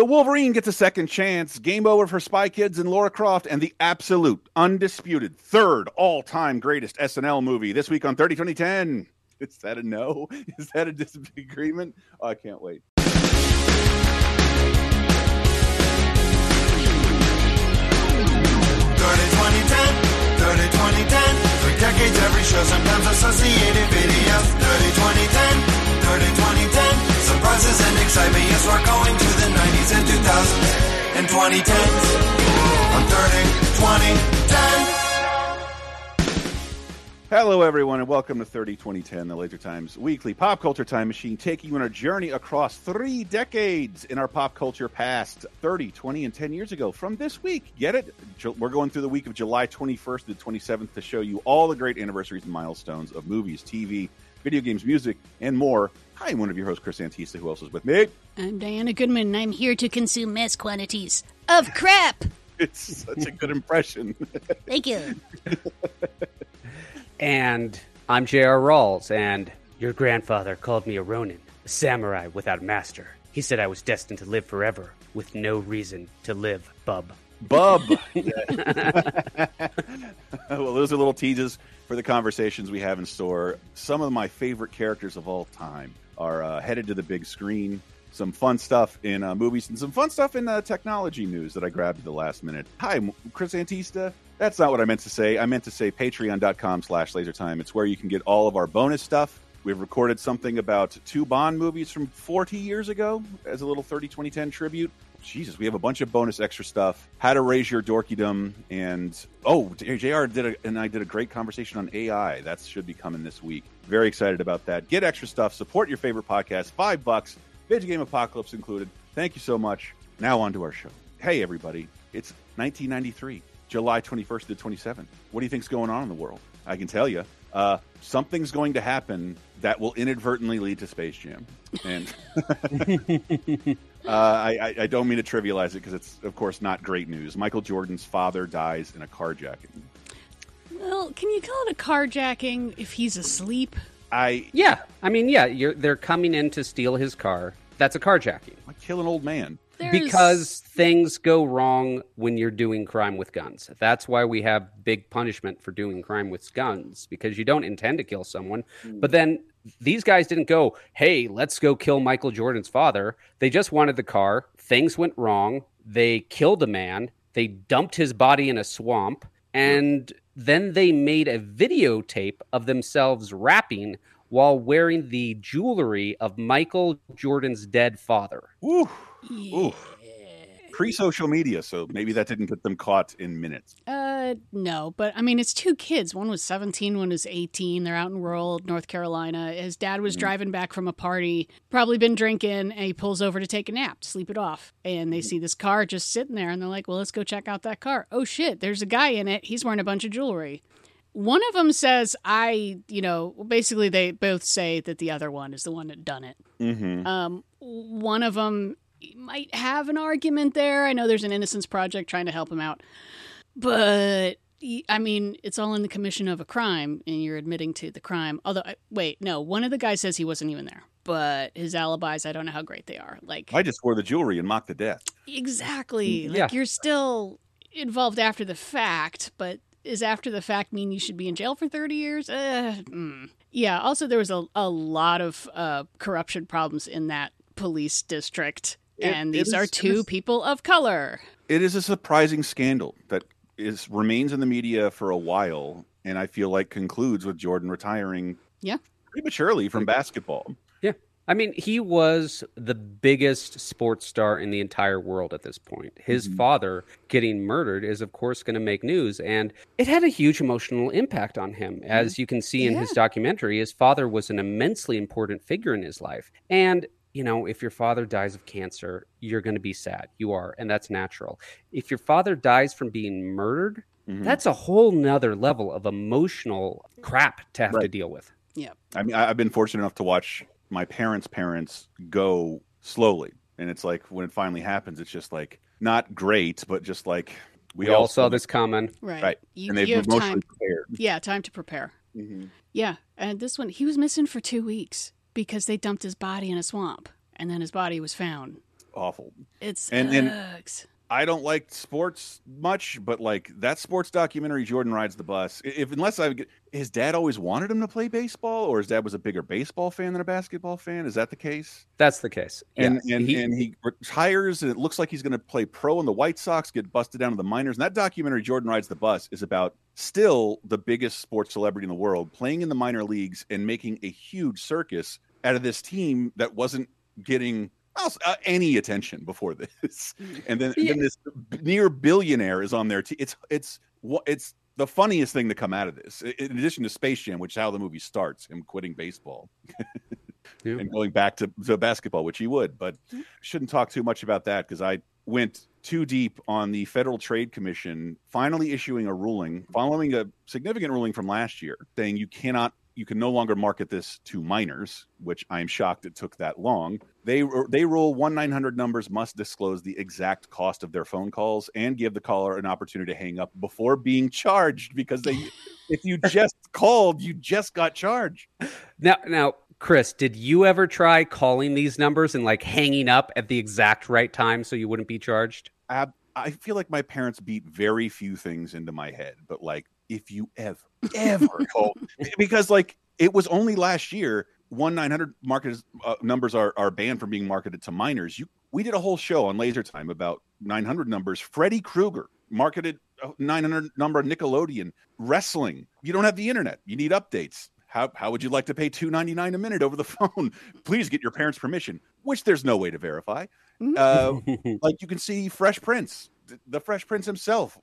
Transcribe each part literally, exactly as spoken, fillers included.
The Wolverine gets a second chance. Game over for Spy Kids and Lara Croft, and the absolute, undisputed, third all-time greatest S N L movie this week on thirty twenty ten. Is that a no? Is that a disagreement? Oh, I can't wait. thirty twenty ten, thirty twenty ten, three decades every show, sometimes associated videos. thirty twenty ten, thirty twenty ten, surprises and excitement, yes, we're going to the nineties and two thousands and twenty tens on thirty twenty ten. Hello, everyone, and welcome to thirty twenty ten, the Laser Time's weekly pop culture time machine, taking you on a journey across three decades in our pop culture past, thirty, twenty, and ten years ago from this week. Get it? We're going through the week of July twenty-first to the twenty-seventh to show you all the great anniversaries and milestones of movies, T V, video games, music, and more. Hi, I'm one of your hosts, Chris Antista. Who else is with me? I'm Diana Goodman, and I'm here to consume mass quantities of crap. It's such a good impression. Thank you. And I'm J R Rawls, and your grandfather called me a Ronin, a samurai without a master. He said I was destined to live forever with no reason to live, bub. Bub! Well, those are little teases for the conversations we have in store. Some of my favorite characters of all time are uh, headed to the big screen. Some fun stuff in uh, movies and some fun stuff in uh, technology news that I grabbed at the last minute. Hi, I'm Chris Antista. That's not what I meant to say. I meant to say patreon.com slash lasertime. It's where you can get all of our bonus stuff. We've recorded something about two Bond movies from forty years ago as a little thirty twenty ten tribute. Jesus, we have a bunch of bonus extra stuff. How to raise your dorkydom. And, oh, J R did a, and I did a great conversation on A I. That should be coming this week. Very excited about that. Get extra stuff. Support your favorite podcast. Five bucks. Video Game Apocalypse included. Thank you so much. Now on to our show. Hey, everybody. It's nineteen ninety-three. July twenty-first to the twenty-seventh. What do you think's going on in the world? I can tell you, uh, something's going to happen that will inadvertently lead to Space Jam. And uh, I, I don't mean to trivialize it because it's, of course, not great news. Michael Jordan's father dies in a carjacking. Well, can you call it a carjacking if he's asleep? I yeah, I mean, yeah, you're, they're coming in to steal his car. That's a carjacking. I kill an old man. There's... Because things go wrong when you're doing crime with guns. That's why we have big punishment for doing crime with guns, because you don't intend to kill someone. Mm. But then these guys didn't go, hey, let's go kill Michael Jordan's father. They just wanted the car. Things went wrong. They killed a man. They dumped his body in a swamp. And then they made a videotape of themselves rapping while wearing the jewelry of Michael Jordan's dead father. Ooh. Yeah. Ooh. Pre-social media, so maybe that didn't get them caught in minutes. Uh, no, but I mean, it's two kids. One was seventeen, one was eighteen. They're out in rural North Carolina. His dad was mm-hmm. driving back from a party, probably been drinking, and he pulls over to take a nap, to sleep it off. And they mm-hmm. see this car just sitting there, and they're like, well, let's go check out that car. Oh, shit, there's a guy in it. He's wearing a bunch of jewelry. One of them says, I, you know, basically they both say that the other one is the one that done it. Mm-hmm. Um, one of them might have an argument there. I know there's an Innocence Project trying to help him out. But, I mean, it's all in the commission of a crime, and you're admitting to the crime. Although, wait, no, one of the guys says he wasn't even there. But his alibis, I don't know how great they are. Like, I just wore the jewelry and mocked the death. Exactly. Yeah. Like, you're still involved after the fact, but... Is after the fact mean you should be in jail for thirty years? Uh, mm. Yeah. Also, there was a, a lot of uh, corruption problems in that police district. It, and these is, are two is, people of color. It is a surprising scandal that is remains in the media for a while. And I feel like concludes with Jordan retiring yeah. prematurely from basketball. Yeah. I mean, he was the biggest sports star in the entire world at this point. His mm-hmm. father getting murdered is, of course, going to make news. And it had a huge emotional impact on him. Mm-hmm. As you can see in yeah. his documentary, his father was an immensely important figure in his life. And, you know, if your father dies of cancer, you're going to be sad. You are. And that's natural. If your father dies from being murdered, mm-hmm. that's a whole nother level of emotional crap to have right. to deal with. Yeah. I mean, I've been fortunate enough to watch my parents' parents go slowly. And it's like, when it finally happens, it's just like, not great, but just like, we, we all saw this coming. Right. right. You, and they've been emotionally prepared. Yeah, time to prepare. Mm-hmm. Yeah. And this one, he was missing for two weeks because they dumped his body in a swamp. And then his body was found. awful. It sucks. And, and I don't like sports much, but like that sports documentary, Jordan Rides the Bus. If unless I get, his dad always wanted him to play baseball, or his dad was a bigger baseball fan than a basketball fan. Is that the case? That's the case. And yeah. and, he, and he retires, and it looks like he's going to play pro in the White Sox, get busted down to the minors. And that documentary, Jordan Rides the Bus, is about still the biggest sports celebrity in the world playing in the minor leagues and making a huge circus out of this team that wasn't getting uh, any attention before this. And then, yeah. and then this near billionaire is on their team. It's it's it's the funniest thing to come out of this, in addition to Space Jam, which is how the movie starts, him quitting baseball yeah. and going back to, to basketball, which he would. But shouldn't talk too much about that, because I went too deep on the Federal Trade Commission finally issuing a ruling following a significant ruling from last year saying you cannot you can no longer market this to minors, which I'm shocked it took that long. They they rule one nine hundred numbers must disclose the exact cost of their phone calls and give the caller an opportunity to hang up before being charged, because they if you just called, you just got charged. Now, now, Chris, did you ever try calling these numbers and like hanging up at the exact right time so you wouldn't be charged? I, I feel like my parents beat very few things into my head, but like, if you ever, ever call, because like it was only last year, one nine hundred marketers uh, numbers are, are banned from being marketed to minors. You, we did a whole show on Laser Time about nine hundred numbers. Freddy Krueger marketed nine hundred number Nickelodeon wrestling. You don't have the internet. You need updates. How how would you like to pay two ninety-nine a minute over the phone? Please get your parents' permission, which there's no way to verify. Uh, like you can see Fresh Prince, the Fresh Prince himself.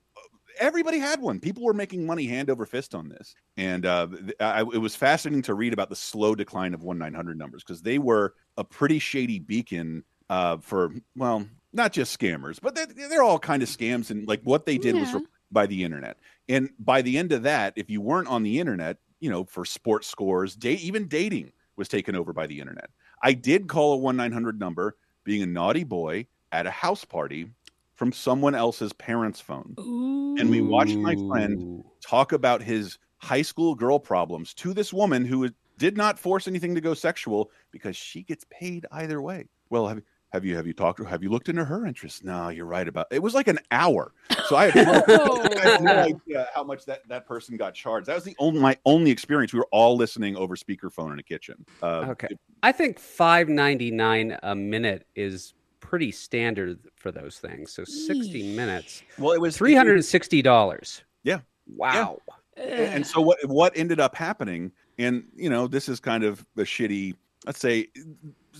Everybody had one. People were making money hand over fist on this. And uh, I, it was fascinating to read about the slow decline of one nine hundred numbers, because they were a pretty shady beacon uh, for, well, not just scammers, but they're, they're all kind of scams. And like what they did yeah. was re- by the internet. And by the end of that, if you weren't on the internet, you know, for sports scores, day, even dating was taken over by the internet. I did call a one nine hundred number being a naughty boy at a house party from someone else's parents' phone. Ooh. And we watched my friend talk about his high school girl problems to this woman who did not force anything to go sexual, because she gets paid either way. Well, have, have you have you talked? Have you looked into her interests? No, you're right about it. It was like an hour. So I had, oh. I had no idea how much that, that person got charged. That was the only, my only experience. We were all listening over speakerphone in a kitchen. Uh, okay, it, I think five ninety-nine a minute is pretty standard for those things. So sixty Eesh. minutes. Well, it was three hundred sixty dollars. Yeah. Wow. Yeah. And so what what ended up happening, and you know, this is kind of the shitty, let's say,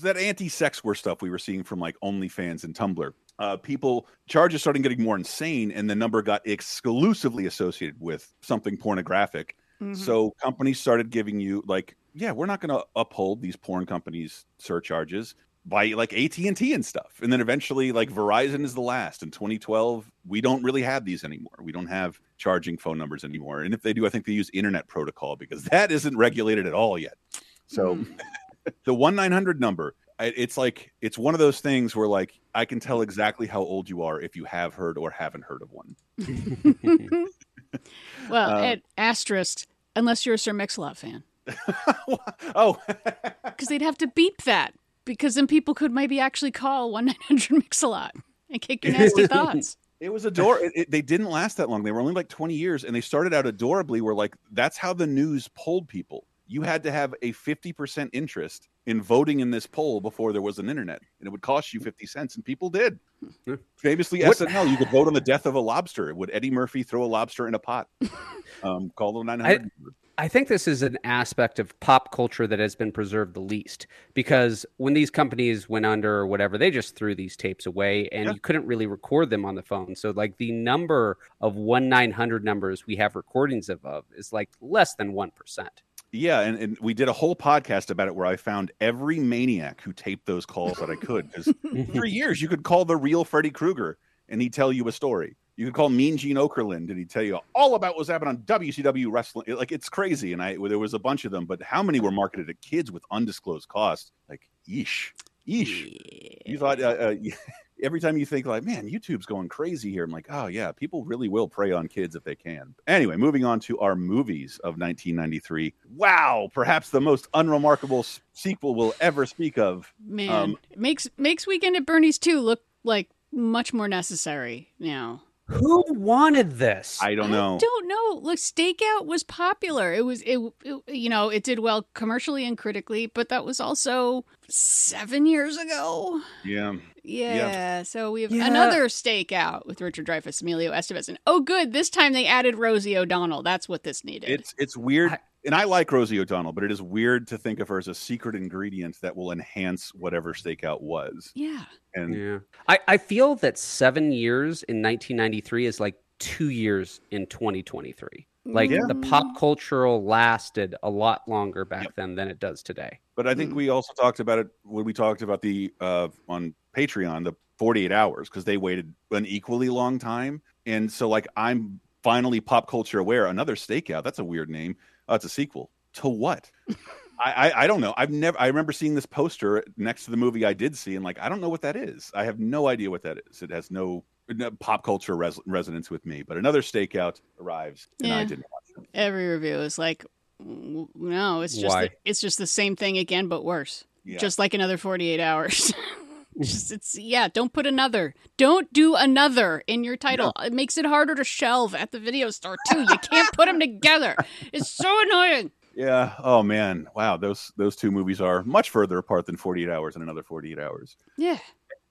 that anti-sexware stuff we were seeing from like OnlyFans and Tumblr. Uh, people, charges started getting more insane, and the number got exclusively associated with something pornographic. Mm-hmm. So companies started giving you like, yeah, we're not going to uphold these porn companies' surcharges, by like A T and T and stuff. And then eventually like Verizon is the last in twenty twelve. We don't really have these anymore. We don't have charging phone numbers anymore. And if they do, I think they use internet protocol, because that isn't regulated at all yet. So mm. the one nine hundred number, it's like, it's one of those things where like, I can tell exactly how old you are if you have heard or haven't heard of one. Well, um, at asterisk, unless you're a Sir Mix-a-Lot fan. Oh, because they'd have to beep that. Because then people could maybe actually call one nine hundred Mix-a-Lot and kick your nasty thoughts. It was adorable. They didn't last that long. They were only like twenty years, and they started out adorably. Where like that's how the news polled people. You had to have a fifty percent interest in voting in this poll before there was an internet, and it would cost you fifty cents, and people did. Famously, what? S N L, you could vote on the death of a lobster. Would Eddie Murphy throw a lobster in a pot? Um, call the nine hundred. I- I think this is an aspect of pop culture that has been preserved the least, because when these companies went under or whatever, they just threw these tapes away, and yeah. you couldn't really record them on the phone. So like the number of one nine hundred numbers we have recordings of, of is like less than one percent. Yeah. And, and we did a whole podcast about it where I found every maniac who taped those calls that I could, because for years you could call the real Freddy Krueger and he'd tell you a story. You could call Mean Gene Okerlund, and he'd tell you all about what's happened on W C W wrestling. Like, it's crazy. And I there was a bunch of them, but how many were marketed at kids with undisclosed costs? Like, yeesh, yeesh. Yeah. You thought uh, uh, every time you think like, man, YouTube's going crazy here, I'm like, oh yeah, people really will prey on kids if they can. Anyway, moving on to our movies of nineteen ninety-three. Wow, perhaps the most unremarkable s- sequel we'll ever speak of. Man, um, it makes makes Weekend at Bernie's two look like much more necessary now. Who wanted this? I don't know. I don't know. Look, Stakeout was popular. It was, it, it, you know, it did well commercially and critically, but that was also seven years ago. Yeah. Yeah. yeah. So we have yeah. another Stakeout with Richard Dreyfuss, Emilio Estevez, and oh, good, this time they added Rosie O'Donnell. That's what this needed. It's it's weird. I- And I like Rosie O'Donnell, but it is weird to think of her as a secret ingredient that will enhance whatever Stakeout was. Yeah. And yeah. I, I feel that seven years in nineteen ninety-three is like two years in twenty twenty-three. Like yeah. the pop cultural lasted a lot longer back yep. then than it does today. But I think mm. we also talked about it when we talked about the uh, on Patreon, the forty-eight hours, because they waited an equally long time. And so like I'm finally pop culture aware. Another Stakeout. That's a weird name. Oh, it's a sequel to what? I, I I don't know. I've never. I remember seeing this poster next to the movie I did see, and like I don't know what that is. I have no idea what that is. It has no, no pop culture res- resonance with me. But another Stakeout arrives, and yeah. I didn't watch it. Every review is like, no, it's just the, it's just the same thing again, but worse. Yeah. Just like another forty-eight hours. Just, it's yeah. Don't put another. Don't do another in your title. No. It makes it harder to shelve at the video store too. You can't put them together. It's so annoying. Yeah. Oh man. Wow. Those those two movies are much further apart than forty-eight hours and another forty-eight hours. Yeah.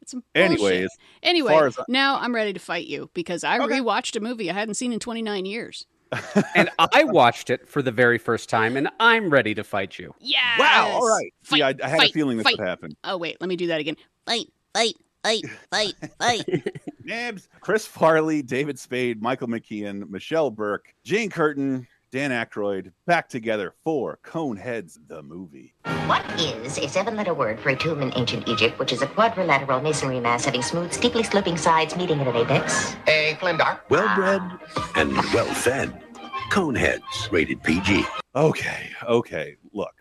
It's some Anyways. Anyway. I- now I'm ready to fight you because I okay. rewatched a movie I hadn't seen in twenty-nine years. And I watched it for the very first time, and I'm ready to fight you. Yeah. Wow. All right. Fight, yeah, I, I had fight, a feeling this fight. would happen. Oh wait, let me do that again. Fight, fight, fight, fight, fight. Nabs, Chris Farley, David Spade, Michael McKean, Michelle Burke, Jane Curtin, Dan Aykroyd, back together for Coneheads the Movie. What is a seven-letter word for a tomb in ancient Egypt, which is a quadrilateral masonry mass having smooth, steeply sloping sides meeting at an apex? A flimdark. Well-bred and well-fed. Coneheads, rated P G. Okay, okay, look.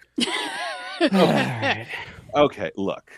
All right. Okay, look.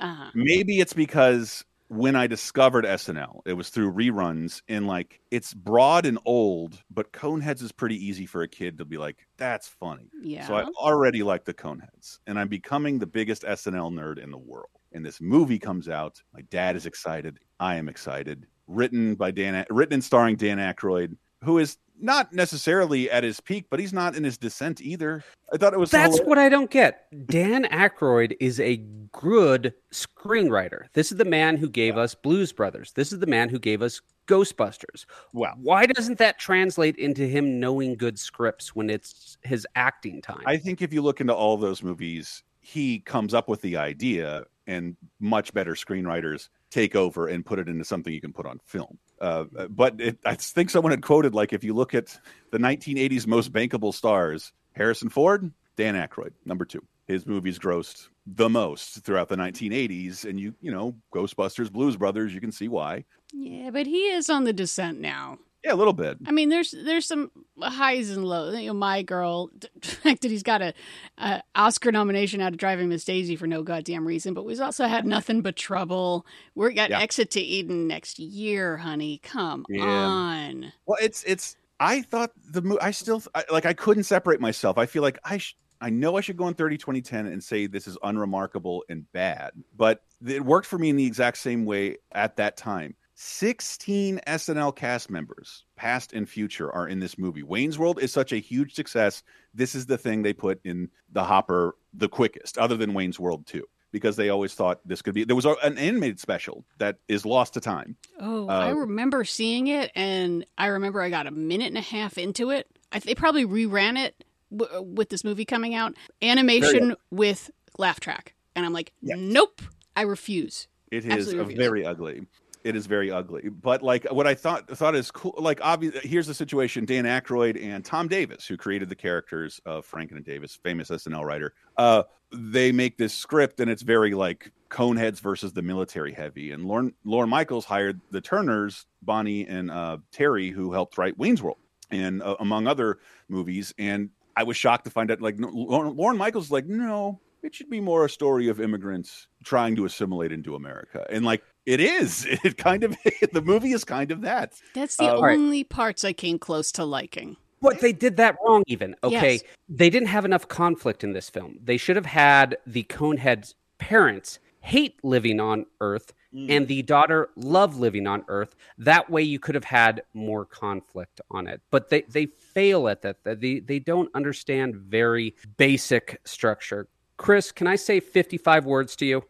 Uh-huh. Maybe it's because when I discovered S N L, it was through reruns, and like it's broad and old, but Coneheads is pretty easy for a kid to be like, that's funny. Yeah. So I already like the Coneheads, and I'm becoming the biggest S N L nerd in the world. And this movie comes out. My dad is excited. I am excited. Written by Dan, written and starring Dan Aykroyd, who is not necessarily at his peak, but he's not in his descent either. I thought it was That's hilarious. What I don't get. Dan Aykroyd is a good screenwriter. This is the man who gave wow. us Blues Brothers. This is the man who gave us Ghostbusters. Wow. Why doesn't that translate into him knowing good scripts when it's his acting time? I think if you look into all those movies, he comes up with the idea and much better screenwriters take over and put it into something you can put on film. Uh, but it, I think someone had quoted, like, if you look at the nineteen eighties most bankable stars, Harrison Ford, Dan Aykroyd, number two. His movies grossed the most throughout the nineteen eighties. And, you you know, Ghostbusters, Blues Brothers, you can see why. Yeah, but he is on the descent now. Yeah, a little bit. I mean, there's there's some highs and lows. You know, My Girl, the fact that he's got a, a Oscar nomination out of Driving Miss Daisy for no goddamn reason, but we've also had Nothing But Trouble. We're got yeah. Exit to Eden next year, honey. Come yeah. on. Well, it's it's. I thought the movie. I still I, like. I couldn't separate myself. I feel like I sh- I know I should go on thirty twenty ten and say this is unremarkable and bad, but it worked for me in the exact same way at that time. sixteen S N L cast members, past and future, are in this movie. Wayne's World is such a huge success. This is the thing they put in the hopper the quickest, other than Wayne's World two, because they always thought this could be... There was an animated special that is lost to time. Oh, uh, I remember seeing it, and I remember I got a minute and a half into it. I, they probably reran it w- with this movie coming out. Animation with laugh track. And I'm like, yes. Nope, I refuse. It is refuse. very ugly. It is very ugly, but like what I thought thought is cool. Like, obviously, here's the situation: Dan Aykroyd and Tom Davis, who created the characters of Franken and Davis, famous S N L writer, uh, they make this script, and it's very like Coneheads versus the military heavy. And Lorne Lorne Michaels hired the Turners, Bonnie and uh, Terry, who helped write Wayne's World and uh, among other movies. And I was shocked to find out, like, no, Lorne Michaels is like, no, it should be more a story of immigrants trying to assimilate into America, and like. It is. It kind of the movie is kind of that. That's the um, only right. parts I came close to liking. But they did that wrong even. Okay. Yes. They didn't have enough conflict in this film. They should have had the Conehead's parents hate living on Earth mm. and the daughter love living on Earth. That way you could have had more conflict on it. But they, they fail at that. They, they don't understand very basic structure. Chris, can I say fifty-five words to you?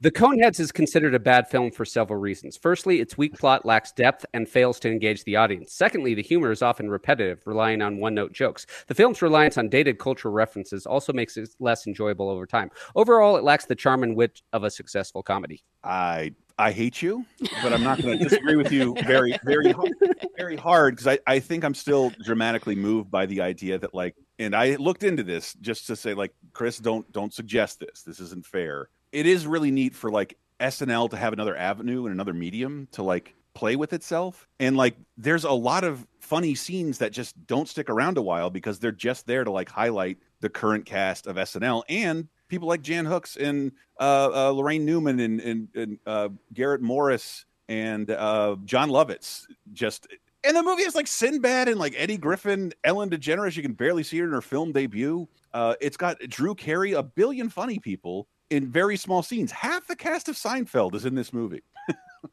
The Coneheads is considered a bad film for several reasons. Firstly, its weak plot lacks depth and fails to engage the audience. Secondly, the humor is often repetitive, relying on one-note jokes. The film's reliance on dated cultural references also makes it less enjoyable over time. Overall, it lacks the charm and wit of a successful comedy. I I hate you, but I'm not going to disagree with you very, very hard, very hard because I, I think I'm still dramatically moved by the idea that, like, and I looked into this just to say, like, Chris, don't don't suggest this. This isn't fair. It is really neat for, like, S N L to have another avenue and another medium to, like, play with itself. And, like, there's a lot of funny scenes that just don't stick around a while because they're just there to, like, highlight the current cast of S N L and people like Jan Hooks and uh, uh, Lorraine Newman and, and, and uh, Garrett Morris and uh, John Lovitz. Just and the movie is, like, Sinbad and, like, Eddie Griffin, Ellen DeGeneres. You can barely see her in her film debut. Uh, it's got Drew Carey, a billion funny people in very small scenes. Half the cast of Seinfeld is in this movie.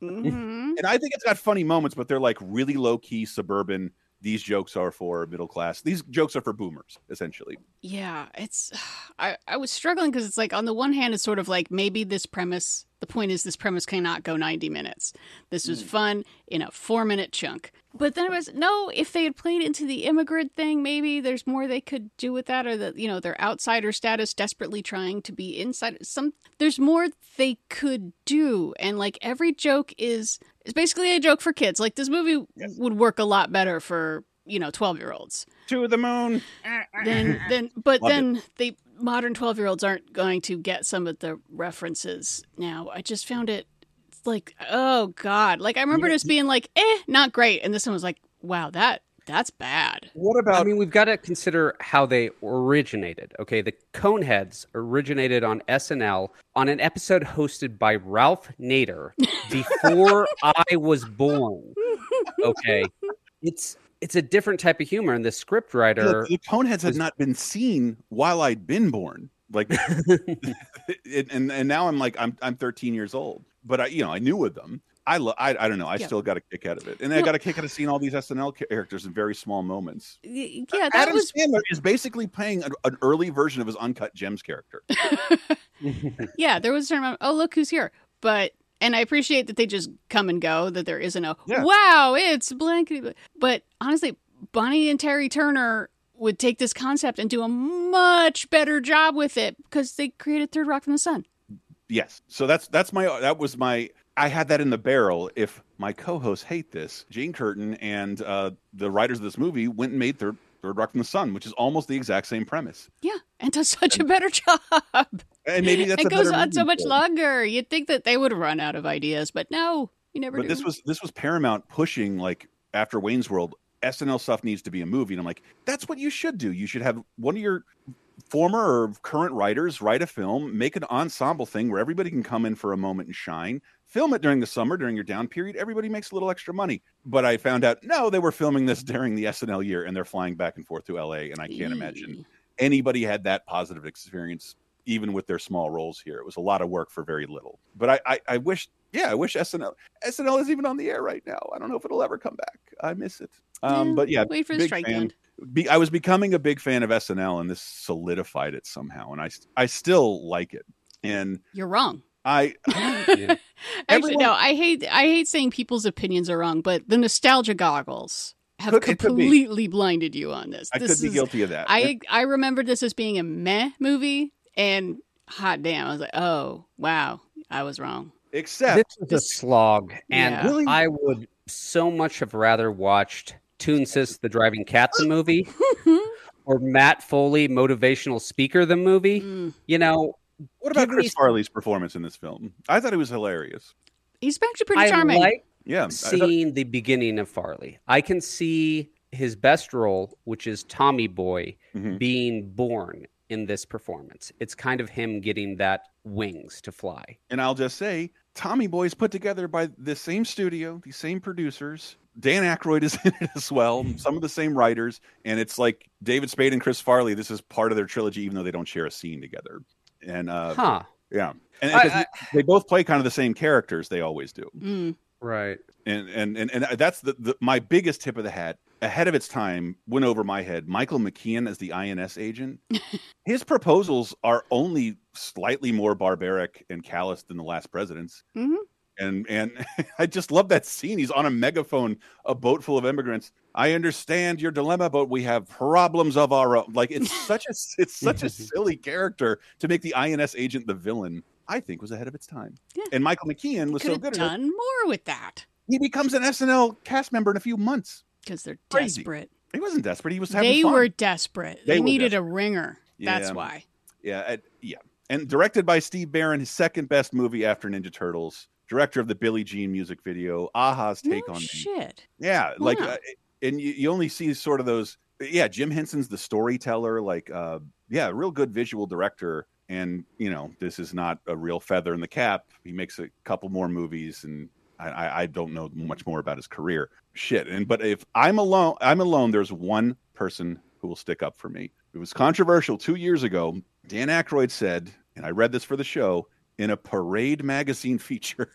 mm-hmm. And I think it's got funny moments, but they're like really low key suburban. These jokes are for middle class. These jokes are for boomers, essentially. Yeah. It's, I, I was struggling because it's like, on the one hand, it's sort of like maybe this premise, the point is this premise cannot go ninety minutes. This was mm. fun in a four minute chunk. But then it was, no, if they had played into the immigrant thing, maybe there's more they could do with that, or that, you know, their outsider status desperately trying to be inside. Some, there's more they could do. And like every joke is, it's basically a joke for kids. Like this movie yes. would work a lot better for, you know, twelve year olds. To the moon. Then, then, but Love then it. They modern twelve year olds aren't going to get some of the references now. I just found it. Like, oh God. Like I remember yeah. just being like, eh, not great. And this one was like, wow, that that's bad. What about I mean, we've got to consider how they originated. Okay. The Coneheads originated on S N L on an episode hosted by Ralph Nader before I was born. Okay. It's it's a different type of humor, and the scriptwriter the, the Coneheads was... had not been seen while I'd been born. Like it, and, and now I'm like I'm I'm thirteen years old. But I, you know, I knew with them. I, lo- I, I don't know. I yeah. still got a kick out of it, and no. I got a kick out of seeing all these S N L characters in very small moments. Yeah, that Adam was... Sandler is basically playing an, an early version of his Uncut Gems character. yeah, there was a certain amount of, oh look who's here, but and I appreciate that they just come and go. That there isn't a yeah. wow, it's blank. But honestly, Bonnie and Terry Turner would take this concept and do a much better job with it because they created Third Rock from the Sun. Yes. So that's that's my that was my I had that in the barrel. If my co-hosts hate this, Jane Curtin and uh, the writers of this movie went and made Third, Third Rock from the Sun, which is almost the exact same premise. Yeah. And does such and, a better job. And maybe that's it goes on so much though. Longer. You'd think that they would run out of ideas, but no, you never but do. But this was this was Paramount pushing, like, after Wayne's World, S N L stuff needs to be a movie. And I'm like, that's what you should do. You should have one of your former or current writers write a film, make an ensemble thing where everybody can come in for a moment and shine, film it during the summer, during your down period, everybody makes a little extra money. But I found out, no, they were filming this during the S N L year and they're flying back and forth to L A, and I can't mm. imagine anybody had that positive experience, even with their small roles here. It was a lot of work for very little. But I, I, I wish, yeah, I wish S N L, S N L is even on the air right now. I don't know if it'll ever come back. I miss it. Um, yeah, but yeah, wait for the strike band. Be, I was becoming a big fan of S N L, and this solidified it somehow. And I, I still like it. And you're wrong. I yeah. Actually, no, I hate I hate saying people's opinions are wrong, but the nostalgia goggles have could, completely blinded you on this. I this could is, be guilty of that. I I remember this as being a meh movie, and hot damn, I was like, oh wow, I was wrong. Except this is a slog, and yeah. really? I would so much have rather watched Toonsis the Driving Cat the movie or Matt Foley Motivational Speaker the movie. Mm. You know, what about Chris Farley's some... performance in this film? I thought it was hilarious. He's actually pretty I charming. Like yeah, seeing thought... the beginning of Farley. I can see his best role, which is Tommy Boy, mm-hmm. being born in this performance. It's kind of him getting that wings to fly. And I'll just say, Tommy Boy is put together by the same studio, the same producers. Dan Aykroyd is in it as well. Some of the same writers. And it's like David Spade and Chris Farley. This is part of their trilogy, even though they don't share a scene together. And uh, huh. yeah. And, and I, I... they both play kind of the same characters. They always do. Mm. Right. And, and, and, and that's the, the my biggest tip of the hat. Ahead of its time, went over my head. Michael McKean as the I N S agent. His proposals are only slightly more barbaric and callous than the last president's. Mm-hmm. And and I just love that scene. He's on a megaphone, a boat full of immigrants. I understand your dilemma, but we have problems of our own. Like it's such a it's such a silly character to make the I N S agent the villain. I think was ahead of its time. Yeah. And Michael McKean was so good. Could have done more with that. He becomes an S N L cast member in a few months. Because they're Crazy. desperate. He wasn't desperate. He was having They fun. were desperate. They, they were needed desperate. a ringer. Yeah. That's why. Yeah. I, yeah. And directed by Steve Barron, his second best movie after Ninja Turtles. Director of the Billie Jean music video. Aha's Take no on shit. Me. shit. Yeah. Wow. Like, uh, and you, you only see sort of those. Yeah. Jim Henson's the storyteller. Like, uh, yeah, real good visual director. And, you know, this is not a real feather in the cap. He makes a couple more movies and. I, I don't know much more about his career. Shit. And but if I'm alone, I'm alone. There's one person who will stick up for me. It was controversial two years ago. Dan Aykroyd said, and I read this for the show in a Parade magazine feature.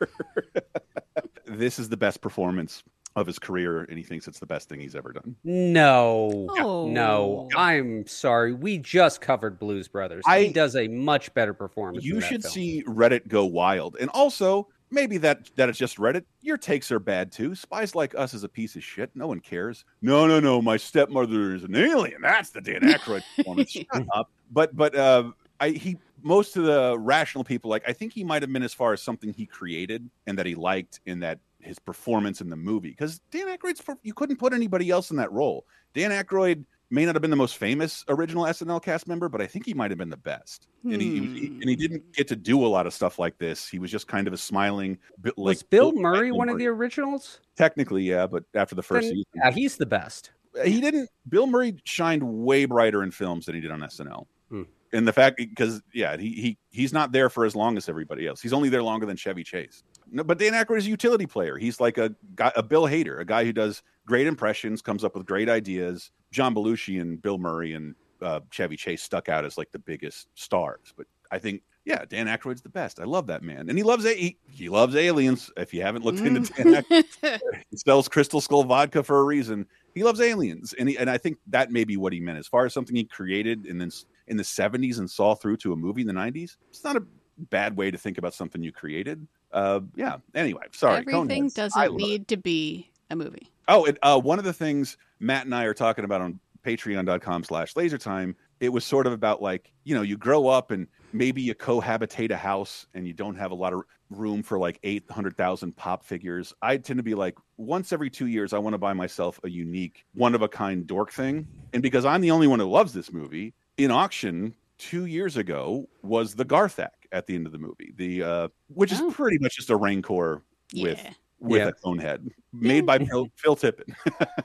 This is the best performance of his career, and he thinks it's the best thing he's ever done. No, oh. no, I'm sorry. We just covered Blues Brothers. I, he does a much better performance. You should film. see Reddit go wild, and also. Maybe that that it's just Reddit. Your takes are bad, too. Spies Like Us is a piece of shit. No one cares. No, no, no. My stepmother is an alien. That's the Dan Aykroyd performance. Shut up. But, but uh, I, he most of the rational people, like I think he might have been as far as something he created and that he liked in that his performance in the movie. Because Dan Aykroyd's, you couldn't put anybody else in that role. Dan Aykroyd may not have been the most famous original S N L cast member, but I think he might have been the best. Hmm. And he, he and he didn't get to do a lot of stuff like this. He was just kind of a smiling. Like, was Bill Murray one of the originals? Technically, yeah, but after the first then, season, yeah, he's the best. He didn't. Bill Murray shined way brighter in films than he did on S N L. Hmm. And the fact, because yeah, he he he's not there for as long as everybody else. He's only there longer than Chevy Chase. No, but Dan Aykroyd is a utility player. He's like a guy, a Bill Hader, a guy who does great impressions, comes up with great ideas. John Belushi and Bill Murray and uh, Chevy Chase stuck out as like the biggest stars, but I think yeah, Dan Aykroyd's the best. I love that man, and he loves a- he, he loves aliens. If you haven't looked into Dan Aykroyd, he sells Crystal Skull vodka for a reason. He loves aliens, and he, and I think that may be what he meant as far as something he created and then in the seventies and saw through to a movie in the nineties. It's not a bad way to think about something you created. Uh, yeah. Anyway, sorry. Everything Coneheads. doesn't need it. to be a movie. Oh, and uh, one of the things Matt and I are talking about on patreon.com slash lasertime, it was sort of about like, you know, you grow up and maybe you cohabitate a house and you don't have a lot of room for like eight hundred thousand pop figures. I tend to be like, once every two years, I want to buy myself a unique, one-of-a-kind dork thing. And because I'm the only one who loves this movie, in auction two years ago was the Garthak at the end of the movie, the uh, which is oh. pretty much just a Rancor yeah. with... with yeah. a cone head made by Phil, Phil Tippett.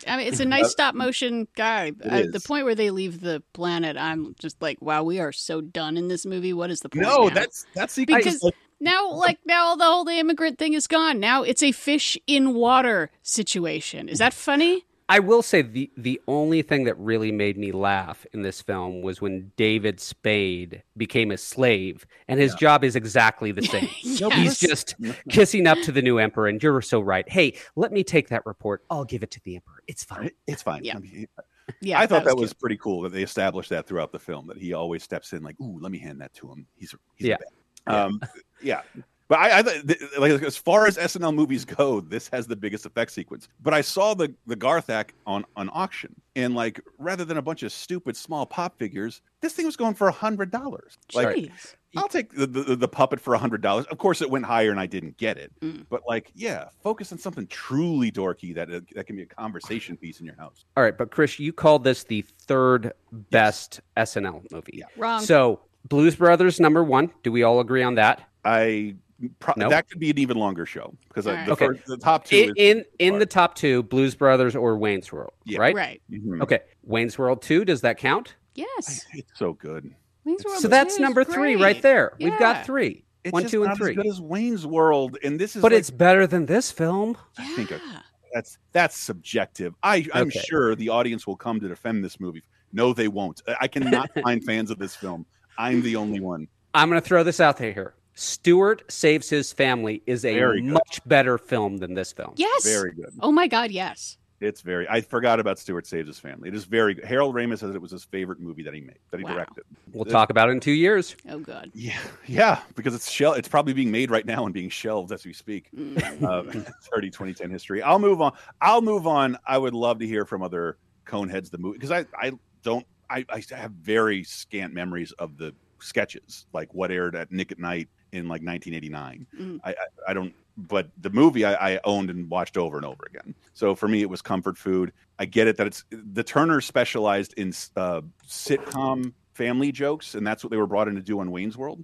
I mean, it's a nice stop motion guy. At the point where they leave the planet, I'm just like, wow, we are so done in this movie. What is the point? No, now? that's that's the because I, now, like now, the whole the immigrant thing is gone. Now it's a fish in water situation. Is that funny? I will say the the only thing that really made me laugh in this film was when David Spade became a slave, and his yeah. job is exactly the same. yes. He's just kissing up to the new emperor, and you're so right. Hey, let me take that report. I'll give it to the emperor. It's fine. It's fine. Yeah. Yeah, I thought that, that was, was pretty cool that they established that throughout the film, that he always steps in like, ooh, let me hand that to him. He's, he's yeah. a bad. Um, yeah. yeah. But I, I like as far as S N L movies go, this has the biggest effect sequence. But I saw the the Garthak on, on auction, and like rather than a bunch of stupid small pop figures, this thing was going for a hundred dollars. Like, I'll take the, the, the puppet for a hundred dollars. Of course, it went higher, and I didn't get it. Mm. But like, yeah, focus on something truly dorky that uh, that can be a conversation piece in your house. All right, but Chris, you called this the third best yes. S N L movie. Yeah. Wrong. So Blues Brothers number one. Do we all agree on that? I. Pro- nope. That could be an even longer show because right. the, okay. first, the top two in is- in, in the top two, Blues Brothers or Wayne's World, yeah. right? Right. Mm-hmm. Okay, Wayne's World two. Does that count? Yes. I, it's so good. Wayne's World. So that's number great. three right there. Yeah. We've got three. It's One, two, and three. It's not as good as Wayne's World, and this is. But like, it's better than this film. I yeah. think that's that's subjective. I, I'm okay. sure the audience will come to defend this movie. No, they won't. I cannot find fans of this film. I'm the only one. I'm going to throw this out there here. Stewart Saves His Family is a much better film than this film. Yes. Very good. Oh, my God, yes. It's very. I forgot about Stewart Saves His Family. It is very good. Harold Ramis says it was his favorite movie that he made, that he wow. directed. We'll it's, talk about it in two years. Oh, God. Yeah, yeah, because it's shell. It's probably being made right now and being shelved as we speak. Mm. Uh, thirty, twenty ten history. I'll move on. I'll move on. I would love to hear from other Coneheads the movie, because I, I don't. I, I have very scant memories of the sketches, like what aired at Nick at Night in like nineteen eighty-nine. Mm. I, I I don't. But the movie I, I owned and watched over and over again. So for me, it was comfort food. I get it that it's the Turner specialized in uh, sitcom family jokes, and that's what they were brought in to do on Wayne's World,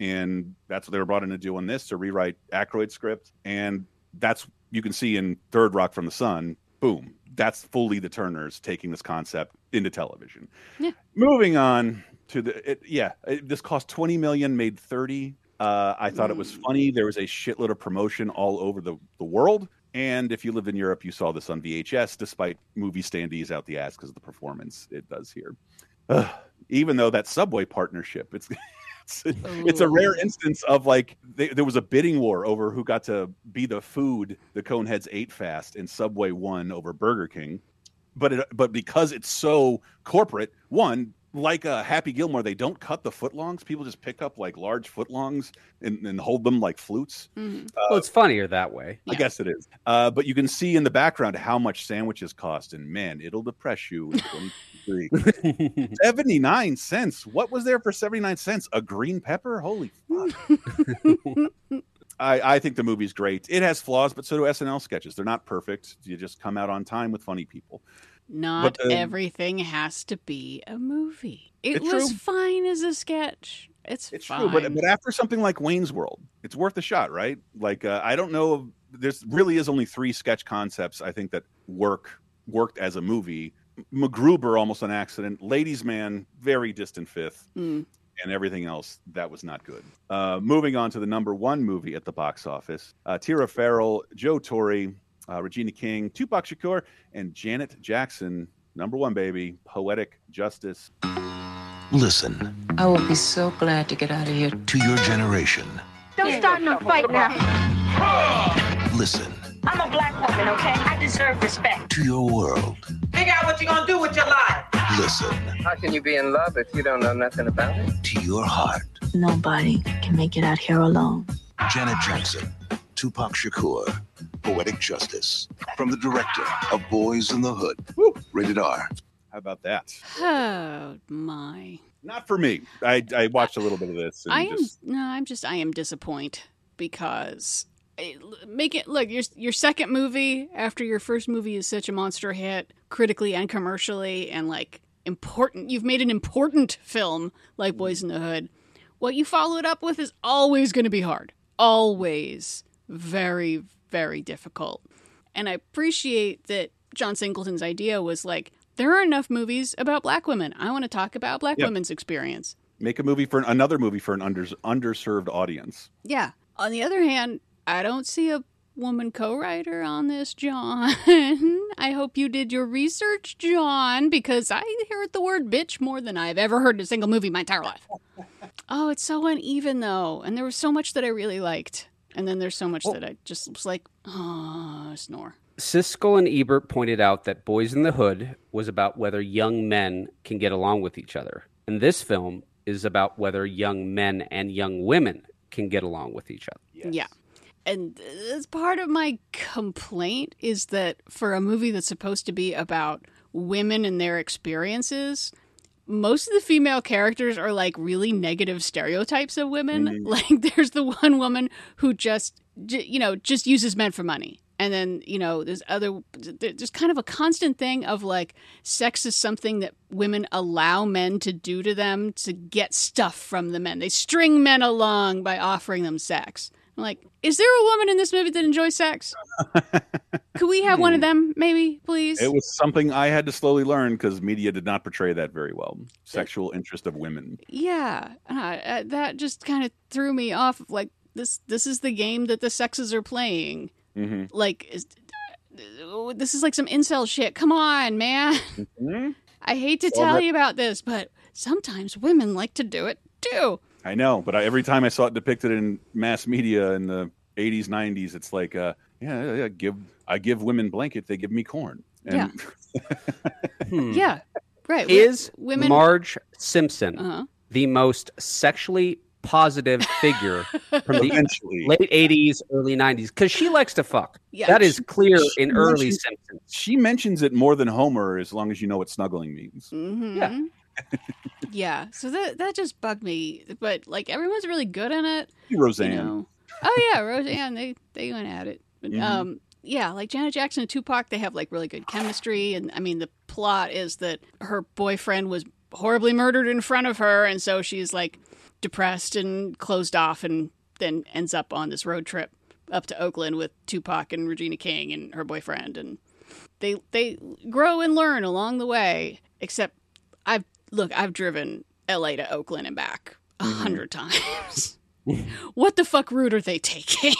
and that's what they were brought in to do on this, to rewrite Aykroyd's script, and that's you can see in Third Rock from the Sun. Boom, that's fully the Turners taking this concept into television. Yeah. Moving on to the it, yeah, it, this cost twenty million dollars, made thirty. Uh, I thought it was funny. There was a shitload of promotion all over the, the world. And if you lived in Europe, you saw this on V H S, despite movie standees out the ass because of the performance it does here. Ugh. Even though that Subway partnership, it's it's, it's a rare instance of like they, there was a bidding war over who got to be the food the Coneheads ate fast, and Subway won over Burger King. But it, but because it's so corporate, one. Like uh, Happy Gilmore, they don't cut the footlongs. People just pick up like large footlongs and, and hold them like flutes. Mm-hmm. Uh, well, it's funnier that way. I yeah. guess it is. Uh, but you can see in the background how much sandwiches cost. And man, it'll depress you in twenty twenty-three. seventy-nine cents. What was there for seventy-nine cents? A green pepper? Holy fuck. I, I think the movie's great. It has flaws, but so do S N L sketches. They're not perfect. You just come out on time with funny people. Not but, uh, everything has to be a movie. It was true. Fine as a sketch. It's, it's fine. True, but, but after something like Wayne's World, it's worth a shot, right? Like, uh, I don't know. There's really is only three sketch concepts, I think, that work worked as a movie. MacGruber, almost an accident. Ladies' Man, very distant fifth. Mm. And everything else, that was not good. Uh, moving on to the number one movie at the box office. Uh, Tira Farrell, Joe Torre, Uh, Regina King, Tupac Shakur, and Janet Jackson. Number one, baby. Poetic Justice. Listen. I will be so glad to get out of here. To your generation. Don't yeah, start no fight now. Listen. I'm a black woman, okay? I deserve respect. To your world. Figure out what you're going to do with your life. Listen. How can you be in love if you don't know nothing about it? To your heart. Nobody can make it out here alone. Janet Jackson. Tupac Shakur, Poetic Justice, from the director of Boys in the Hood. Woo. Rated R. How about that? Oh, my. Not for me. I, I watched a little bit of this. And I am, just... No, I'm just, I am disappointed because it, make it, look, your, your second movie after your first movie is such a monster hit, critically and commercially, and like important. You've made an important film like Boys in the Hood. What you follow it up with is always going to be hard. Always. Very, very difficult. And I appreciate that John Singleton's idea was like, there are enough movies about black women. I want to talk about black yep. women's experience. Make a movie for an, another movie for an under, underserved audience. Yeah. On the other hand, I don't see a woman co-writer on this, John. I hope you did your research, John, because I heard the word bitch more than I've ever heard in a single movie my entire life. Oh, it's so uneven, though. And there was so much that I really liked. And then there's so much oh. that I just was like, oh, snore. Siskel and Ebert pointed out that Boys in the Hood was about whether young men can get along with each other. And this film is about whether young men and young women can get along with each other. Yes. Yeah. And that's part of my complaint is that for a movie that's supposed to be about women and their experiences, most of the female characters are, like, really negative stereotypes of women. Mm-hmm. Like, there's the one woman who just, you know, just uses men for money. And then, you know, there's other, there's kind of a constant thing of, like, sex is something that women allow men to do to them to get stuff from the men. They string men along by offering them sex. I'm like, is there a woman in this movie that enjoys sex? Could we have one of them, maybe, please? It was something I had to slowly learn because media did not portray that very well. Sexual interest of women. Yeah. Uh, that just kind of threw me off of like, this This is the game that the sexes are playing. Mm-hmm. Like, is, uh, this is like some incel shit. Come on, man. Mm-hmm. I hate to well, tell that... you about this, but sometimes women like to do it, too. I know, but I, every time I saw it depicted in mass media in the eighties, nineties, it's like, uh, yeah, yeah, give I give women blanket, they give me corn. And... Yeah, hmm. yeah, right. Is women... Marge Simpson uh-huh. the most sexually positive figure from the Eventually. late eighties, early nineties? Because she likes to fuck. Yeah, that is clear she, in she early Simpsons. She mentions it more than Homer, as long as you know what snuggling means. Mm-hmm. Yeah. Yeah, so that that just bugged me, but like everyone's really good on it. Roseanne, you know. Oh yeah, Roseanne, they they went at it. But, mm-hmm. um yeah, like Janet Jackson and Tupac, they have like really good chemistry, and I mean the plot is that her boyfriend was horribly murdered in front of her, and so she's like depressed and closed off, and then ends up on this road trip up to Oakland with Tupac and Regina King and her boyfriend, and they they grow and learn along the way. Except I've Look, I've driven L A to Oakland and back a hundred mm-hmm. times. What the fuck route are they taking?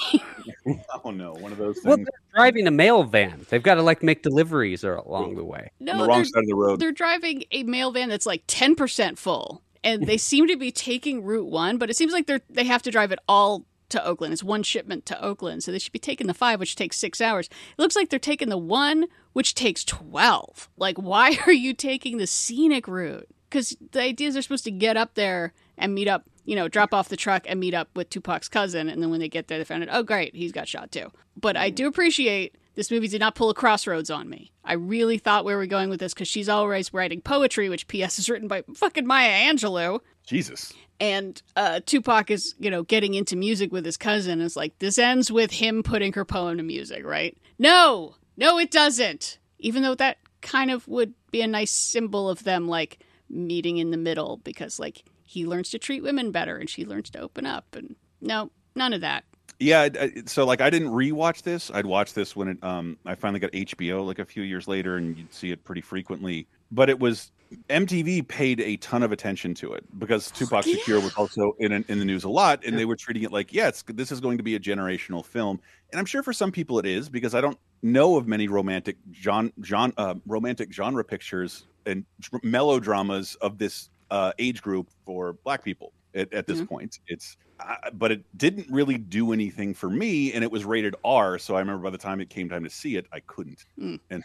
Oh, no. One of those things. Well, they're driving a mail van. They've got to, like, make deliveries or along the way. No, on the wrong side of the road. They're driving a mail van that's, like, ten percent full. And they seem to be taking Route one, but it seems like they're they have to drive it all to Oakland. It's one shipment to Oakland. So they should be taking the five, which takes six hours. It looks like they're taking the one, which takes twelve. Like, why are you taking the scenic route? Because the idea is they're supposed to get up there and meet up, you know, drop off the truck and meet up with Tupac's cousin. And then when they get there, they found out, oh, great, he's got shot too. But I do appreciate this movie did not pull a Crossroads on me. I really thought where we were going with this because she's always writing poetry, which P S is written by fucking Maya Angelou. Jesus. And uh, Tupac is, you know, getting into music with his cousin. It's like, this ends with him putting her poem to music, right? No, no, it doesn't. Even though that kind of would be a nice symbol of them, like, meeting in the middle, because like he learns to treat women better and she learns to open up, and no, none of that. Yeah, so like I didn't rewatch this. I'd watch this when it um I finally got H B O like a few years later, and you'd see it pretty frequently. But it was M T V paid a ton of attention to it because Tupac oh, yeah. Shakur was also in in the news a lot, and they were treating it like, yeah, it's, this is going to be a generational film, and I'm sure for some people it is, because I don't know of many romantic genre, genre uh, romantic genre pictures and melodramas of this uh, age group for Black people at, at this mm-hmm. point. It's, uh, but it didn't really do anything for me, and it was rated R. So I remember by the time it came time to see it, I couldn't. Mm. And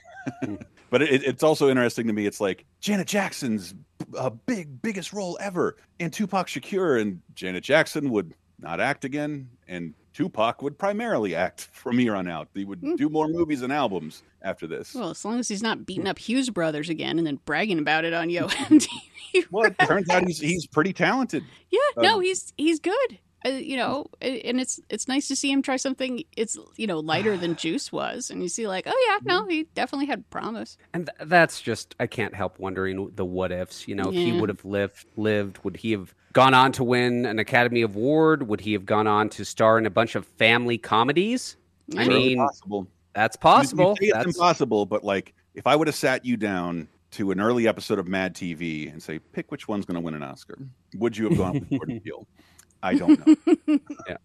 but it, it's also interesting to me. It's like Janet Jackson's uh, big biggest role ever, and Tupac Shakur, and Janet Jackson would not act again, and Tupac would primarily act from here on out. He would mm. do more movies and albums after this. Well, as long as he's not beating up Hughes Brothers again and then bragging about it on Yo M T V. Well, it turns out he's he's pretty talented. Yeah, um, no, he's he's good. Uh, you know, and it's it's nice to see him try something. It's, you know, lighter than Juice was, and you see like, oh yeah, no, he definitely had promise. And th- that's just, I can't help wondering the what ifs. You know, yeah. He would have lived. Lived. Would he have gone on to win an Academy Award? Would he have gone on to star in a bunch of family comedies? Yeah. I mean, possible. That's possible. You, you that's... It's impossible, but like, if I would have sat you down to an early episode of Mad T V and say, pick which one's going to win an Oscar, would you have gone with Jordan Peele? I don't know. yeah.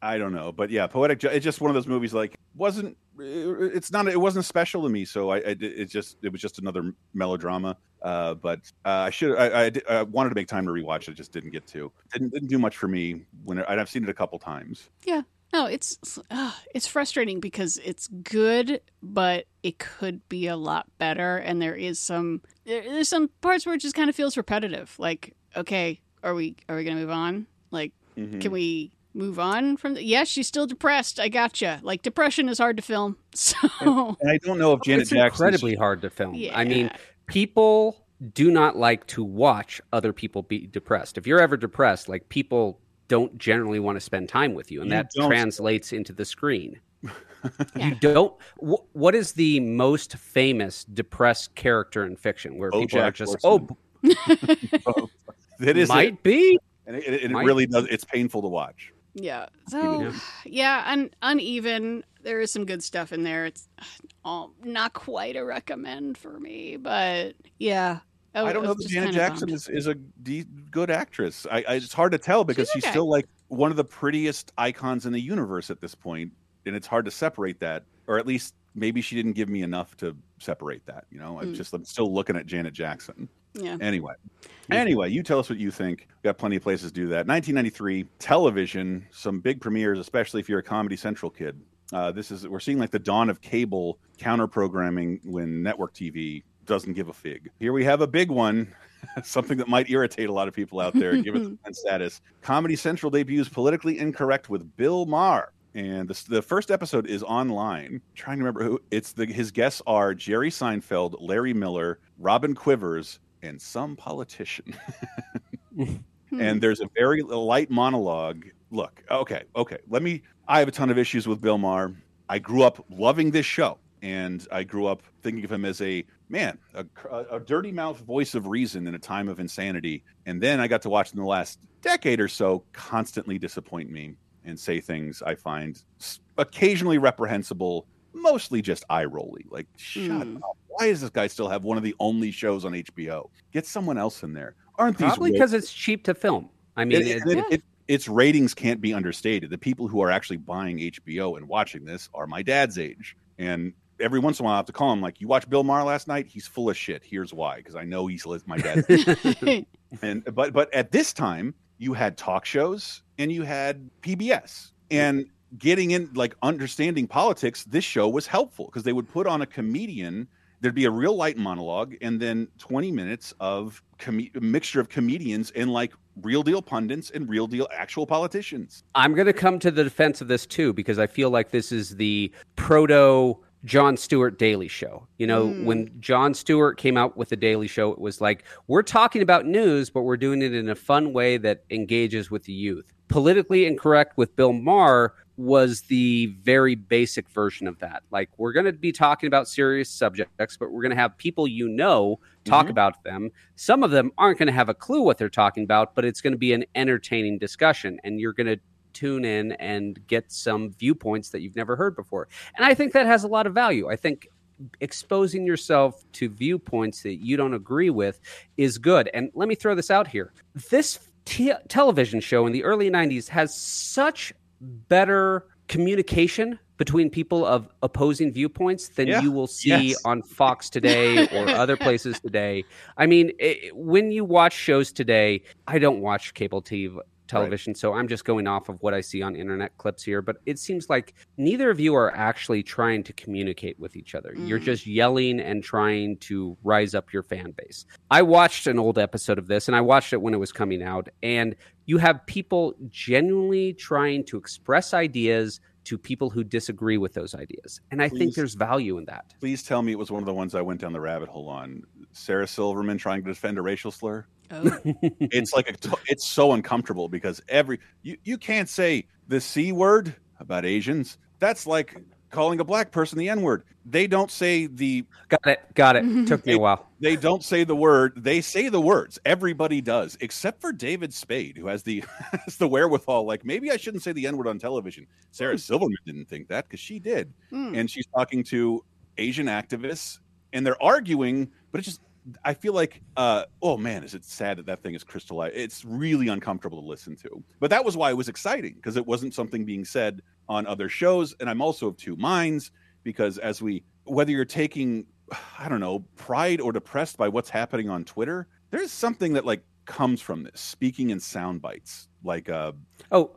I don't know, but yeah, Poetic Ju- it's just one of those movies. Like, wasn't it's not it wasn't special to me, so I, I it just it was just another melodrama. Uh, but uh, I should I, I, I wanted to make time to rewatch it, just didn't get to. Didn't didn't do much for me. When it, I've seen it a couple times. Yeah, no, it's uh, it's frustrating because it's good, but it could be a lot better. And there is some there, there's some parts where it just kind of feels repetitive. Like, okay, are we are we gonna move on? Like, mm-hmm. can we move on from the... Yes, she's still depressed. I gotcha. Like, depression is hard to film. So and, and I don't know if Janet it's Jackson's... incredibly hard to film. Yeah. I mean, people do not like to watch other people be depressed. If you're ever depressed, like, people don't generally want to spend time with you, and you that don't... translates into the screen. yeah. You don't... W- what is the most famous depressed character in fiction where oh, people Jack are just... Horseman. Oh, that is might it. Be... And it, it, it really does. It's painful to watch. Yeah. So, yeah, yeah un- uneven. There is some good stuff in there. It's all, not quite a recommend for me, but yeah. I, I don't know that Janet Jackson is, is a de- good actress. I, I, it's hard to tell because she's, okay. she's still like one of the prettiest icons in the universe at this point, and it's hard to separate that, or at least maybe she didn't give me enough to separate that. You know, I'm mm. just I'm still looking at Janet Jackson. Yeah. Anyway, anyway, you tell us what you think. We've got plenty of places to do that. nineteen ninety-three television, some big premieres, especially if you're a Comedy Central kid. Uh, this is we're seeing like the dawn of cable counter programming when network T V doesn't give a fig. Here we have a big one, something that might irritate a lot of people out there. Give it the status. Comedy Central debuts Politically Incorrect with Bill Maher. And the, the first episode is online. I'm trying to remember who it's the his guests are: Jerry Seinfeld, Larry Miller, Robin Quivers, and some politician. And there's a very light monologue. Look, okay, okay. Let me. I have a ton of issues with Bill Maher. I grew up loving this show, and I grew up thinking of him as a man, a, a dirty mouth voice of reason in a time of insanity. And then I got to watch in the last decade or so constantly disappoint me and say things I find occasionally reprehensible, mostly just eye-rolly. Like, shut mm. up. Why does this guy still have one of the only shows on H B O? Get someone else in there. Aren't these Probably because it's cheap to film. I mean, it, it, it, yeah. it, its ratings can't be understated. The people who are actually buying H B O and watching this are my dad's age. And every once in a while I have to call him, like, you watched Bill Maher last night? He's full of shit. Here's why. Because I know he's my dad's age. And, but, but at this time, you had talk shows and you had P B S. And getting in, like, understanding politics, this show was helpful because they would put on a comedian. There'd be a real light monologue and then twenty minutes of com- mixture of comedians and, like, real deal pundits and real deal actual politicians. I'm going to come to the defense of this, too, because I feel like this is the proto Jon Stewart Daily Show. You know, mm. when Jon Stewart came out with the Daily Show, it was like, we're talking about news, but we're doing it in a fun way that engages with the youth. Politically Incorrect with Bill Maher was the very basic version of that. Like, we're going to be talking about serious subjects, but we're going to have people, you know, talk mm-hmm. about them. Some of them aren't going to have a clue what they're talking about, but it's going to be an entertaining discussion, and you're going to tune in and get some viewpoints that you've never heard before. And I think that has a lot of value. I think exposing yourself to viewpoints that you don't agree with is good. And let me throw this out here. This t- television show in the early nineties has such better communication between people of opposing viewpoints than yeah. you will see yes. on Fox today or other places today. I mean, it, when you watch shows today, I don't watch cable T V television, right. so I'm just going off of what I see on internet clips here, but it seems like neither of you are actually trying to communicate with each other. Mm. You're just yelling and trying to rise up your fan base. I watched an old episode of this, and I watched it when it was coming out, and you have people genuinely trying to express ideas to people who disagree with those ideas, and I please, think there's value in that. Please tell me it was one of the ones I went down the rabbit hole on. Sarah Silverman trying to defend a racial slur. Oh. It's like a, it's so uncomfortable because every you, you can't say the C word about Asians. That's like calling a black person the N word. They don't say the got it, got it. Mm-hmm. Took me they, a while. They don't say the word. They say the words. Everybody does, except for David Spade, who has the has the wherewithal. Like, maybe I shouldn't say the N word on television. Sarah mm. Silverman didn't think that because she did, mm. and she's talking to Asian activists, and they're arguing, but it's just. I feel like, uh, oh man, is it sad that that thing is crystallized? It's really uncomfortable to listen to. But that was why it was exciting, because it wasn't something being said on other shows. And I'm also of two minds, because as we, whether you're taking, I don't know, pride or depressed by what's happening on Twitter, there's something that like comes from this, speaking in sound bites. Like, uh, oh,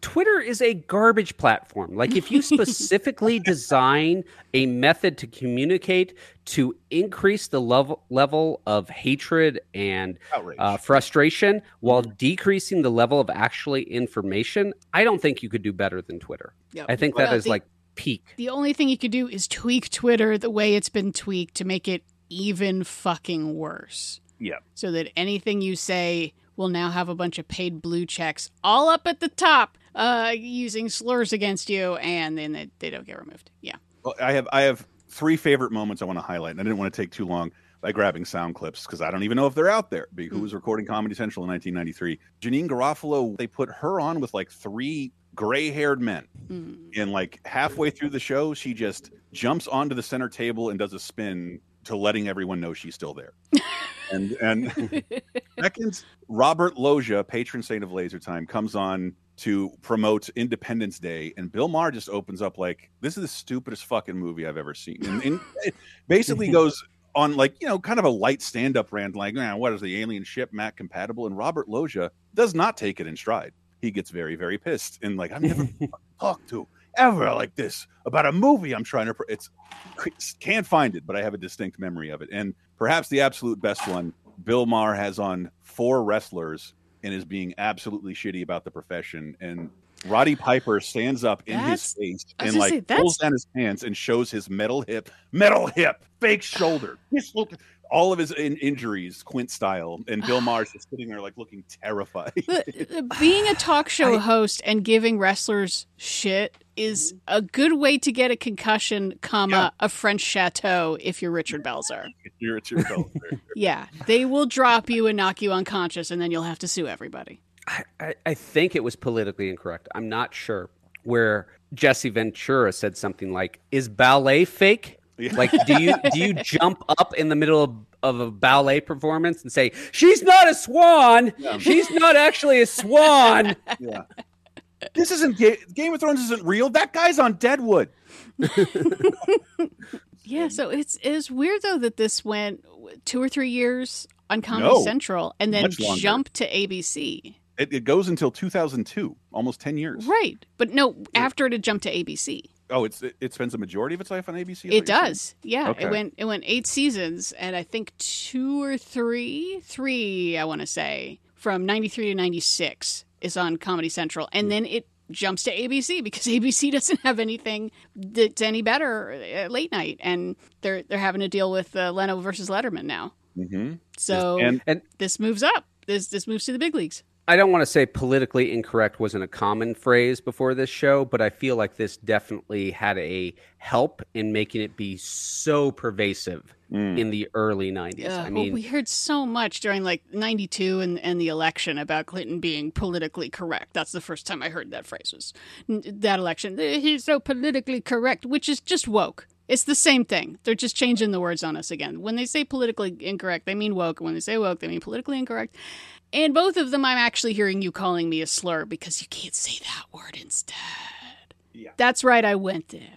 Twitter is a garbage platform. Like, if you specifically design a method to communicate to increase the level level of hatred and uh, frustration while decreasing the level of actually information, I don't think you could do better than Twitter. Yep. I think that well, is the, like peak. The only thing you could do is tweak Twitter the way it's been tweaked to make it even fucking worse. Yeah. So that anything you say will now have a bunch of paid blue checks all up at the top. Uh, using slurs against you, and then they, they don't get removed. Yeah. Well, I have I have three favorite moments I want to highlight, and I didn't want to take too long by grabbing sound clips because I don't even know if they're out there. Who was recording Comedy Central in nineteen ninety-three? Janine Garofalo, they put her on with like three gray-haired men. Mm. And like halfway through the show, she just jumps onto the center table and does a spin to letting everyone know she's still there. and and second, Robert Loggia, patron saint of Laser Time, comes on to promote Independence Day, and Bill Maher just opens up like, this is the stupidest fucking movie I've ever seen. And, and it basically goes on like, you know, kind of a light stand-up rant, like, nah, what is the alien ship, Mac compatible? And Robert Loggia does not take it in stride. He gets very, very pissed. And like, I've never talked to ever like this about a movie I'm trying to... Pr- it's can't find it, but I have a distinct memory of it. And perhaps the absolute best one, Bill Maher has on four wrestlers and is being absolutely shitty about the profession. And Roddy Piper stands up in that's, his face and like say, pulls down his pants and shows his metal hip, metal hip, fake shoulder, all of his in- injuries, Quint style. And Bill Maher's just sitting there like looking terrified. The, the, being a talk show I, host and giving wrestlers shit is a good way to get a concussion, comma, yeah. a French chateau if you're Richard Belzer. If you're Richard Belzer. Yeah. They will drop you and knock you unconscious, and then you'll have to sue everybody. I, I, I think it was Politically Incorrect. I'm not sure. Where Jesse Ventura said something like, is ballet fake? Yeah. Like, do you do you jump up in the middle of, of a ballet performance and say, she's not a swan. Yeah. She's not actually a swan. Yeah. This isn't Ga- Game of Thrones isn't real. That guy's on Deadwood. Yeah, so it's it's weird though that this went two or three years on Comedy no, Central and then jumped to A B C. It, it goes until two thousand two, almost ten years. Right, but no, after it had jumped to A B C. Oh, it's it, it spends the majority of its life on A B C. It does, saying? Yeah. Okay. It went it went eight seasons, and I think two or three, three, I want to say, from ninety-three to ninety-six. Is on Comedy Central, and then it jumps to A B C because A B C doesn't have anything that's any better at late night, and they're they're having to deal with uh, Leno versus Letterman now. Mm-hmm. So and, and this moves up. This this moves to the big leagues. I don't want to say Politically Incorrect wasn't a common phrase before this show, but I feel like this definitely had a help in making it be so pervasive mm. in the early nineties. Uh, I mean, well, we heard so much during like ninety-two and, and the election about Clinton being politically correct. That's the first time I heard that phrase was that election. He's so politically correct, which is just woke. It's the same thing. They're just changing the words on us again. When they say politically incorrect, they mean woke. And when they say woke, they mean politically incorrect. And both of them, I'm actually hearing you calling me a slur because you can't say that word instead. Yeah. That's right. I went there.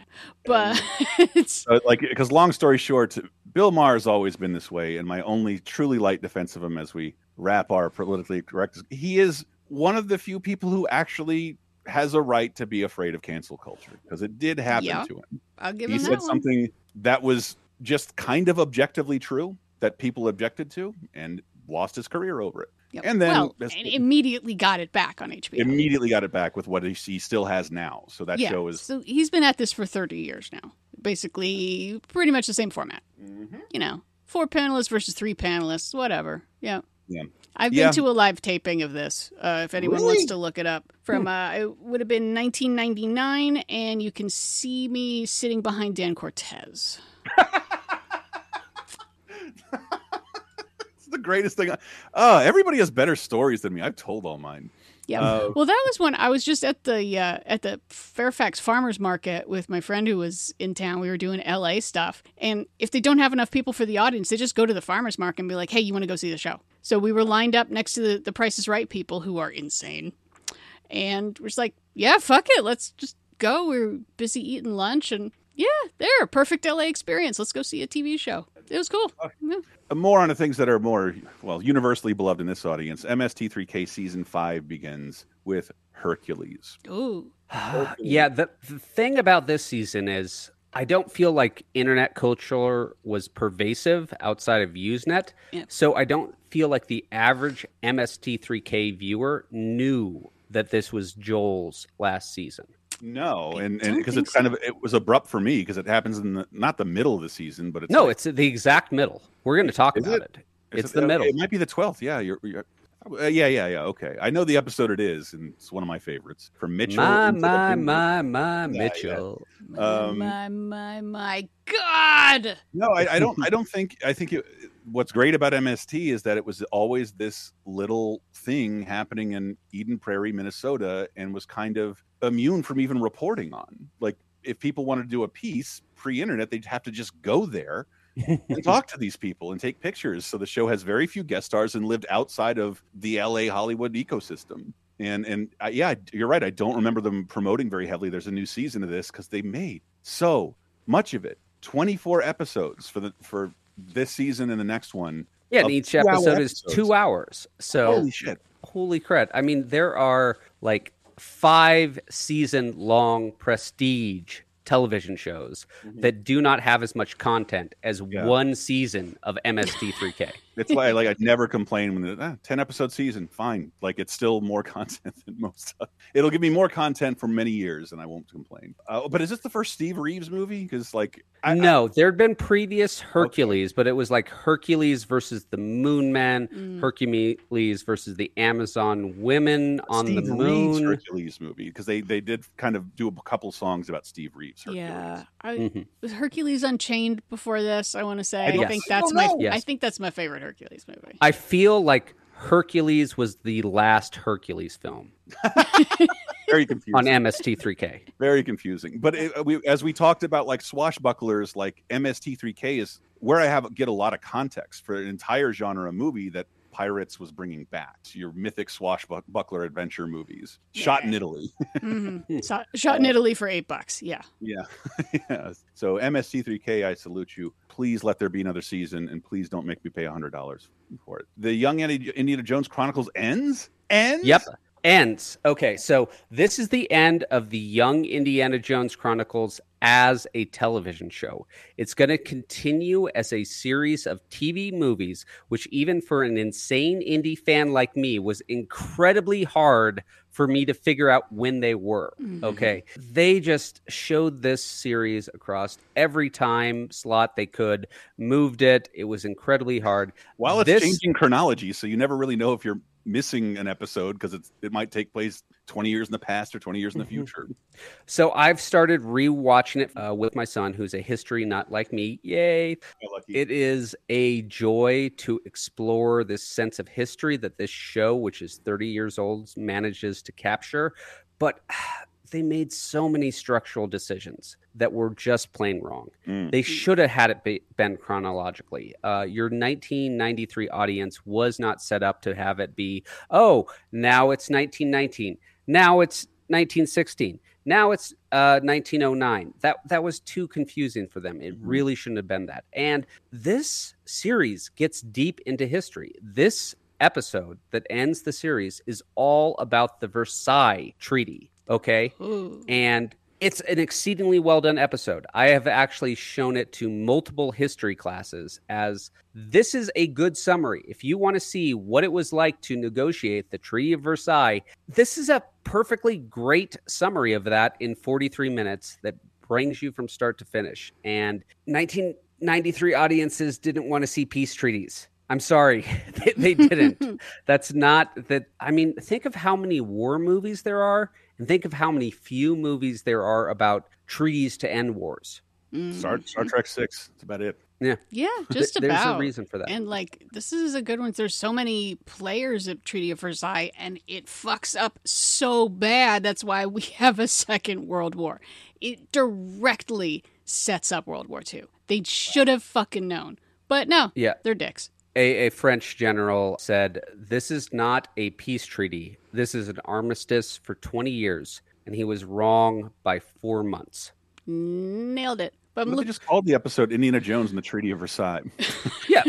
But it's um, so like, because long story short, Bill Maher's always been this way. And my only truly light defense of him as we wrap our politically correct, he is one of the few people who actually has a right to be afraid of cancel culture because it did happen yeah. to him. I'll give him he that said one. Something that was just kind of objectively true that people objected to and lost his career over it. Yep. And then well, and immediately got it back on H B O. Immediately got it back with what he, he still has now. So that yeah. show is. So he's been at this for thirty years now. Basically, pretty much the same format. Mm-hmm. You know, four panelists versus three panelists, whatever. Yeah. Yeah. I've yeah. been to a live taping of this, uh, if anyone really? wants to look it up. From uh, it would have been nineteen ninety-nine, and you can see me sitting behind Dan Cortez. It's the greatest thing. Uh, everybody has better stories than me. I've told all mine. Yeah. Uh, well, that was when I was just at the uh, at the Fairfax Farmers Market with my friend who was in town. We were doing L A stuff. And if they don't have enough people for the audience, they just go to the farmers market and be like, hey, you want to go see the show? So we were lined up next to the, the Price is Right people who are insane. And we're just like, yeah, fuck it. Let's just go. We're busy eating lunch. And yeah, there. Perfect L A experience. Let's go see a T V show. It was cool. Okay. Yeah. More on the things that are more, well, universally beloved in this audience. M S T three K season five begins with Hercules. Ooh. Hercules. Yeah, the, the thing about this season is I don't feel like internet culture was pervasive outside of Usenet. Yep. So I don't feel like the average M S T three K viewer knew that this was Joel's last season. No, I and because it's so. kind of it was abrupt for me because it happens in the, not the middle of the season, but it's no, like, it's the exact middle. We're going to talk about it. it. It's it, the middle. It might be the twelfth. Yeah, you're, you're uh, yeah, yeah, yeah. Okay, I know the episode it is, and it's one of my favorites from Mitchell. My my my my yeah, Mitchell. Yeah. Um, my my my God. No, I, I don't. I don't think. I think it, what's great about M S T is that it was always this little thing happening in Eden Prairie, Minnesota, and was kind of immune from even reporting on. Like, if people wanted to do a piece pre-internet, they'd have to just go there and talk to these people and take pictures. So the show has very few guest stars and lived outside of the L A Hollywood ecosystem. And and I, yeah, you're right. I don't remember them promoting very heavily. There's a new season of this because they made so much of it. twenty-four episodes for the for this season and the next one. Yeah, each episode is two hours. So holy shit, holy crap! I mean, there are like five season long prestige television shows mm-hmm. that do not have as much content as yeah. one season of M S T three K. It's like, like I never complain when ah, ten episode season, fine. Like, it's still more content than most. It'll give me more content for many years and I won't complain. Uh, but is this the first Steve Reeves movie? Because like I, no, I, there'd been previous Hercules, okay. but it was like Hercules versus the Moon Man, mm. Hercules versus the Amazon women on Steve the moon. Reeves Hercules movie, because they they did kind of do a couple songs about Steve Reeves. Hercules. Yeah, I, mm-hmm. was Hercules Unchained before this? I want to say. I, yes. I think that's oh, no. my. Yes. I think that's my favorite Hercules movie. I feel like Hercules was the last Hercules film. Very confusing on M S T three K. Very confusing, but it, we, as we talked about, like swashbucklers, like M S T three K is where I have get a lot of context for an entire genre of movie that Pirates was bringing back. So your mythic swashbuckler adventure movies, yeah. shot in Italy. mm-hmm. so, shot in Italy for eight bucks. Yeah. Yeah. yeah. So M S T three K, I salute you. Please let there be another season, and please don't make me pay a hundred dollars for it. The Young Indiana Jones Chronicles ends. Ends. Yep. Ends. Okay. So this is the end of the Young Indiana Jones Chronicles as a television show. It's going to continue as a series of T V movies, which even for an insane indie fan like me was incredibly hard for me to figure out when they were. Mm-hmm. Okay. They just showed this series across every time slot they could, moved it. It was incredibly hard. While it's this... changing chronology, so you never really know if you're missing an episode because it's it might take place twenty years in the past or twenty years in the future. So I've started rewatching it uh, with my son, who's a history nut like me. Yay. It is a joy to explore this sense of history that this show, which is thirty years old, manages to capture. But they made so many structural decisions that were just plain wrong. Mm. They should have had it be, been chronologically. Uh, your nineteen ninety-three audience was not set up to have it be, oh, now it's nineteen nineteen. Now it's nineteen sixteen. Now it's uh, nineteen oh nine. That, that was too confusing for them. It really shouldn't have been that. And this series gets deep into history. This episode that ends the series is all about the Versailles Treaty. Okay. Ooh. And it's an exceedingly well done episode. I have actually shown it to multiple history classes as this is a good summary. If you want to see what it was like to negotiate the Treaty of Versailles, this is a perfectly great summary of that in forty-three minutes that brings you from start to finish. And nineteen ninety-three audiences didn't want to see peace treaties. I'm sorry, they, they didn't. That's not that. I mean, think of how many war movies there are. And think of how many few movies there are about treaties to end wars. Mm. Star, Star Trek six. That's about it. Yeah. Yeah, just Th- about. There's a reason for that. And like, this is a good one. There's so many players at Treaty of Versailles, and it fucks up so bad. That's why we have a second World War. It directly sets up World War Two. They should have fucking known. But no, yeah. They're dicks. A, a French general said, this is not a peace treaty. This is an armistice for twenty years. And he was wrong by four months. Nailed it. But look- they just called the episode Indiana Jones and the Treaty of Versailles. Yeah.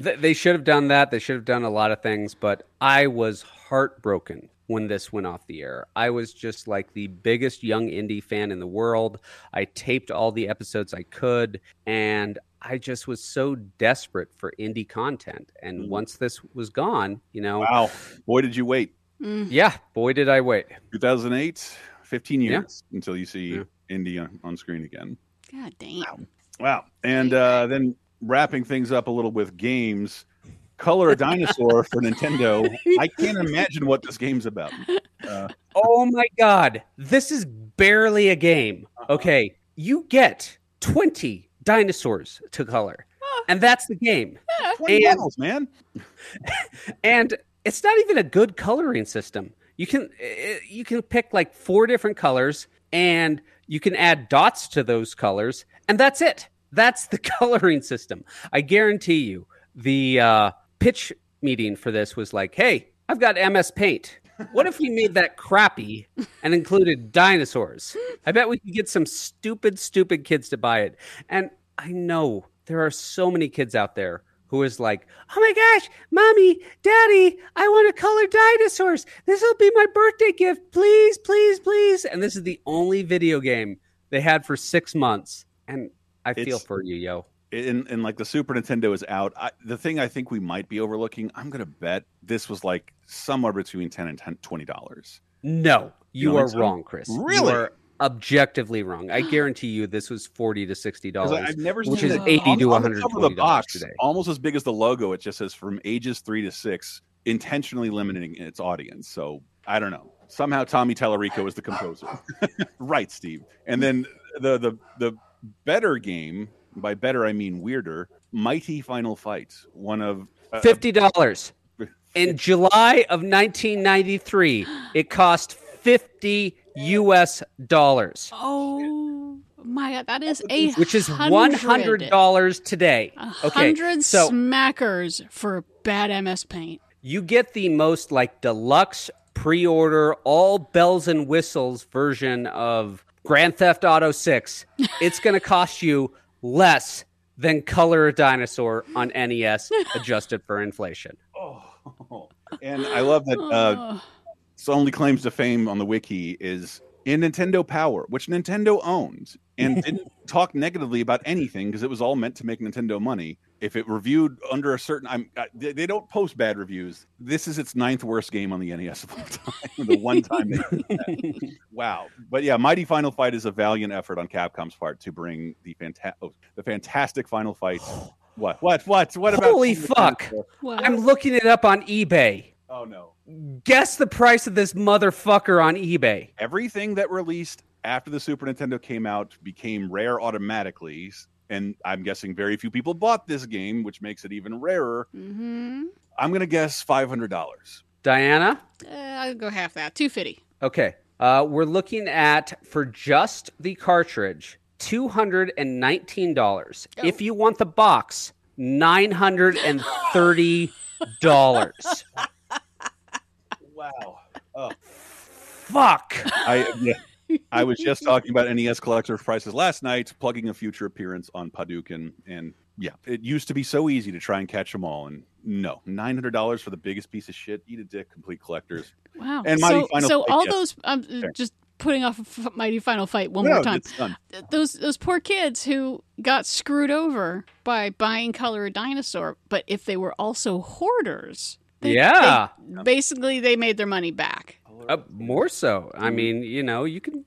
They should have done that. They should have done a lot of things. But I was heartbroken when this went off the air. I was just like the biggest Young Indie fan in the world. I taped all the episodes I could. And I just was so desperate for indie content. And once this was gone, you know. Wow. Boy, did you wait. Mm. Yeah. Boy, did I wait. two thousand eight, fifteen years yeah. until you see yeah. indie on, on screen again. God damn. Wow. wow. And uh, then wrapping things up a little with games, Color a Dinosaur for Nintendo. I can't imagine what this game's about. Uh, oh, my God. This is barely a game. Okay. You get twenty dinosaurs to color. And that's the game. Yeah. twenty and, levels, man. And it's not even a good coloring system. You can you can pick like four different colors, and you can add dots to those colors, and that's it. That's the coloring system. I guarantee you, the uh, pitch meeting for this was like, hey, I've got M S Paint. What if we made that crappy and included dinosaurs? I bet we could get some stupid, stupid kids to buy it. And I know there are so many kids out there who is like, oh my gosh, mommy, daddy, I want to color dinosaurs. This will be my birthday gift. Please, please, please. And this is the only video game they had for six months. And I feel it's, for you, yo. And, and like the Super Nintendo is out. I, the thing I think we might be overlooking, I'm going to bet this was like somewhere between ten dollars and twenty dollars. No, you, you know are so? wrong, Chris. Really? You are objectively wrong. I guarantee you this was forty to sixty dollars. I've never seen which is eighty to one hundred twenty dollars box, today. Almost as big as the logo. It just says from ages three to six, intentionally limiting its audience. So I don't know. Somehow Tommy Tallarico is the composer. Right, Steve. And then the the the better game, by better I mean weirder, Mighty Final Fight, one of uh, fifty dollars. In July of nineteen ninety-three, it cost fifty U S dollars. Oh my God, that is a which is one hundred dollars today. one hundred okay, so smackers for bad M S Paint. You get the most like deluxe pre-order, all bells and whistles version of Grand Theft Auto six. It's going to cost you less than Color a Dinosaur on N E S, adjusted for inflation. Oh, and I love that uh, its only claims to fame on the wiki is in Nintendo Power, which Nintendo owned and didn't talk negatively about anything because it was all meant to make Nintendo money. If it reviewed under a certain, I'm, I, they, they don't post bad reviews. This is its ninth worst game on the N E S of all time. The one time they did that. Wow. But yeah, Mighty Final Fight is a valiant effort on Capcom's part to bring the, fanta- oh, the fantastic Final Fight. What? What? What? What about? Holy fuck. What? I'm looking it up on eBay. Oh, no. Guess the price of this motherfucker on eBay. Everything that released after the Super Nintendo came out became rare automatically. And I'm guessing very few people bought this game, which makes it even rarer. Mm-hmm. I'm going to guess five hundred dollars. Diana? Uh, I'll go half that. two hundred fifty dollars. Okay. Uh, we're looking at, for just the cartridge, two hundred nineteen dollars. Oh. If you want the box, nine hundred thirty dollars. Wow. Oh. Fuck. I... Yeah. I was just talking about N E S collector prices last night, plugging a future appearance on Paducah, and yeah, it used to be so easy to try and catch them all, and no, nine hundred dollars for the biggest piece of shit. Eat a dick, complete collectors. Wow. And Mighty so, Final so Fight, all yes. those. I'm Fair. just putting off of Mighty Final Fight one no, more time. Those those poor kids who got screwed over by buying Color a Dinosaur, but if they were also hoarders, they, yeah, they, basically they made their money back. Uh, more so. I mean, you know, you can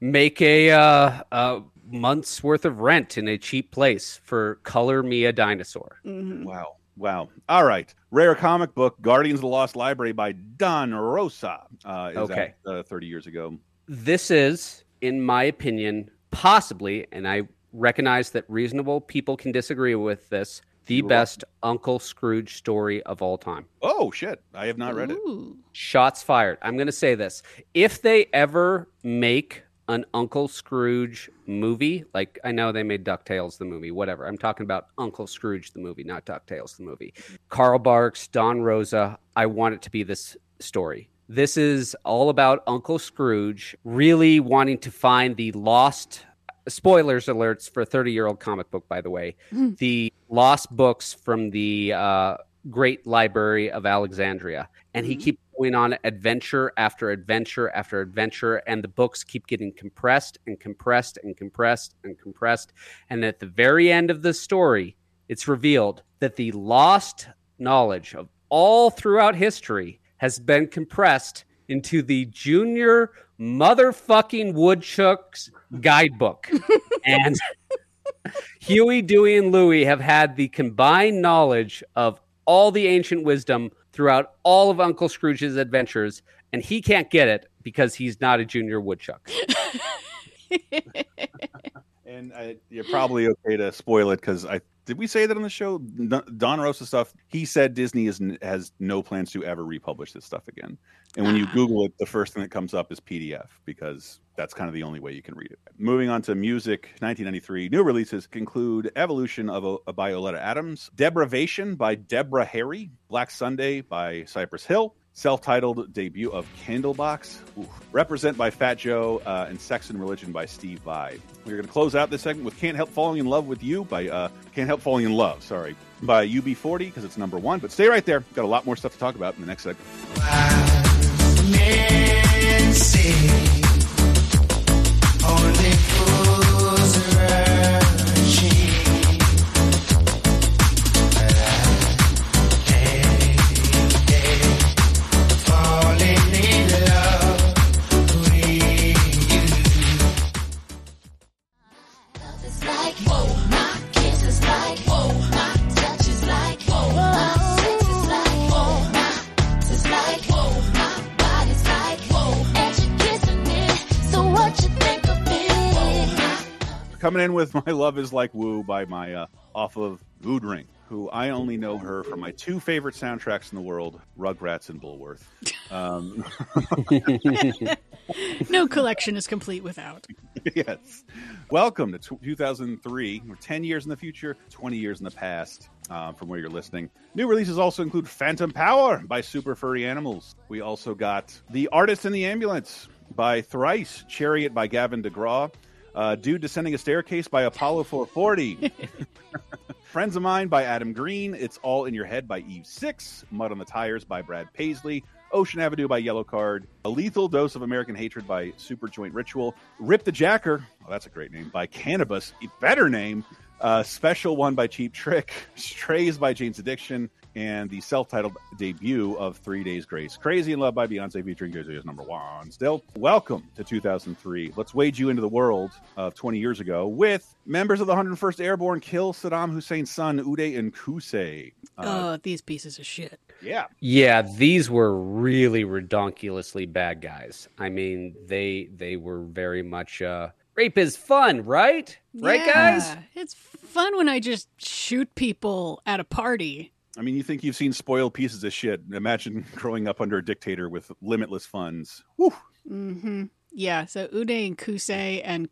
make a, uh, a month's worth of rent in a cheap place for Color Me a Dinosaur. Mm-hmm. Wow. Wow. All right. Rare comic book, Guardians of the Lost Library by Don Rosa. Uh, is okay. Out, uh, thirty years ago. This is, in my opinion, possibly, and I recognize that reasonable people can disagree with this, the You're best right. Uncle Scrooge story of all time. Oh, shit. I have not read Ooh. it. Shots fired. I'm going to say this. If they ever make an Uncle Scrooge movie, like I know they made DuckTales the movie, whatever. I'm talking about Uncle Scrooge the movie, not DuckTales the movie. Carl Barks, Don Rosa, I want it to be this story. This is all about Uncle Scrooge really wanting to find the lost... Spoilers alerts for thirty-year-old comic book, by the way. Mm. The lost books from the uh, Great Library of Alexandria. And mm-hmm. he keeps going on adventure after adventure after adventure. And the books keep getting compressed and compressed and compressed and compressed. And at the very end of the story, it's revealed that the lost knowledge of all throughout history has been compressed into the Junior Motherfucking Woodchuck's Guidebook. And Huey, Dewey, and Louie have had the combined knowledge of all the ancient wisdom throughout all of Uncle Scrooge's adventures, and he can't get it because he's not a junior woodchuck. And I, you're probably okay to spoil it because I Did we say that on the show? Don Rosa stuff. He said Disney is, has no plans to ever republish this stuff again. And when you Google it, the first thing that comes up is P D F, because that's kind of the only way you can read it. Moving on to music, nineteen ninety-three. New releases conclude Evolution of a, by Oleta Adams, Debrivation by Deborah Harry, Black Sunday by Cypress Hill, self-titled debut of Candlebox, oof, Represent by Fat Joe, uh, and Sex and Religion by Steve Vai. We're going to close out this segment with Can't Help Falling in Love with You by uh, Can't Help Falling in Love, sorry, by U B forty, because it's number one. But stay right there. Got a lot more stuff to talk about in the next segment. Coming in with My Love Is Like Woo by Maya off of Vood Ring, who I only know her from my two favorite soundtracks in the world, Rugrats and Bullworth. Um, no collection is complete without. Yes. Welcome to two thousand three. We're ten years in the future, twenty years in the past. Uh, from where you're listening. New releases also include Phantom Power by Super Furry Animals. We also got The Artist in the Ambulance by Thrice, Chariot by Gavin DeGraw, uh, Dude Descending a Staircase by Apollo four forty, Friends of Mine by Adam Green, It's All in Your Head by Eve Six, Mud on the Tires by Brad Paisley, Ocean Avenue by Yellow Card, A Lethal Dose of American Hatred by Super Joint Ritual, Rip the Jacker, oh, that's a great name, by Cannabis, a better name, Uh, Special One by Cheap Trick, Strays by Jane's Addiction, and the self-titled debut of Three Days Grace. Crazy in Love by Beyonce featuring Jay-Z is number one. Still, welcome to two thousand three. Let's wade you into the world of twenty years ago with members of the one hundred first Airborne kill Saddam Hussein's son, Uday and Kusei. Uh, oh, these pieces of shit. Yeah. Yeah, these were really redonkulously bad guys. I mean, they they were very much... Uh, rape is fun, right? Yeah, right, guys? It's fun when I just shoot people at a party. I mean, you think you've seen spoiled pieces of shit. Imagine growing up under a dictator with limitless funds. Woo! Mm-hmm. Yeah, so Uday and Kusei, and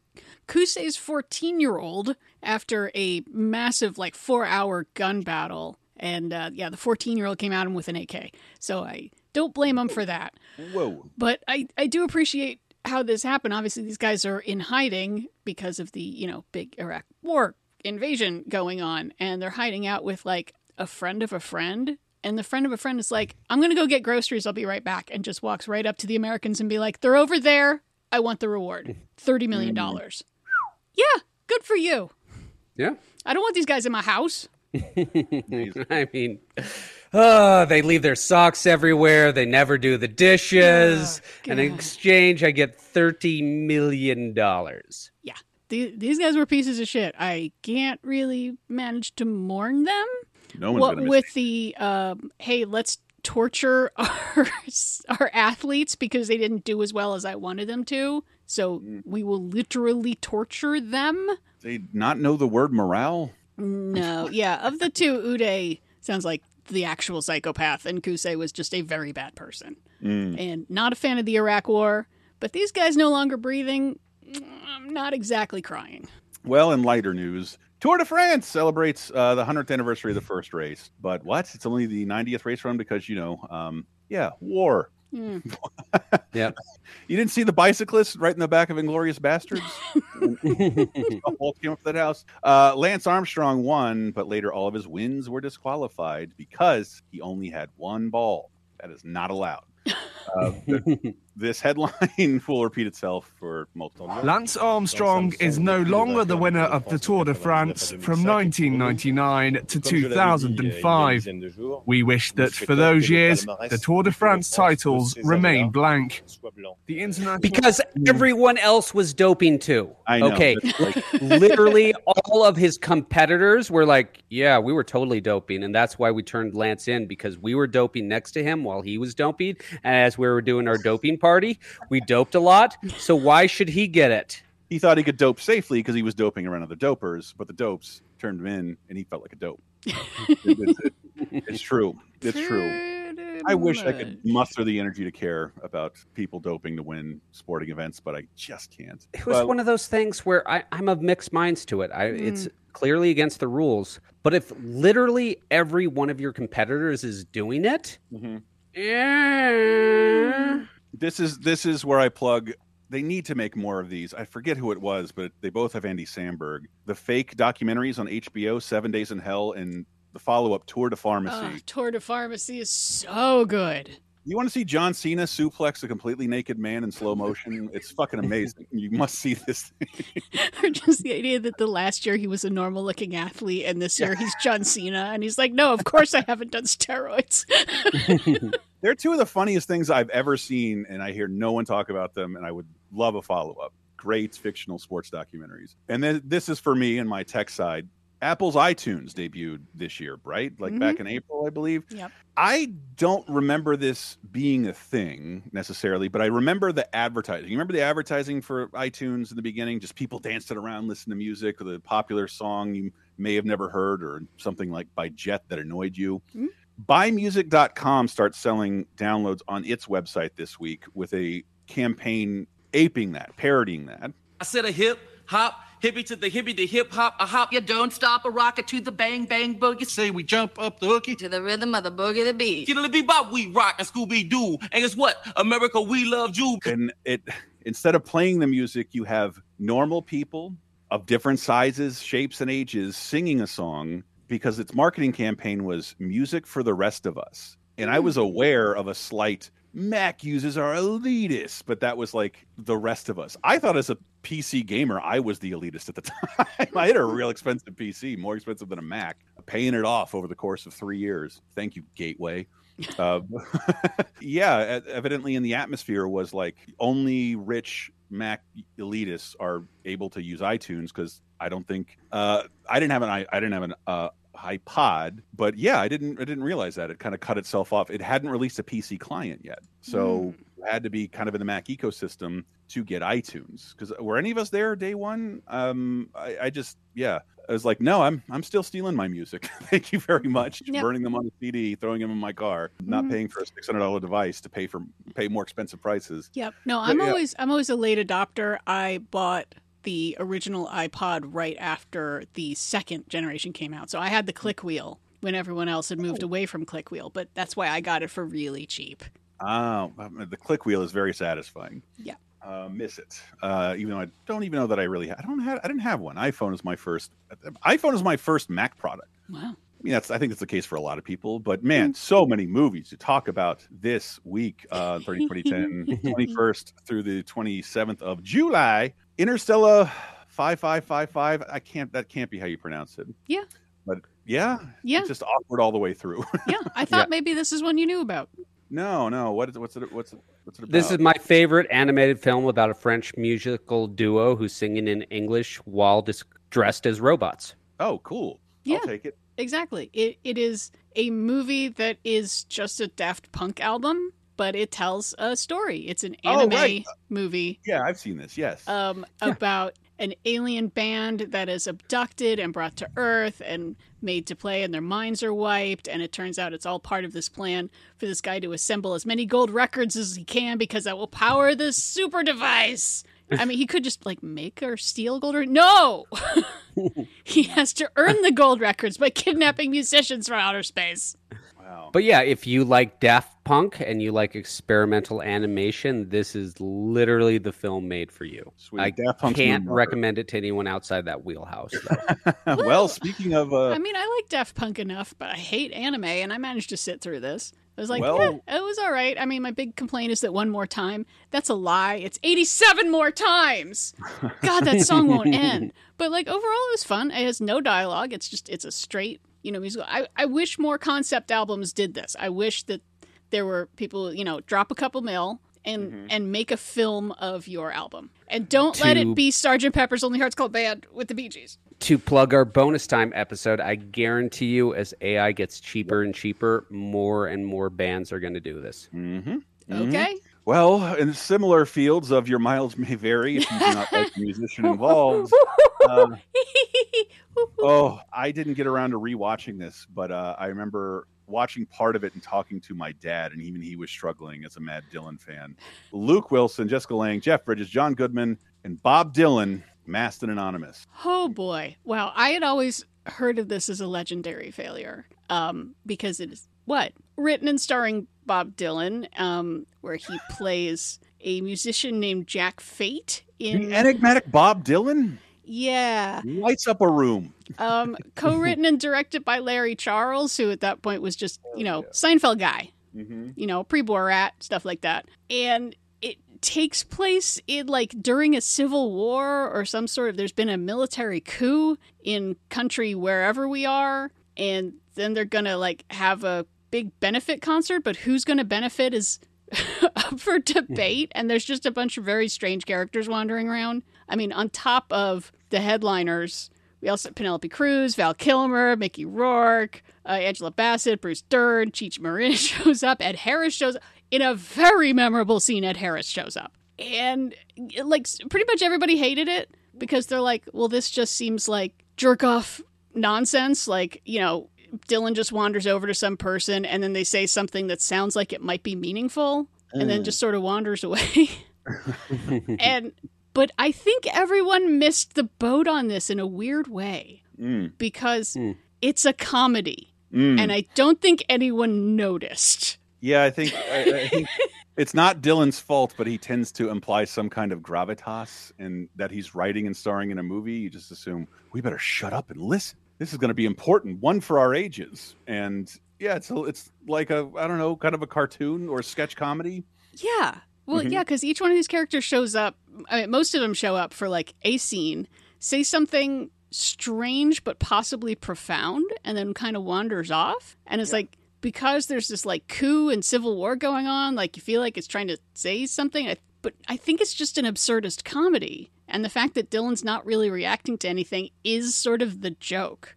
Kusei's fourteen-year-old after a massive, like, four-hour gun battle. And, uh, yeah, the fourteen-year-old came at him with an A K. So I don't blame him for that. Whoa. But I, I do appreciate... how this happened. Obviously these guys are in hiding because of the, you know, big Iraq war invasion going on, and they're hiding out with like a friend of a friend, and the friend of a friend is like, I'm gonna go get groceries, I'll be right back, and just walks right up to the Americans and be like, they're over there, I want the reward, thirty million dollars. Yeah, good for you. Yeah, I don't want these guys in my house. I mean, oh, they leave their socks everywhere. They never do the dishes. Oh, and in exchange, I get thirty million dollars. Yeah. The, these guys were pieces of shit. I can't really manage to mourn them. No one's what, gonna miss with me. The, um, hey, let's torture our, our athletes because they didn't do as well as I wanted them to. So mm. we will literally torture them. They not know the word morale? No. Yeah. Of the two, Uday sounds like the actual psychopath, and Kusei was just a very bad person. Mm. And not a fan of the Iraq war, but these guys no longer breathing, I'm not exactly crying. Well, in lighter news, Tour de France celebrates uh, the hundredth anniversary of the first race, but what? It's only the ninetieth race run because, you know, um, yeah, war. Mm. Yeah. You didn't see the bicyclist right in the back of Inglourious Bastards? Came up that house. Uh, Lance Armstrong won, but later all of his wins were disqualified because he only had one ball. That is not allowed. Uh, the, this headline will repeat itself for multiple times. Lance Armstrong is no longer the winner of the Tour de France from nineteen ninety-nine to two thousand five. We wish that for those years, the Tour de France titles remain blank. The international... Because everyone else was doping too. I know. Okay, like, literally all of his competitors were like, yeah, we were totally doping, and that's why we turned Lance in, because we were doping next to him while he was doping, and as we were doing our doping party, we doped a lot, so why should he get it? he thought he could dope safely because he was doping around other dopers, but the dopes turned him in, and he felt like a dope. it, it, it, it's true. It's true. I wish I could muster the energy to care about people doping to win sporting events, but I just can't. It was but, one of those things where I, I'm of mixed minds to it. I, mm. It's clearly against the rules, but if literally every one of your competitors is doing it, mm-hmm. yeah. This is this is where I plug. They need to make more of these. I forget who it was, but they both have Andy Samberg. The fake documentaries on H B O, Seven Days in Hell, and the follow-up Tour de Pharmacy. Oh, Tour de Pharmacy is so good. You want to see John Cena suplex a completely naked man in slow motion? It's fucking amazing. You must see this thing. Or just the idea that the last year he was a normal-looking athlete, and this year yeah. he's John Cena, and he's like, no, of course I haven't done steroids. They're two of the funniest things I've ever seen, and I hear no one talk about them, and I would love a follow-up. Great fictional sports documentaries. And then this is for me and my tech side. Apple's iTunes debuted this year, right? Like mm-hmm. back in April, I believe. Yep. I don't remember this being a thing necessarily, but I remember the advertising. You remember the advertising for iTunes in the beginning? Just people dancing around, listening to music, or the popular song you may have never heard, or something like by Jet that annoyed you. Mm-hmm. buy music dot com starts selling downloads on its website this week with a campaign aping that, parodying that. I said a hip hop. Hippie to the hippie to hip hop, a hop, you don't stop, a rocket to the bang bang boogie. Say we jump up the hooky to the rhythm of the boogie the beat. Get a bebop, we rock and Scooby Doo, and guess what? America, we love you. And it instead of playing the music, you have normal people of different sizes, shapes, and ages singing a song because its marketing campaign was music for the rest of us. And I was aware of a slight. Mac users are elitist, but that was like the rest of us. I thought as a P C gamer, I was the elitist at the time. I had a real expensive P C, more expensive than a Mac, paying it off over the course of three years. Thank you, Gateway. Uh, yeah, evidently in the atmosphere was like only rich Mac elitists are able to use iTunes because I don't think uh, I didn't have an I, I didn't have an uh, iPod, but yeah, I didn't I didn't realize that it kind of cut itself off. It hadn't released a P C client yet, so mm. you had to be kind of in the Mac ecosystem to get iTunes. Because were any of us there day one? Um, I, I just yeah, I was like, no, I'm I'm still stealing my music. Thank you very much. Yep. Burning them on a C D, throwing them in my car, not mm. paying for a six hundred dollar device to pay for pay more expensive prices. Yep. No, I'm but, always yeah. I'm always a late adopter. I bought the original iPod right after the second generation came out. So I had the click wheel when everyone else had moved oh. away from click wheel, but that's why I got it for really cheap. Oh, the click wheel is very satisfying. Yeah. Uh, miss it. Uh, even though I don't even know that I really, ha- I don't have, I didn't have one. iPhone is my first, iPhone is my first Mac product. Wow. I mean, that's, I think that's the case for a lot of people, but man, so many movies to talk about this week, uh, thirty twenty ten, twenty-first through the twenty-seventh of July. Interstellar five five five five. I can't, that can't be how you pronounce it. Yeah. But yeah. Yeah. It's just awkward all the way through. Yeah. I thought yeah. maybe this is one you knew about. No, no. What is it? What's it? What's it? What's it about? This is my favorite animated film about a French musical duo who's singing in English while dis- dressed as robots. Oh, cool. Yeah. I'll take it. Exactly. It it is a movie that is just a Daft Punk album, but it tells a story. It's an anime oh, right. movie. Yeah, I've seen this. Yes. Um, yeah. About an alien band that is abducted and brought to Earth and made to play, and their minds are wiped. And it turns out it's all part of this plan for this guy to assemble as many gold records as he can because that will power this super device. I mean, he could just like make or steal gold. Or- no, he has to earn the gold records by kidnapping musicians from outer space. Wow. But yeah, if you like Daft Punk and you like experimental animation, this is literally the film made for you. Sweet. I Daft Punk's can't recommend it to anyone outside that wheelhouse. well, well, speaking of, uh... I mean, I like Daft Punk enough, but I hate anime, and I managed to sit through this. I was like, well, yeah, it was all right. I mean, my big complaint is that one more time. That's a lie. It's eighty-seven more times. God, that song won't end. But like overall, it was fun. It has no dialogue. It's just it's a straight, you know, musical. I, I wish more concept albums did this. I wish that there were people, you know, drop a couple mil and mm-hmm. and make a film of your album. And don't to, let it be Sergeant Pepper's Lonely Hearts Club Band with the Bee Gees. To plug our bonus time episode, I guarantee you as A I gets cheaper and cheaper, more and more bands are going to do this. Mm-hmm. Okay. Mm-hmm. Well, in similar fields of your miles may vary if you do not like the musician involved. Uh, oh, I didn't get around to rewatching this, but uh, I remember watching part of it and talking to my dad, and even he was struggling as a Mad Dylan fan. Luke Wilson, Jessica Lange, Jeff Bridges, John Goodman, and Bob Dylan, masked and anonymous. Oh, boy. Wow. I had always heard of this as a legendary failure um, because it is, what? Written and starring Bob Dylan, um, where he plays a musician named Jack Fate. In... The enigmatic Bob Dylan? Yeah. Lights up a room. Um, co-written and directed by Larry Charles, who at that point was just, you know, yeah. Seinfeld guy. Mm-hmm. You know, pre-Borat, stuff like that. And it takes place in, like, during a civil war or some sort of, there's been a military coup in country wherever we are, and then they're gonna, like, have a big benefit concert, but who's going to benefit is up for debate. And there's just a bunch of very strange characters wandering around. I mean, on top of the headliners, we also have Penelope Cruz, Val Kilmer, Mickey Rourke, uh, Angela Bassett, Bruce Dern, Cheech Marin shows up, Ed Harris shows up. In a very memorable scene, Ed Harris shows up. And, like, pretty much everybody hated it because they're like, well, this just seems like jerk-off nonsense. Like, you know, Dylan just wanders over to some person and then they say something that sounds like it might be meaningful and mm. then just sort of wanders away. and but I think everyone missed the boat on this in a weird way mm. because mm. it's a comedy mm. and I don't think anyone noticed. Yeah, I think, I, I think it's not Dylan's fault, but he tends to imply some kind of gravitas and that he's writing and starring in a movie. You just assume we better shut up and listen. This is going to be important, one for our ages. And yeah, it's a, it's like a, I don't know, kind of a cartoon or a sketch comedy. Yeah. Well, mm-hmm. yeah, because each one of these characters shows up. I mean, most of them show up for like a scene, say something strange, but possibly profound, and then kind of wanders off. And it's yeah. like, because there's this like coup and civil war going on, like you feel like it's trying to say something. I, but I think it's just an absurdist comedy. And the fact that Dylan's not really reacting to anything is sort of the joke.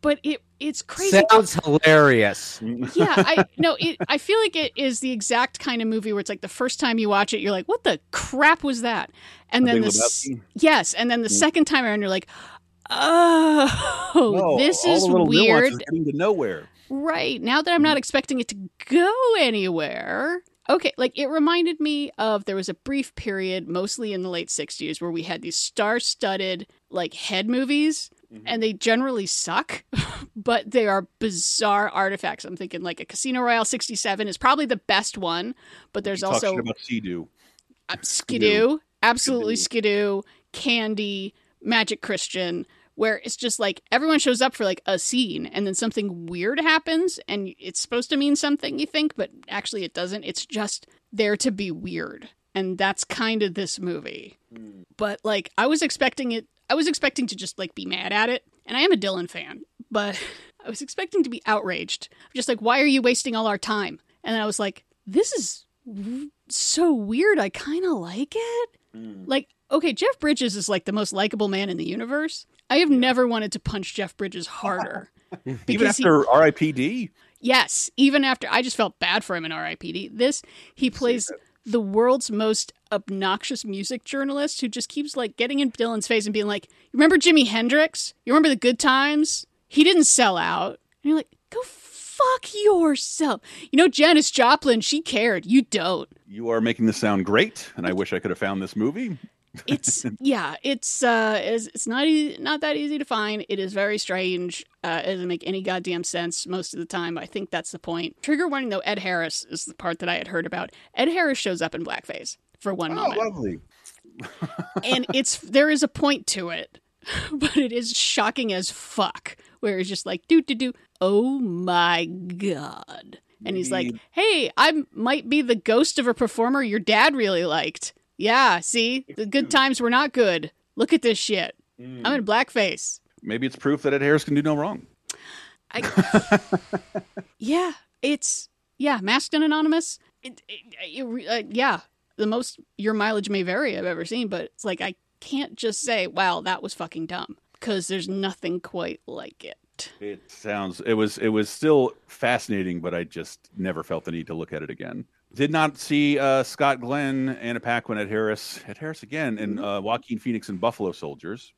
but it it's crazy. Sounds hilarious. yeah, I no, it, I feel like it is the exact kind of movie where it's like the first time you watch it, you're like, what the crap was that? And then the, yes, and then the yeah. second time around, you're like, oh, Whoa, this all is the little weird. Nuances getting to nowhere. Right. Now that I'm not expecting it to go anywhere. Okay, like, it reminded me of, there was a brief period, mostly in the late sixties, where we had these star-studded, like, head movies, mm-hmm. and they generally suck, but they are bizarre artifacts. I'm thinking, like, a Casino Royale sixty-seven is probably the best one, but there's you also... about Skidoo. Uh, Skidoo, absolutely Skidoo, Candy, Magic Christian, where it's just, like, everyone shows up for, like, a scene, and then something weird happens, and it's supposed to mean something, you think, but actually it doesn't. It's just there to be weird, and that's kind of this movie. Mm. But, like, I was expecting it, I was expecting to just, like, be mad at it, and I am a Dylan fan, but I was expecting to be outraged. I'm just like, why are you wasting all our time? And then I was like, this is w- so weird, I kind of like it. Mm. Like, okay, Jeff Bridges is, like, the most likable man in the universe. I have yeah. never wanted to punch Jeff Bridges harder. even after he, R I P D? Yes. Even after, I just felt bad for him in R I P D. This, he plays the world's most obnoxious music journalist who just keeps, like, getting in Dylan's face and being like, you remember Jimi Hendrix? You remember the good times? He didn't sell out. And you're like, go fuck yourself. You know, Janis Joplin, she cared. You don't. You are making this sound great, and I wish I could have found this movie. It's yeah, it's uh, it's, it's not easy, not that easy to find. It is very strange. Uh, it doesn't make any goddamn sense most of the time. I think that's the point. Trigger warning though. Ed Harris is the part that I had heard about. Ed Harris shows up in blackface for one oh, moment. Lovely. and it's there is a point to it, but it is shocking as fuck. Where it's just like do do do. Oh my god! And he's like, hey, I might be the ghost of a performer your dad really liked. Yeah, see? The good times were not good. Look at this shit. Mm. I'm in blackface. Maybe it's proof that Ed Harris can do no wrong. I... yeah, it's... Yeah, masked and anonymous. It, it, it, uh, yeah, the most your mileage may vary I've ever seen, but it's like I can't just say, wow, that was fucking dumb, because there's nothing quite like it. It sounds... It was, it was still fascinating, but I just never felt the need to look at it again. Did not see uh, Scott Glenn, Anna Paquin at Harris, at Harris again, and uh, Joaquin Phoenix in Buffalo Soldiers.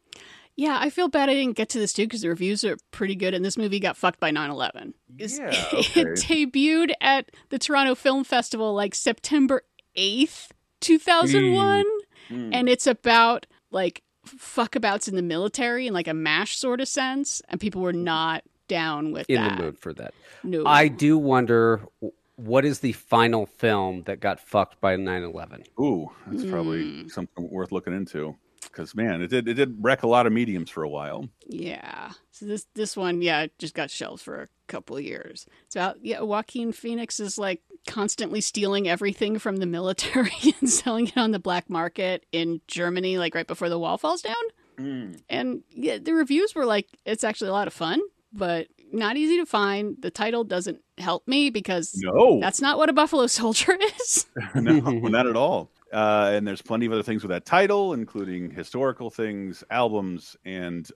Yeah, I feel bad I didn't get to this, too, because the reviews are pretty good, and this movie got fucked by nine eleven. Yeah, okay. It debuted at the Toronto Film Festival, like, September eighth, two thousand one, mm. and it's about, like, fuckabouts in the military in, like, a MASH sort of sense, and people were not down with in that. In the mood for that. No. I do wonder... What is the final film that got fucked by nine eleven? Ooh, that's probably mm. something worth looking into. Because, man, it did it did wreck a lot of mediums for a while. Yeah. So this this one, yeah, it just got shelved for a couple of years. It's about, yeah, Joaquin Phoenix is, like, constantly stealing everything from the military and selling it on the black market in Germany, like, right before the wall falls down. Mm. And yeah, the reviews were like, it's actually a lot of fun, but... not easy to find. The title doesn't help me because no. that's not what a Buffalo Soldier is. No, not at all. Uh, and there's plenty of other things with that title, including historical things, albums, and...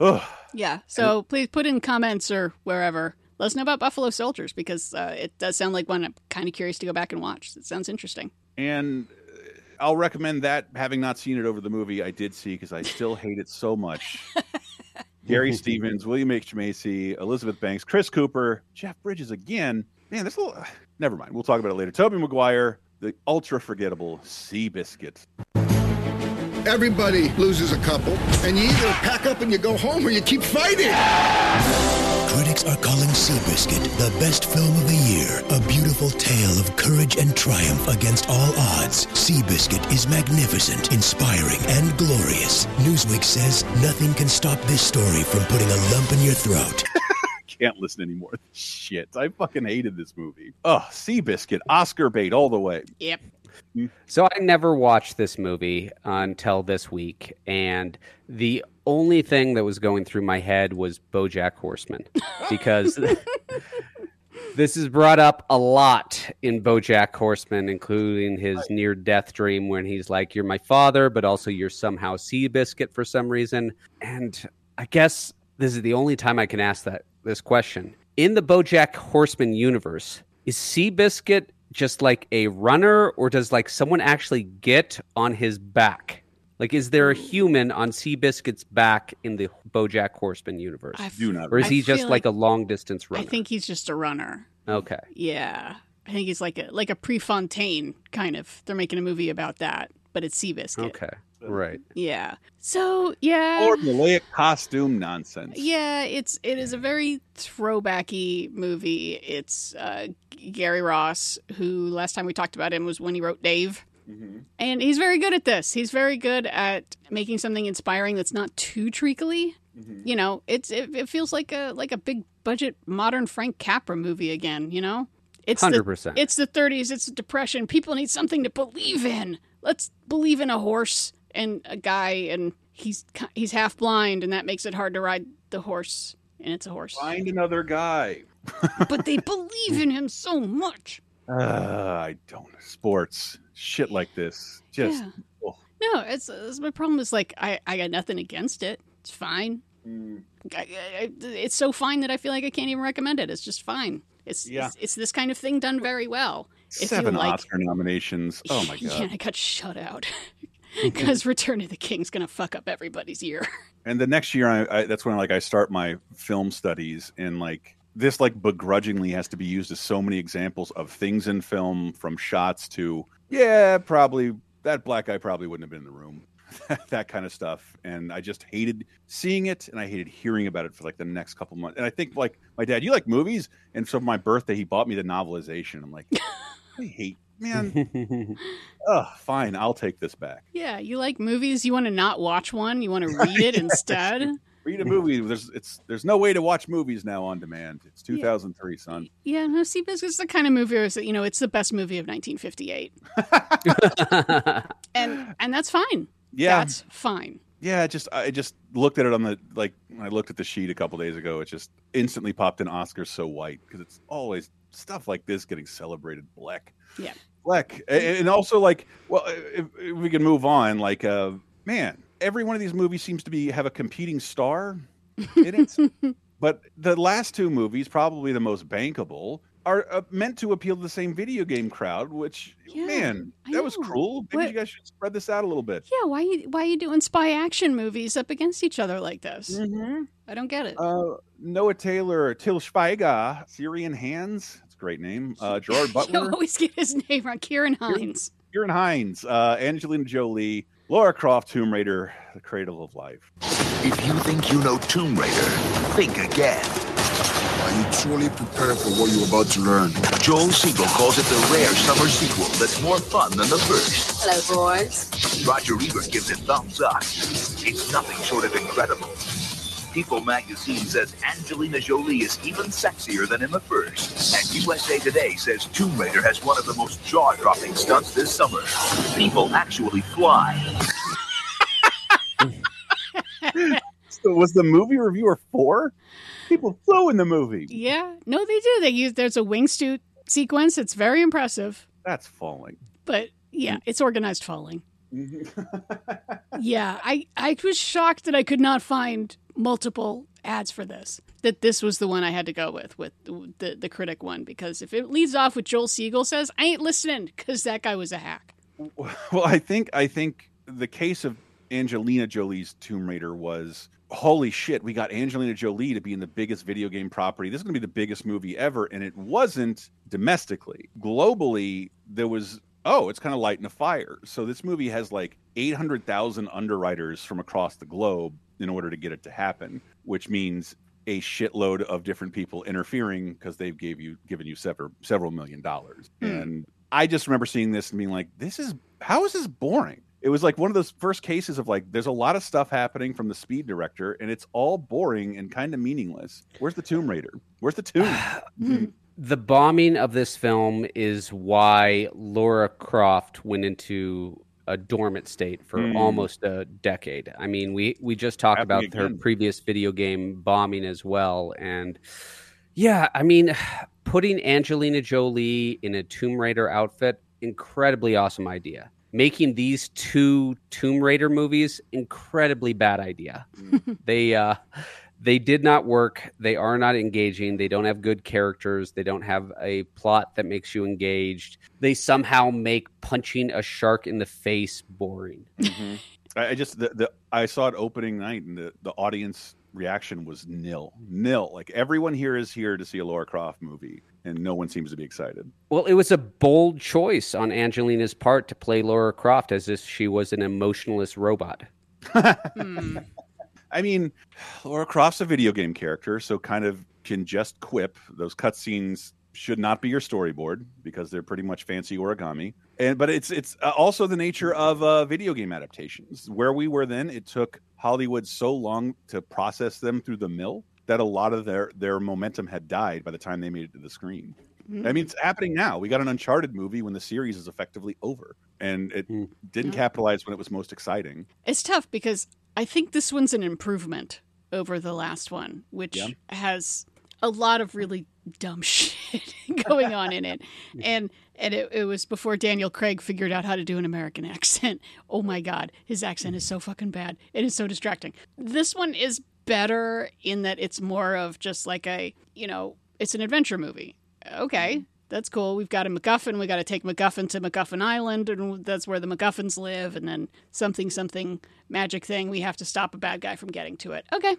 Ugh. Yeah, so and... please put in comments or wherever. Let us know about Buffalo Soldiers because uh, it does sound like one I'm kind of curious to go back and watch. It sounds interesting. And I'll recommend that, having not seen it over the movie, I did see because I still hate it so much. Gary Stevens, William H. Macy, Elizabeth Banks, Chris Cooper, Jeff Bridges again. Man, there's a little... Never mind. We'll talk about it later. Tobey Maguire, the ultra-forgettable Seabiscuit. Everybody loses a couple, and you either pack up and you go home or you keep fighting. Critics are calling Seabiscuit the best film of the year. A beautiful tale of courage and triumph against all odds. Seabiscuit is magnificent, inspiring, and glorious. Newsweek says nothing can stop this story from putting a lump in your throat. Can't listen anymore. Shit. I fucking hated this movie. Oh, Seabiscuit. Oscar bait all the way. Yep. So I never watched this movie until this week, and the only thing that was going through my head was BoJack Horseman, because this is brought up a lot in BoJack Horseman, including his right. near-death dream when he's like, you're my father, but also you're somehow Seabiscuit for some reason. And I guess this is the only time I can ask that this question. In the BoJack Horseman universe, is Seabiscuit just like a runner, or does like someone actually get on his back? Like, is there a human on Seabiscuit's back in the BoJack Horseman universe? I do not. Or is I he just like, like a long distance runner? I think he's just a runner. Okay. Yeah, I think he's like a like a Prefontaine kind of. They're making a movie about that, but it's Seabiscuit. Okay. Right. Yeah. So yeah. Or Malaic costume nonsense. Yeah, it's it is a very throwbacky movie. It's uh, Gary Ross, who last time we talked about him was when he wrote Dave, mm-hmm. and he's very good at this. He's very good at making something inspiring that's not too treacly. Mm-hmm. You know, it's it, it feels like a like a big budget modern Frank Capra movie again. You know, it's one hundred percent. The, it's the thirties. It's the Depression. People need something to believe in. Let's believe in a horse. And a guy, and he's he's half blind, and that makes it hard to ride the horse. And it's a horse. Find another guy. But they believe in him so much. Uh, I don't. Sports. Shit like this. Just. Yeah. Oh. No, it's, it's my problem is like, I, I got nothing against it. It's fine. Mm. I, I, it's so fine that I feel like I can't even recommend it. It's just fine. It's, yeah. it's, it's this kind of thing done very well. Seven like, Oscar nominations. Oh, my God. Yeah, I got shut out. Because Return of the King's gonna fuck up everybody's year. And the next year, I, I, that's when like I start my film studies, and like this like begrudgingly has to be used as so many examples of things in film, from shots to yeah, probably that black guy probably wouldn't have been in the room, that kind of stuff. And I just hated seeing it, and I hated hearing about it for like the next couple months. And I think like my dad, you like movies, and so for my birthday, he bought me the novelization. I'm like, I hate. Man, oh, fine. I'll take this back. Yeah, you like movies. You want to not watch one. You want to read it yes. instead. Read a movie. There's it's there's no way to watch movies now on demand. It's two thousand three, yeah. son. Yeah, no. Seabiscuit is the kind of movie where it's, you know it's the best movie of nineteen fifty-eight, and and that's fine. Yeah, that's fine. Yeah, just I just looked at it on the like when I looked at the sheet a couple days ago. It just instantly popped in Oscars So White because it's always stuff like this getting celebrated. Black. Yeah. Black. And also, like, well, if we can move on, like, uh, man, every one of these movies seems to be have a competing star. It is. But the last two movies, probably the most bankable, are uh, meant to appeal to the same video game crowd, which, yeah, man, I that know. was cruel. Maybe what? you guys should spread this out a little bit. Yeah, why you, why are you doing spy action movies up against each other like this? Mm-hmm. I don't get it. Uh, Noah Taylor, Til Schweiger, Syrian Hands, that's a great name. Uh, Gerard Butler. You always get his name wrong. Kieran Hines. Kieran Hines, uh, Angelina Jolie, Lara Croft, Tomb Raider, The Cradle of Life. If you think you know Tomb Raider, think again. Are you truly prepared for what you're about to learn? Joel Siegel calls it the rare summer sequel that's more fun than the first. Hello, boys. Roger Ebert gives it thumbs up. It's nothing short of incredible. People magazine says Angelina Jolie is even sexier than in the first. And U S A Today says Tomb Raider has one of the most jaw-dropping stunts this summer. People actually fly. So was the movie reviewer for? People flew in the movie. Yeah. No, they do. They use there's a wingsuit sequence. It's very impressive. That's falling. But yeah, it's organized falling. Yeah. I, I was shocked that I could not find multiple ads for this. That this was the one I had to go with, with the, the, the critic one. Because if it leads off with Joel Siegel says, I ain't listening because that guy was a hack. Well, I think I think the case of Angelina Jolie's Tomb Raider was... holy shit, we got Angelina Jolie to be in the biggest video game property. This is going to be the biggest movie ever. And it wasn't domestically. Globally, there was, oh, it's kind of lighting a fire. So this movie has like eight hundred thousand underwriters from across the globe in order to get it to happen, which means a shitload of different people interfering because they've gave you, given you several, several million dollars. Mm. And I just remember seeing this and being like, this is, how is this boring? It was like one of those first cases of like, there's a lot of stuff happening from the speed director and it's all boring and kind of meaningless. Where's the Tomb Raider? Where's the tomb? The bombing of this film is why Lara Croft went into a dormant state for mm. almost a decade. I mean, we, we just talked Happening about again. her previous video game bombing as well. And yeah, I mean, putting Angelina Jolie in a Tomb Raider outfit, incredibly awesome idea. Making these two Tomb Raider movies, incredibly bad idea. They uh, they did not work. They are not engaging. They don't have good characters. They don't have a plot that makes you engaged. They somehow make punching a shark in the face boring. Mm-hmm. I just the, the I saw it opening night, and the, the audience reaction was nil, nil. Like everyone here is here to see a Lara Croft movie. And no one seems to be excited. Well, it was a bold choice on Angelina's part to play Lara Croft as if she was an emotionless robot. hmm. I mean, Lara Croft's a video game character, so kind of can just quip. Those cutscenes should not be your storyboard because they're pretty much fancy origami. And but it's it's also the nature of uh, video game adaptations. Where we were then, it took Hollywood so long to process them through the mill that a lot of their, their momentum had died by the time they made it to the screen. Mm-hmm. I mean, it's happening now. We got an Uncharted movie when the series is effectively over, and it mm. didn't yeah. capitalize when it was most exciting. It's tough because I think this one's an improvement over the last one, which yeah. has a lot of really dumb shit going on in it. And and it, it was before Daniel Craig figured out how to do an American accent. Oh my God, his accent is so fucking bad. It is so distracting. This one is better in that it's more of just like a, you know, it's an adventure movie. Okay, that's cool. We've got a MacGuffin. We got to take MacGuffin to MacGuffin Island, and that's where the MacGuffins live. And then something, something magic thing. We have to stop a bad guy from getting to it. Okay,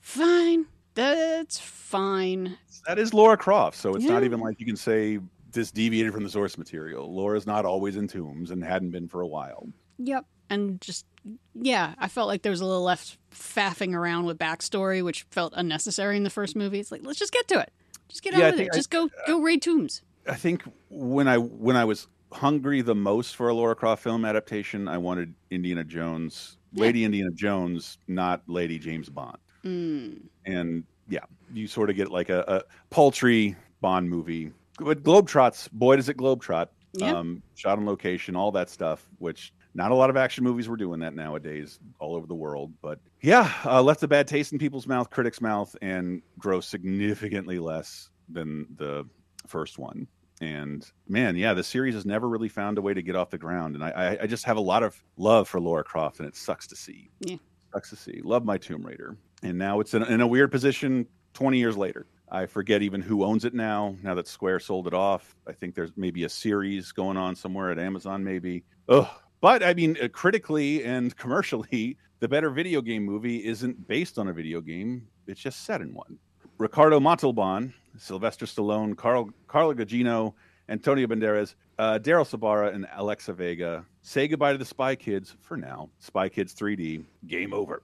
fine. That's fine. That is Lara Croft. So it's yeah. not even like you can say this deviated from the source material. Laura's not always in tombs and hadn't been for a while. Yep. And just, yeah, I felt like there was a little left faffing around with backstory, which felt unnecessary in the first movie. It's like, let's just get to it. Just get yeah, out of it. I, just go go raid tombs. I think when I when I was hungry the most for a Lara Croft film adaptation, I wanted Indiana Jones, Lady yeah. Indiana Jones, not Lady James Bond. Mm. And, yeah, you sort of get like a, a paltry Bond movie. But Globetrots, boy, does it Globetrot. Yeah. Um, shot on location, all that stuff, which... not a lot of action movies were doing that nowadays all over the world. But yeah, uh, left a bad taste in people's mouth, critics' mouth, and grossed significantly less than the first one. And man, yeah, the series has never really found a way to get off the ground. And I, I just have a lot of love for Lara Croft, and it sucks to see. Yeah. Sucks to see. Love my Tomb Raider. And now it's in, in a weird position twenty years later. I forget even who owns it now, now that Square sold it off. I think there's maybe a series going on somewhere at Amazon, maybe. Ugh. But, I mean, uh, critically and commercially, the better video game movie isn't based on a video game. It's just set in one. Ricardo Montalban, Sylvester Stallone, Carl, Carla Gugino, Antonio Banderas, uh, Daryl Sabara, and Alexa Vega say goodbye to the Spy Kids for now. Spy Kids three D, game over.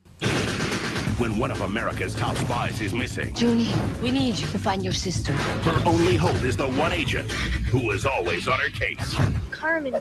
When one of America's top spies is missing. Junie, we need you to find your sister. Her only hope is the one agent who is always on her case. Carmen. Carmen!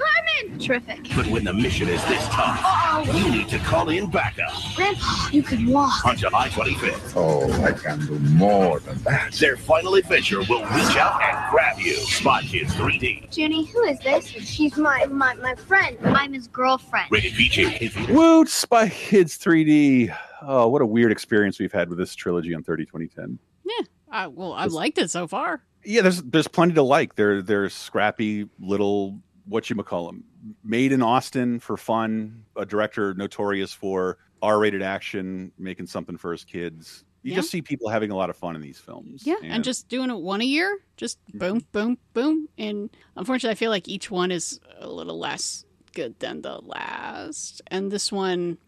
Carmen! Terrific. But when the mission is this tough, uh-oh, you need to call in backup. Grandpa, you can walk. On July twenty-fifth. Oh, I can do more than that. Their final adventure will reach out and grab you. Spy Kids three D. Junie, who is this? She's my, my, my friend. I'm his girlfriend. Rated P G. Woot, Spy Kids three D. Oh, what a weird experience we've had with this trilogy on thirty twenty ten. Yeah, I, well, I've liked it so far. Yeah, there's there's plenty to like. They're, they're scrappy little, whatchamacallem, made in Austin for fun, a director notorious for R-rated action, making something for his kids. You yeah. just see people having a lot of fun in these films. Yeah, and, and just doing it one a year. Just boom, boom, boom. And unfortunately, I feel like each one is a little less good than the last. And this one...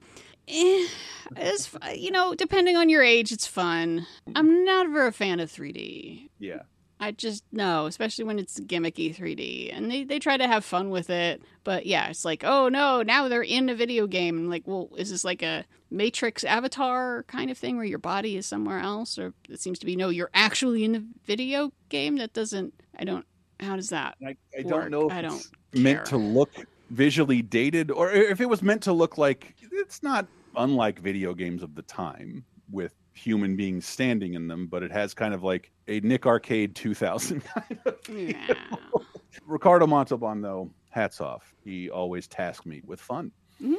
Eh, it's, you know, depending on your age, it's fun. I'm not ever a fan of three D. Yeah. I just, no, especially when it's gimmicky three D. And they, they try to have fun with it. But yeah, it's like, oh no, now they're in a video game. And like, well, is this like a Matrix Avatar kind of thing where your body is somewhere else? Or it seems to be, no, you're actually in the video game? That doesn't, I don't, how does that I, I work? don't know if I don't it's care. meant to look visually dated or if it was meant to look like, it's not... unlike video games of the time with human beings standing in them, but it has kind of like a Nick Arcade two thousand kind of feel. Yeah. Ricardo Montalban, though, hats off. He always tasked me with fun. Mm-hmm.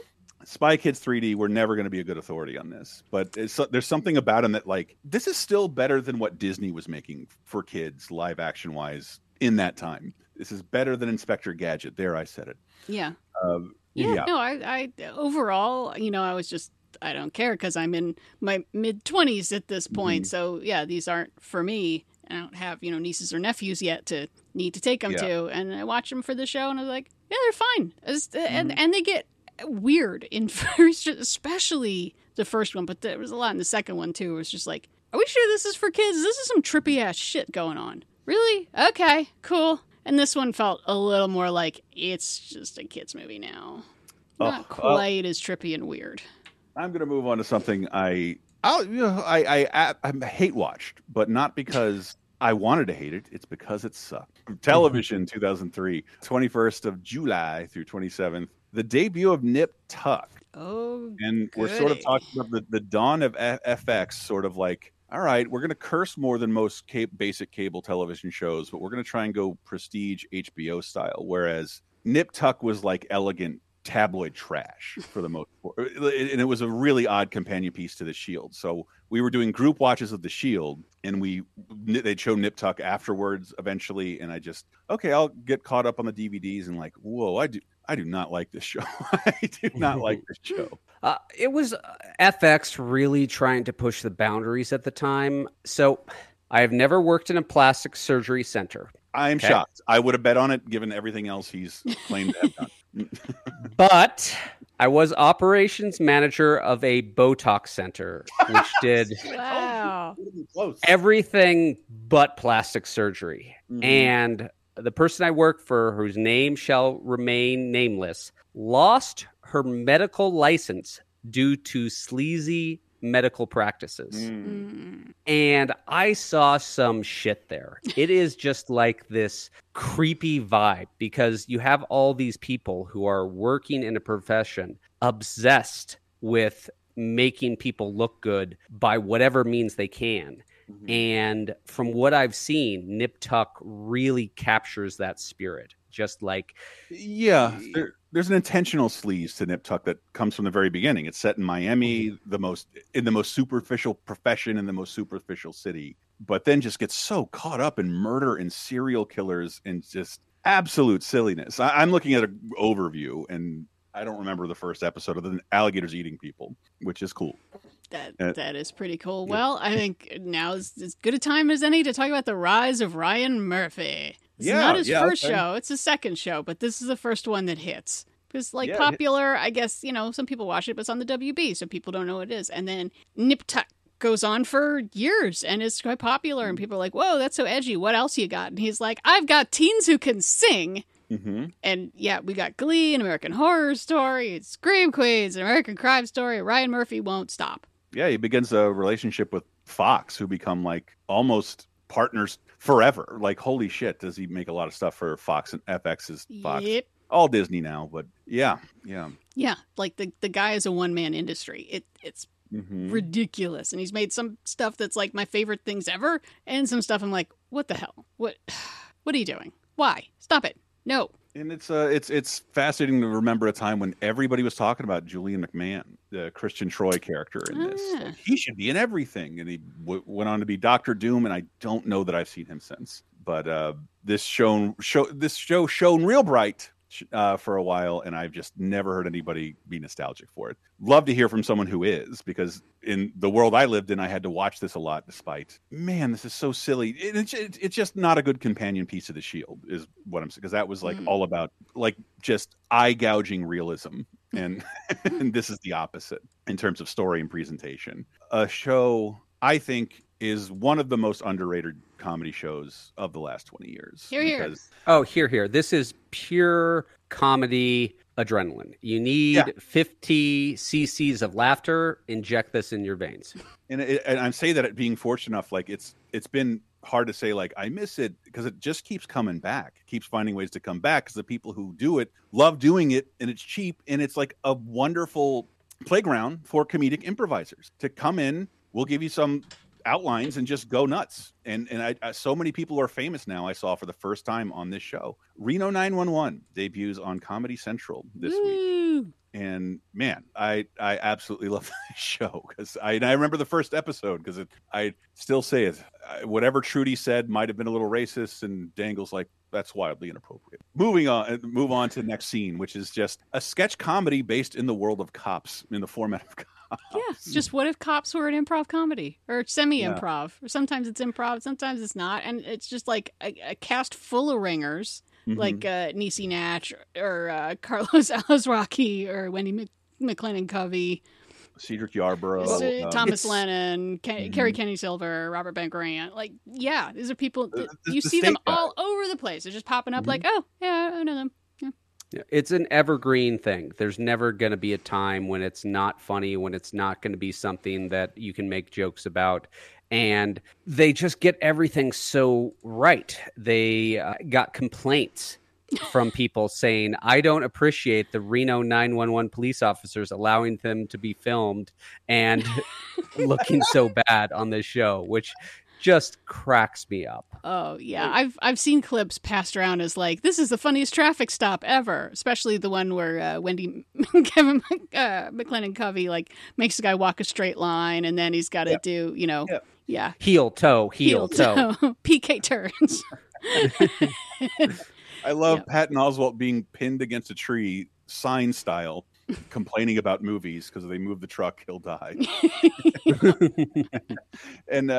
Spy Kids three D, we're never going to be a good authority on this, but it's, there's something about him that like, this is still better than what Disney was making for kids live action wise in that time. This is better than Inspector Gadget. There, I said it. Yeah. Uh, Yeah, yeah, no, I, I, overall, you know, I was just, I don't care because I'm in my mid twenties at this point. Mm-hmm. So yeah, these aren't for me. I don't have, you know, nieces or nephews yet to need to take them yeah. to. And I watch them for the show and I was like, yeah, they're fine. It's, mm-hmm. And and they get weird in first, especially the first one, but there was a lot in the second one too. It was just like, are we sure this is for kids? This is some trippy ass shit going on. Really? Okay, cool. And this one felt a little more like it's just a kids movie now. Oh, Not quite uh, as trippy and weird. I'm going to move on to something I, I'll, you know, I, I, I, I hate watched, but not because I wanted to hate it. It's because it sucked. Television two thousand three, twenty-first of July through twenty-seventh, the debut of Nip Tuck. Oh, And goody. We're sort of talking about the, the dawn of F X, sort of like, all right, we're going to curse more than most cap- basic cable television shows, but we're going to try and go prestige H B O style, whereas Nip Tuck was like elegant tabloid trash for the most part. And it was a really odd companion piece to The Shield. So we were doing group watches of The Shield, and we they'd show Nip Tuck afterwards eventually, and I just, okay, I'll get caught up on the D V Ds and like, whoa, I do I do not like this show. I do not like this show. Uh, it was F X really trying to push the boundaries at the time. So I have never worked in a plastic surgery center. I'm okay? shocked. I would have bet on it given everything else he's claimed to have done. But I was operations manager of a Botox center, which did wow. everything but plastic surgery. Mm-hmm. And the person I work for, whose name shall remain nameless, lost her medical license due to sleazy medical practices. Mm. And I saw some shit there. It is just like this creepy vibe because you have all these people who are working in a profession obsessed with making people look good by whatever means they can. And from what I've seen, Nip Tuck really captures that spirit. Just like, yeah, there, there's an intentional sleaze to Nip Tuck that comes from the very beginning. It's set in Miami, the most in the most superficial profession in the most superficial city, but then just gets so caught up in murder and serial killers and just absolute silliness. I, I'm looking at an overview, and I don't remember the first episode of the alligators eating people, which is cool. That uh, that is pretty cool. Yeah. Well, I think now is as good a time as any to talk about the rise of Ryan Murphy. It's yeah, not his yeah, first okay. show; it's his second show, but this is the first one that hits. Because, like, yeah, popular, I guess, you know, some people watch it, but it's on the W B, so people don't know what it is. And then Nip Tuck goes on for years, and it's quite popular, and people are like, whoa, that's so edgy. What else you got? And he's like, I've got teens who can sing. Mm-hmm. And, yeah, we got Glee and American Horror Story, and Scream Queens and American Crime Story. Ryan Murphy won't stop. Yeah, he begins a relationship with Fox, who become, like, almost partners forever. Like, holy shit, does he make a lot of stuff for Fox, and F X's Fox. Yep. All Disney now, but yeah, yeah. Yeah, like the, the guy is a one-man industry. It It's mm-hmm. ridiculous. And he's made some stuff that's like my favorite things ever, and some stuff I'm like, what the hell? What What are you doing? Why? Stop it. No. And it's uh, it's it's fascinating to remember a time when everybody was talking about Julian McMahon, the Christian Troy character in ah. this. Like, he should be in everything. And he w- went on to be Doctor Doom, and I don't know that I've seen him since. But uh, this, shown, show, this show shone real bright Uh, for a while, and I've just never heard anybody be nostalgic for it. Love to hear from someone who is, because in the world I lived in, I had to watch this a lot despite, man, this is so silly. It, it, it, it's just not a good companion piece of The Shield is what I'm saying, because that was like mm. all about like just eye-gouging realism, and, and this is the opposite in terms of story and presentation. A show I think is one of the most underrated comedy shows of the last twenty years. Here, here. Oh, here, here. This is pure comedy adrenaline. You need yeah. fifty cc's of laughter. Inject this in your veins. And, it, and I'm saying that it being fortunate enough, like it's it's been hard to say, like, I miss it, because it just keeps coming back. It keeps finding ways to come back, because the people who do it love doing it, and it's cheap, and it's like a wonderful playground for comedic improvisers to come in. We'll give you some outlines and just go nuts, and and I, I so many people are famous now. I saw for the first time on this show, Reno nine one one debuts on Comedy Central this Woo! week, and man, I I absolutely love this show, because I and I remember the first episode, because I still say it, I, whatever Trudy said might have been a little racist, and Dangle's like, that's wildly inappropriate. Moving on, move on to the next scene, which is just a sketch comedy based in the world of Cops, in the format of Cops. Yeah, just what if Cops were an improv comedy, or semi-improv? Yeah. Or sometimes it's improv, sometimes it's not, and it's just like a, a cast full of ringers, mm-hmm. like uh, Niecy Nash, or uh, Carlos Alazraki, or Wendy Mc- McLennan Covey, Cedric Yarborough, uh, Thomas it's... Lennon, Ken- mm-hmm. Kerry Kenny Silver, Robert Ben Grant. Like, yeah, these are people that the, you the see them guy. all over the place. They're just popping up, mm-hmm. like, oh yeah, I know them. It's an evergreen thing. There's never going to be a time when it's not funny, when it's not going to be something that you can make jokes about. And they just get everything so right. They uh, got complaints from people saying, I don't appreciate the Reno nine one one police officers allowing them to be filmed and looking so bad on this show, which just cracks me up. Oh yeah, I've I've seen clips passed around as like, this is the funniest traffic stop ever, especially the one where uh, Wendy Kevin uh, McLennan Covey like makes the guy walk a straight line, and then he's got to yeah. do you know yeah, yeah. heel toe heel, heel toe, toe. P K turns. I love yeah. Patton Oswalt being pinned against a tree, sign style, complaining about movies because they move the truck, he'll die. And uh,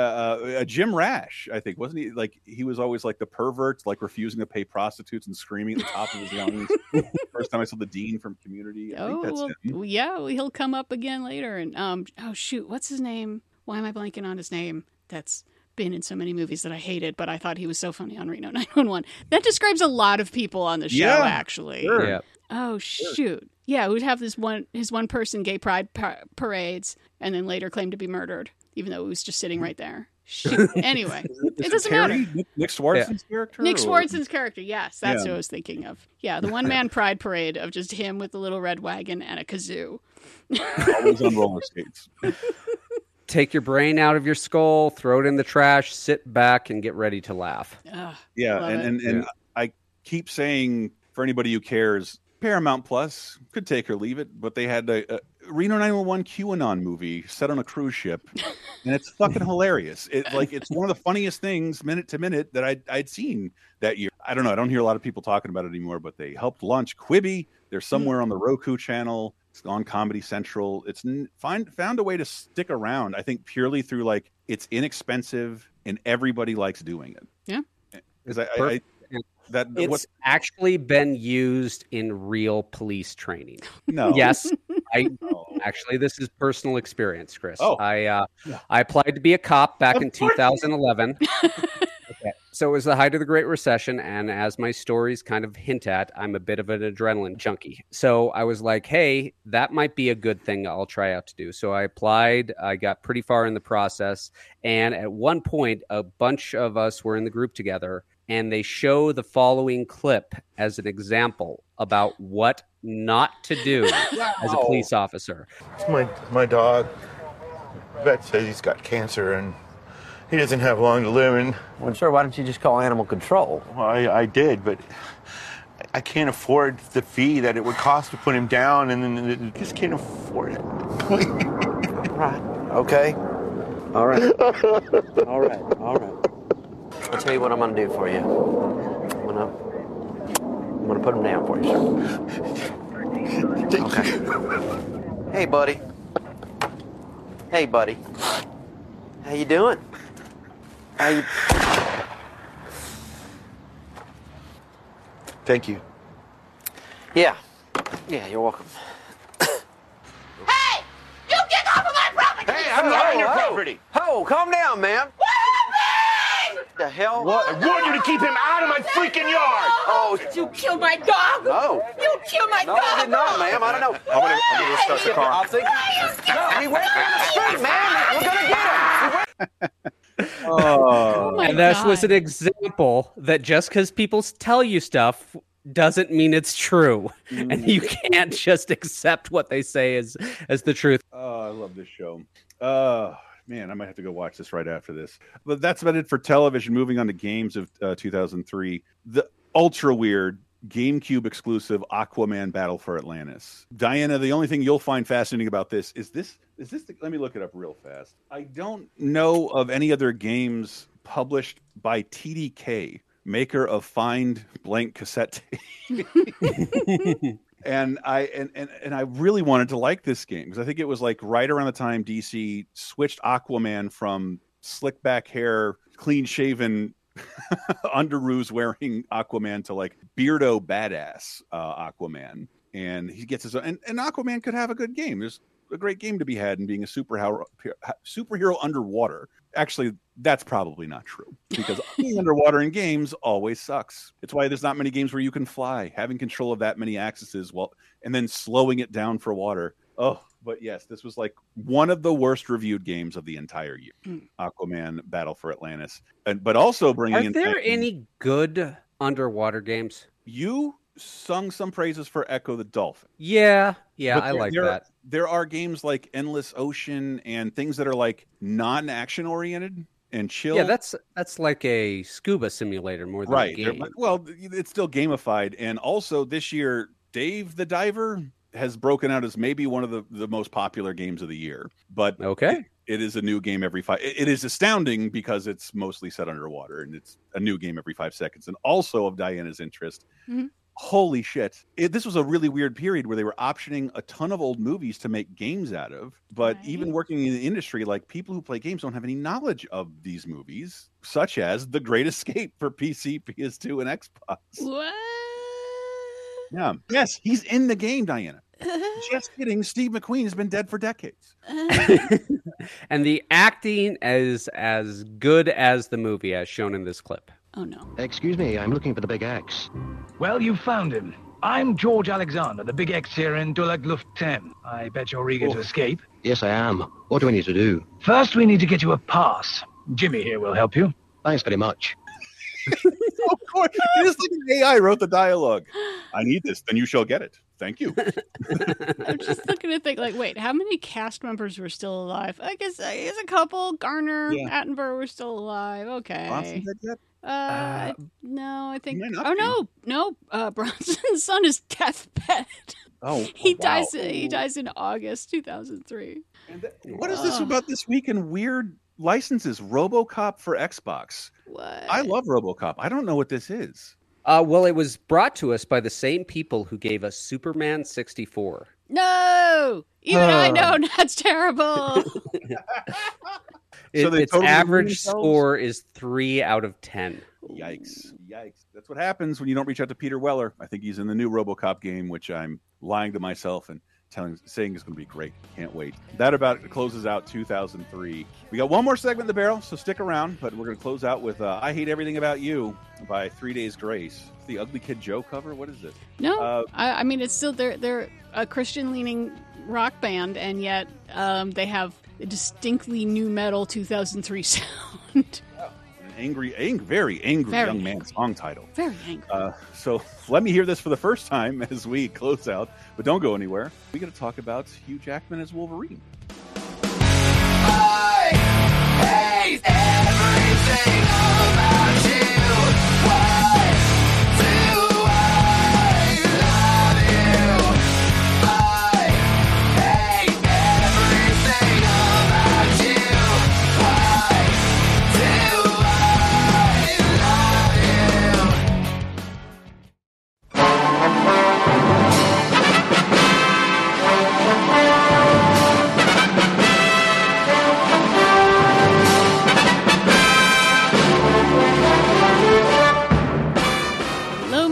uh, Jim Rash, I think, wasn't he? Like, he was always like the pervert, like refusing to pay prostitutes and screaming at the top of his lungs. First time I saw the dean from Community. I oh, think that's well, him. yeah, well, he'll come up again later. And um, oh shoot, what's his name? Why am I blanking on his name? That's been in so many movies that I hated, but I thought he was so funny on Reno nine one one. That describes a lot of people on the show, yeah, actually. Sure. Yeah. Oh shoot. Sure. Yeah, who'd have this one his one person gay pride par- parades, and then later claimed to be murdered, even though it was just sitting right there. Shit. Anyway, it doesn't Terry? matter. Nick, Nick Swartzen's yeah. character. Nick Swartzen's or? character. Yes, that's yeah. who I was thinking of. Yeah, the one man pride parade of just him with the little red wagon and a kazoo. Always on roller skates. Take your brain out of your skull, throw it in the trash, sit back, and get ready to laugh. Ugh, yeah, and and, and yeah. I keep saying, for anybody who cares, Paramount Plus could take or leave it, but they had a, a Reno nine one one QAnon movie set on a cruise ship, and it's fucking hilarious. It like it's one of the funniest things minute to minute that I'd, I'd seen that year. I don't know. I don't hear a lot of people talking about it anymore, but they helped launch Quibi. They're somewhere mm. on the Roku channel. It's on Comedy Central. It's find found a way to stick around, I think, purely through, like, it's inexpensive and everybody likes doing it. Yeah. Because I, I, I that it's what's... actually been used in real police training. No. Yes. I no. Actually, this is personal experience, Chris. Oh. I uh, yeah. I applied to be a cop back of in two thousand eleven. Okay. So it was the height of the Great Recession, and as my stories kind of hint at, I'm a bit of an adrenaline junkie. So I was like, hey, that might be a good thing I'll try out to do. So I applied. I got pretty far in the process. And at one point, a bunch of us were in the group together, and they show the following clip as an example about what not to do wow. as a police officer. It's my, my dog. Vet says he's got cancer, and he doesn't have long to live. And well, sir, why don't you just call animal control? Well, I, I did, but I can't afford the fee that it would cost to put him down, and then I just can't afford it. Right. Okay. All right. All right. All right. I'll tell you what I'm going to do for you. I'm going to I'm gonna put him down for you, sir. Thank you. Hey, buddy. Hey, buddy. How you doing? How you... Thank you. Yeah. Yeah, you're welcome. Hey! You get off of my property! Hey, I'm not on your property! Ho, calm down, ma'am. The hell? What? I warned you to keep him out of my freaking yard! Oh, did you kill my dog? No. You killed my no, dog? No, I did not, ma'am. I don't know. I'm gonna, I'm gonna start the car. I'll think. No, he went down the street, ma'am. We're gonna get him. Oh, oh my and this God. was an example that just because people tell you stuff doesn't mean it's true, mm. and you can't just accept what they say as as the truth. Oh, I love this show. Uh Man, I might have to go watch this right after this. But that's about it for television. Moving on to games of uh, two thousand three. The ultra weird GameCube exclusive Aquaman Battle for Atlantis. Diana, the only thing you'll find fascinating about this is this. Is this the, let me look it up real fast. I don't know of any other games published by T D K, maker of Find Blank Cassette Tape. And I and, and, and I really wanted to like this game because I think it was like right around the time D C switched Aquaman from slick back hair, clean shaven, underoos wearing Aquaman to like beardo badass uh, Aquaman, and he gets his own, and, and Aquaman could have a good game. There's a great game to be had in being a superhero superhero underwater. Actually, that's probably not true because being underwater in games always sucks. It's why there's not many games where you can fly. Having control of that many axes, well, and then slowing it down for water. Oh, but yes, this was like one of the worst reviewed games of the entire year. Mm. Aquaman Battle for Atlantis, and but also bringing. Are in there Echo. Any good underwater games? You sung some praises for Echo the Dolphin. Yeah, yeah, there, I like there, that. There are games like Endless Ocean and things that are like non-action oriented and chill. Yeah, that's that's like a scuba simulator more than right. a game. Well, it's still gamified. And also this year, Dave the Diver has broken out as maybe one of the, the most popular games of the year. But okay, it, it is a new game every five. It, it is astounding because it's mostly set underwater and it's a new game every five seconds. And also of Diana's interest. Mm-hmm. Holy shit. It, this was a really weird period where they were optioning a ton of old movies to make games out of. But right. even working in the industry, like people who play games don't have any knowledge of these movies, such as The Great Escape for P C, P S two, and Xbox. What? Yeah. Yes, he's in the game, Diana. Just kidding. Steve McQueen has been dead for decades. And the acting is as good as the movie, as shown in this clip. Oh, no. Excuse me, I'm looking for the Big X. Well, you found him. I'm George Alexander, the Big X here in Dulag Luft ten. I bet you're eager oh. to escape. Yes, I am. What do we need to do? First, we need to get you a pass. Jimmy here will help you. Thanks very much. Of course. It is like an A I wrote the dialogue. I need this. Then you shall get it. Thank you. I'm just looking to think, like, wait, how many cast members were still alive? I guess there's a couple. Garner, yeah. Attenborough were still alive. Okay. Awesome. Uh, uh no, I think oh no no uh Bronson's on his deathbed. Oh, he wow. dies. He dies in August two thousand three. And that, what is this about this week in weird licenses? RoboCop for Xbox. What? I love RoboCop. I don't know what this is. Uh, well, it was brought to us by the same people who gave us Superman sixty-four. No, even uh. I know that's terrible. It, so its totally average score is three out of ten. Yikes! Yikes! That's what happens when you don't reach out to Peter Weller. I think he's in the new RoboCop game, which I'm lying to myself and telling, saying is going to be great. Can't wait. That about closes out two thousand three. We got one more segment in the barrel, so stick around. But we're going to close out with uh, "I Hate Everything About You" by Three Days Grace. It's the Ugly Kid Joe cover. What is it? No, uh, I, I mean it's still they're they're a Christian leaning rock band, and yet um, they have a distinctly new metal two thousand three sound. Yeah. Angry, ang- very angry very young angry. man song title. Very angry. Uh, so let me hear this for the first time as we close out. But don't go anywhere. We're going to talk about Hugh Jackman as Wolverine. I hate everything about you. Why do I love you? I hate everything about you. Why do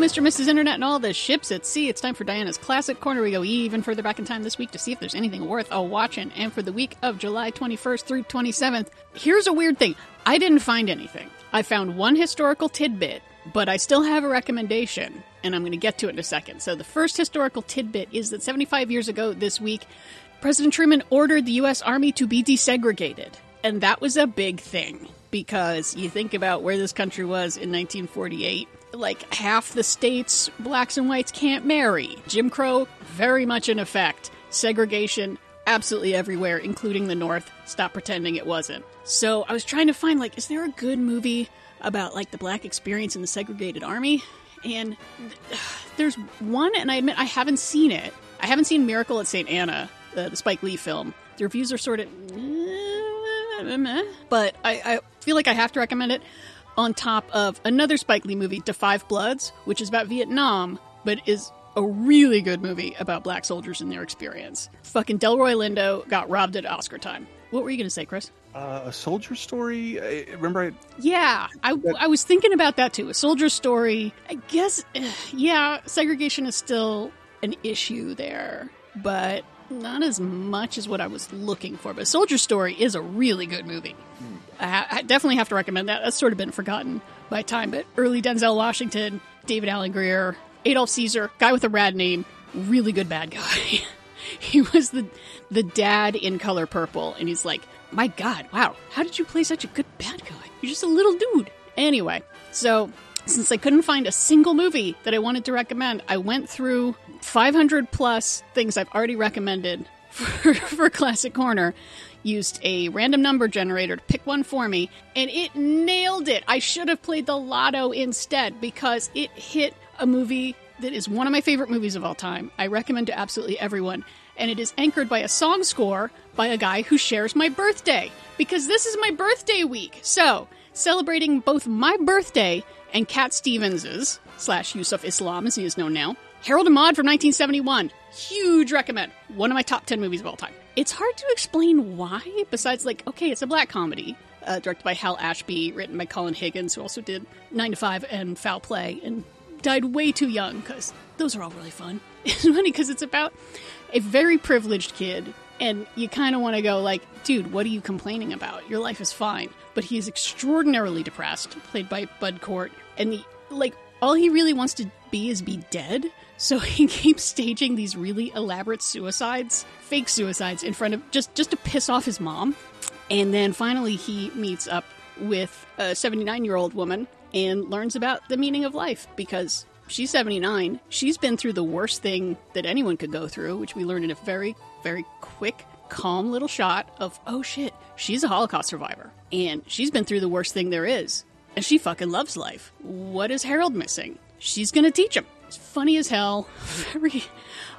Mister Missus Internet and all the ships at sea. It's time for Diana's Classic Corner. We go even further back in time this week to see if there's anything worth a watching. And for the week of July twenty-first through twenty-seventh, here's a weird thing. I didn't find anything. I found one historical tidbit, but I still have a recommendation, and I'm going to get to it in a second. So the first historical tidbit is that seventy-five years ago this week, President Truman ordered the U S Army to be desegregated. And that was a big thing, because you think about where this country was in nineteen forty-eight. Like, half the states, blacks and whites can't marry. Jim Crow, very much in effect. Segregation, absolutely everywhere, including the North. Stop pretending it wasn't. So I was trying to find, like, is there a good movie about, like, the black experience in the segregated army? And th- there's one, and I admit I haven't seen it. I haven't seen Miracle at Saint Anna, uh, the Spike Lee film. The reviews are sort of... But I, I feel like I have to recommend it. On top of another Spike Lee movie, To Five Bloods, which is about Vietnam, but is a really good movie about black soldiers and their experience. Fucking Delroy Lindo got robbed at Oscar time. What were you going to say, Chris? Uh, a soldier story? I, remember I... Yeah, I, I was thinking about that too. A soldier story. I guess, yeah, segregation is still an issue there, but not as much as what I was looking for. But Soldier Story is a really good movie. Mm. I, ha- I definitely have to recommend that. That's sort of been forgotten by time. But early Denzel Washington, David Allen Greer, Adolf Caesar, guy with a rad name, really good bad guy. He was the the dad in Color Purple. And he's like, my God, wow, how did you play such a good bad guy? You're just a little dude. Anyway, so... Since I couldn't find a single movie that I wanted to recommend, I went through five hundred plus things I've already recommended for, for Classic Corner, used a random number generator to pick one for me, and it nailed it. I should have played the lotto instead because it hit a movie that is one of my favorite movies of all time. I recommend to absolutely everyone. And it is anchored by a song score by a guy who shares my birthday, because this is my birthday week. So, celebrating both my birthday and Cat Stevens's, slash Yusuf Islam, as he is known now, Harold and Maude from nineteen seventy-one. Huge recommend. One of my top ten movies of all time. It's hard to explain why, besides, like, okay, it's a black comedy, uh, directed by Hal Ashby, written by Colin Higgins, who also did nine to five and Foul Play, and died way too young, because those are all really fun. It's funny, because it's about a very privileged kid, and you kind of want to go like, dude, what are you complaining about? Your life is fine. But he is extraordinarily depressed, played by Bud Cort. And the, like, all he really wants to be is be dead. So he keeps staging these really elaborate suicides, fake suicides, in front of just, just to piss off his mom. And then finally he meets up with a seventy-nine-year-old woman and learns about the meaning of life, because... she's seventy-nine. She's been through the worst thing that anyone could go through, which we learned in a very, very quick, calm little shot of, oh shit, she's a Holocaust survivor. And she's been through the worst thing there is. And she fucking loves life. What is Harold missing? She's gonna teach him. It's funny as hell. Very,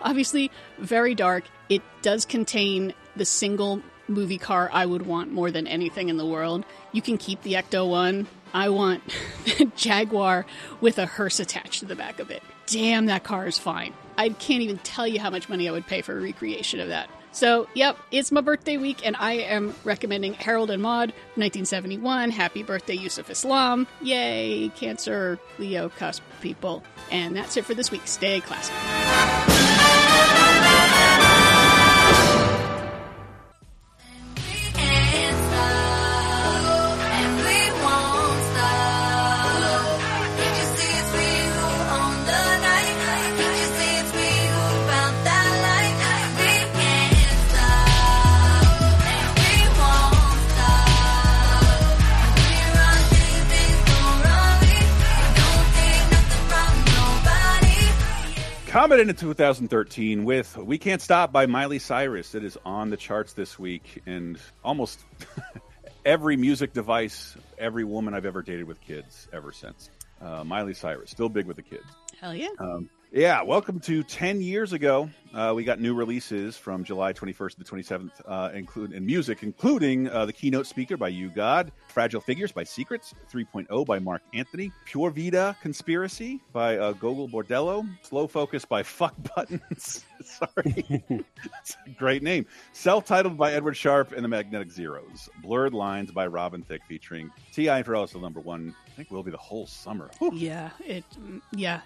obviously, very dark. It does contain the single movie car I would want more than anything in the world. You can keep the Ecto one. I want the Jaguar with a hearse attached to the back of it. Damn, that car is fine. I can't even tell you how much money I would pay for a recreation of that. So, yep, it's my birthday week, and I am recommending Harold and Maude, nineteen seventy-one. Happy birthday, Yusuf Islam. Yay, Cancer, Leo, cusp people. And that's it for this week. Stay classic. Coming into two thousand thirteen with We Can't Stop by Miley Cyrus. It is on the charts this week, and almost every music device, every woman I've ever dated with kids ever since. Uh, Miley Cyrus, still big with the kids. Hell yeah. Um, yeah, welcome to ten years ago. Uh, we got new releases from July twenty-first to the twenty-seventh, uh, include, in music, including uh, The Keynote Speaker by You God, Fragile Figures by Secrets, three point oh by Mark Anthony, Pure Vida Conspiracy by uh, Gogol Bordello, Slow Focus by Fuck Buttons. Sorry. That's a great name. Self-titled by Edward Sharpe and the Magnetic Zeros, Blurred Lines by Robin Thicke featuring T I for also number one. I think will be the whole summer. Whew. Yeah. It. Yeah.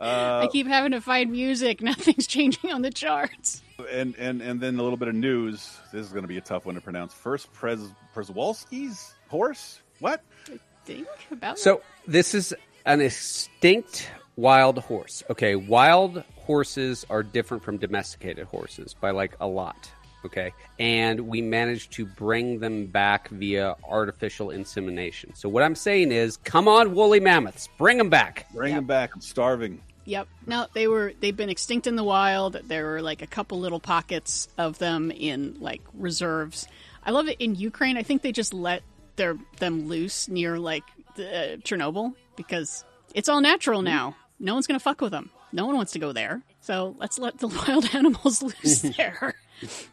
Uh, I keep having to find music. Nothing's changing on the charts. And and, and then a little bit of news. This is going to be a tough one to pronounce. First Prez, Przewalski's horse? What? I think about So that. This is an extinct wild horse. Okay, wild horses are different from domesticated horses by like a lot. Okay, and we managed to bring them back via artificial insemination. So what I'm saying is, come on, woolly mammoths, bring them back. Bring yep. them back. I'm starving. Yep. No, they were, they've been extinct in the wild. There were like a couple little pockets of them in like reserves. I love it in Ukraine. I think they just let their them loose near like the, uh, Chernobyl because it's all natural now. No one's going to fuck with them. No one wants to go there. So let's let the wild animals loose there.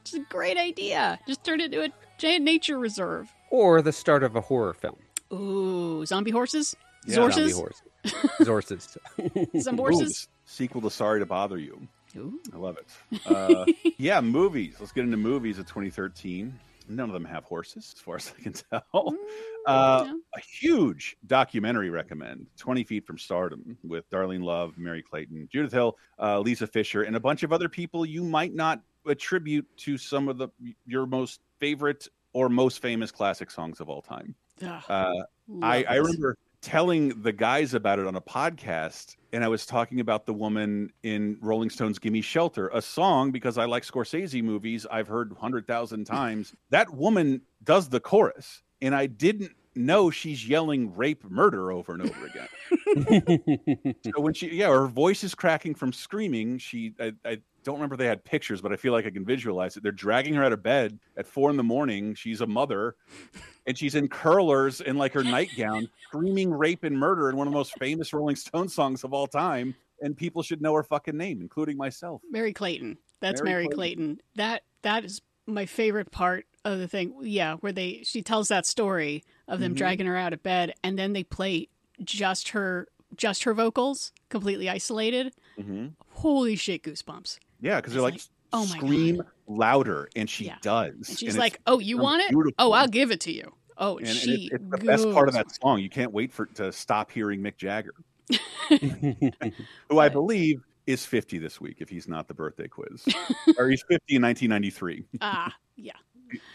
It's a great idea. Just turn it into a giant nature reserve. Or the start of a horror film. Ooh, zombie horses? Yeah. Zorses? Zombie horses. Zorses. Some horses. Sequel to Sorry to Bother You. Ooh. I love it. Uh, yeah, movies. Let's get into movies of twenty thirteen. None of them have horses, as far as I can tell. Mm, uh, yeah. A huge documentary recommend, twenty feet from Stardom, with Darlene Love, Mary Clayton, Judith Hill, uh, Lisa Fisher, and a bunch of other people you might not attribute to some of the your most favorite or most famous classic songs of all time. Oh, uh, I, I remember telling the guys about it on a podcast, and I was talking about the woman in Rolling Stone's Gimme Shelter, a song, because I like Scorsese movies, I've heard one hundred thousand times. That woman does the chorus, and I didn't know she's yelling rape murder over and over again. So when she, yeah, her voice is cracking from screaming. She, I, I don't remember they had pictures, but I feel like I can visualize it. They're dragging her out of bed at four in the morning. She's a mother, and she's in curlers and like her nightgown, screaming rape and murder in one of the most famous Rolling Stones songs of all time. And people should know her fucking name, including myself. Mary Clayton. That's Mary, Mary Clayton. Clayton. That that is my favorite part of the thing. Yeah, where they she tells that story of them mm-hmm. dragging her out of bed, and then they play just her just her vocals, completely isolated. Mm-hmm. Holy shit, goosebumps. Yeah, because they're like, like oh my scream God. Louder, and she yeah. does. And she's and like, oh, you want it? Beautiful. Oh, I'll give it to you. Oh, and, she and it's, it's the goes. Best part of that song. You can't wait for to stop hearing Mick Jagger, who I believe is fifty this week, if he's not the birthday quiz. Or he's fifty in nineteen ninety-three. Ah, uh, yeah.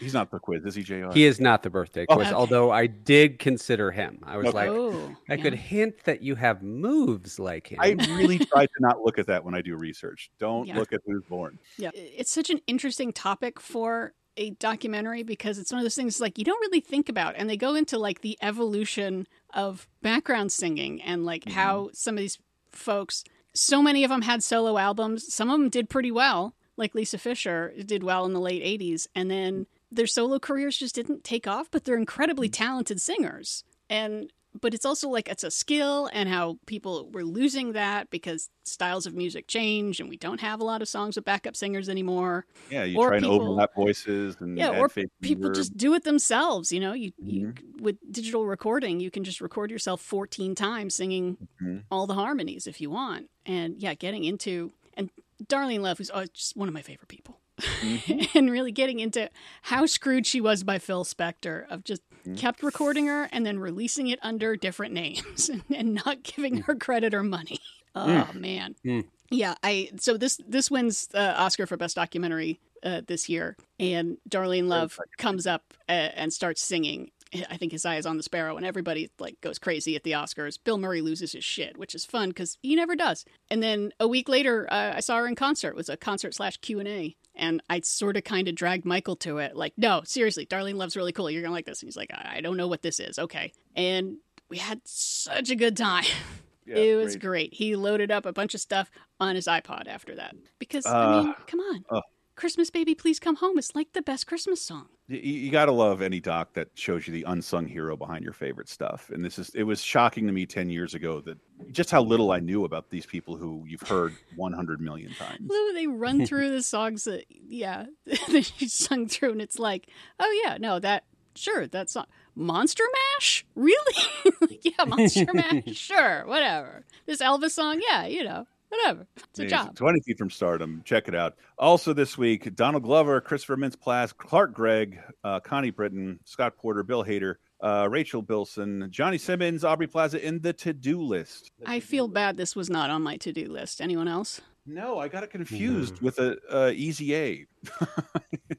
He's not the quiz, is he, J R? He is not the birthday quiz, oh, okay. Although I did consider him. I was okay. like, oh, I yeah. could hint that you have moves like him. I really try to not look at that when I do research. Don't yeah. look at who's born. Yeah, it's such an interesting topic for a documentary because it's one of those things like you don't really think about. And they go into like the evolution of background singing and like mm-hmm. how some of these folks, so many of them had solo albums. Some of them did pretty well. Like Lisa Fisher did well in the late eighties, and then their solo careers just didn't take off, but they're incredibly talented singers. And but it's also like it's a skill and how people were losing that because styles of music change and we don't have a lot of songs with backup singers anymore. Yeah, you or try and people, overlap voices and yeah, or fake people humor. Just do it themselves. You know, you, mm-hmm. you with digital recording, you can just record yourself fourteen times singing mm-hmm. all the harmonies if you want. And yeah, getting into Darlene Love, who's just one of my favorite people. Mm-hmm. And really getting into how screwed she was by Phil Spector of just mm-hmm. kept recording her and then releasing it under different names and, and not giving mm-hmm. her credit or money. Oh, mm-hmm. man. Mm-hmm. Yeah. I So this, this wins the Oscar for Best Documentary uh, this year. And Darlene Love comes up uh, and starts singing. I think His Eye is on the Sparrow, and everybody like goes crazy at the Oscars. Bill Murray loses his shit, which is fun because he never does. And then a week later, uh, I saw her in concert. It was a concert slash Q and A. And I sort of kind of dragged Michael to it. Like, no, seriously, Darlene Love's really cool. You're going to like this. And he's like, I-, I don't know what this is. Okay. And we had such a good time. Yeah, it was great. great. He loaded up a bunch of stuff on his iPod after that. Because, uh, I mean, come on. Uh. Christmas Baby, Please Come Home is like the best Christmas song. You, you got to love any doc that shows you the unsung hero behind your favorite stuff. And this is, it was shocking to me ten years ago that just how little I knew about these people who you've heard one hundred million times. Lou, they run through the songs that, yeah, that she's sung through, and it's like, oh, yeah, no, that, sure, that song. Monster Mash? Really? Like, yeah, Monster Mash? Sure, whatever. This Elvis song? Yeah, you know. Whatever. It's a job. twenty feet from Stardom. Check it out. Also this week, Donald Glover, Christopher Mintz-Plasse, Clark Gregg, uh, Connie Britton, Scott Porter, Bill Hader, uh, Rachel Bilson, Johnny Simmons, Aubrey Plaza in the to-do list. The I to-do feel list. Bad this was not on my to-do list. Anyone else? No, I got it confused mm. with a uh, Easy A.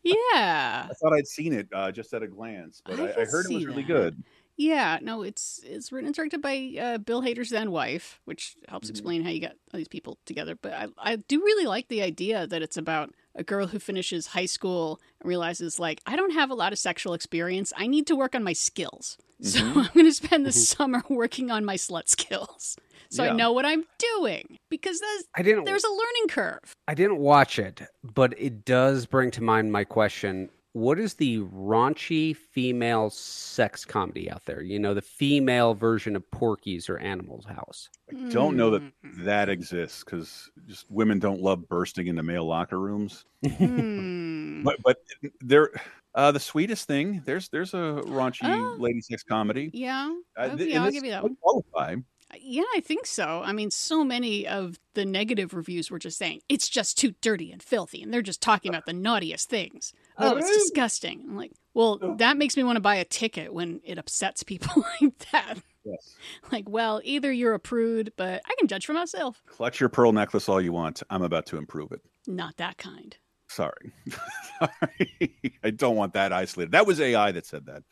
Yeah. I thought I'd seen it uh, just at a glance, but I, I, I heard it was really that. good. Yeah, no, it's it's written and directed by uh, Bill Hader's then wife, which helps mm-hmm. explain how you got all these people together. But I, I do really like the idea that it's about a girl who finishes high school and realizes, like, I don't have a lot of sexual experience. I need to work on my skills. Mm-hmm. So I'm going to spend the mm-hmm. summer working on my slut skills. So yeah. I know what I'm doing because there's, I didn't, there's a learning curve. I didn't watch it, but it does bring to mind my question. What is the raunchy female sex comedy out there? You know, the female version of Porky's or Animal House. I don't know that that exists because just women don't love bursting into male locker rooms. Mm. But, but there, uh, the sweetest thing. There's there's a raunchy oh. lady sex comedy. Yeah, okay, uh, th- I'll give you that one. Qualify. Yeah, I think so. I mean, so many of the negative reviews were just saying, it's just too dirty and filthy, and they're just talking about the naughtiest things. Oh, it's disgusting. I'm like, well, that makes me want to buy a ticket when it upsets people like that. Yes. Like, well, either you're a prude, but I can judge for myself. Clutch your pearl necklace all you want. I'm about to improve it. Not that kind. Sorry. Sorry. I don't want that isolated. That was A I that said that.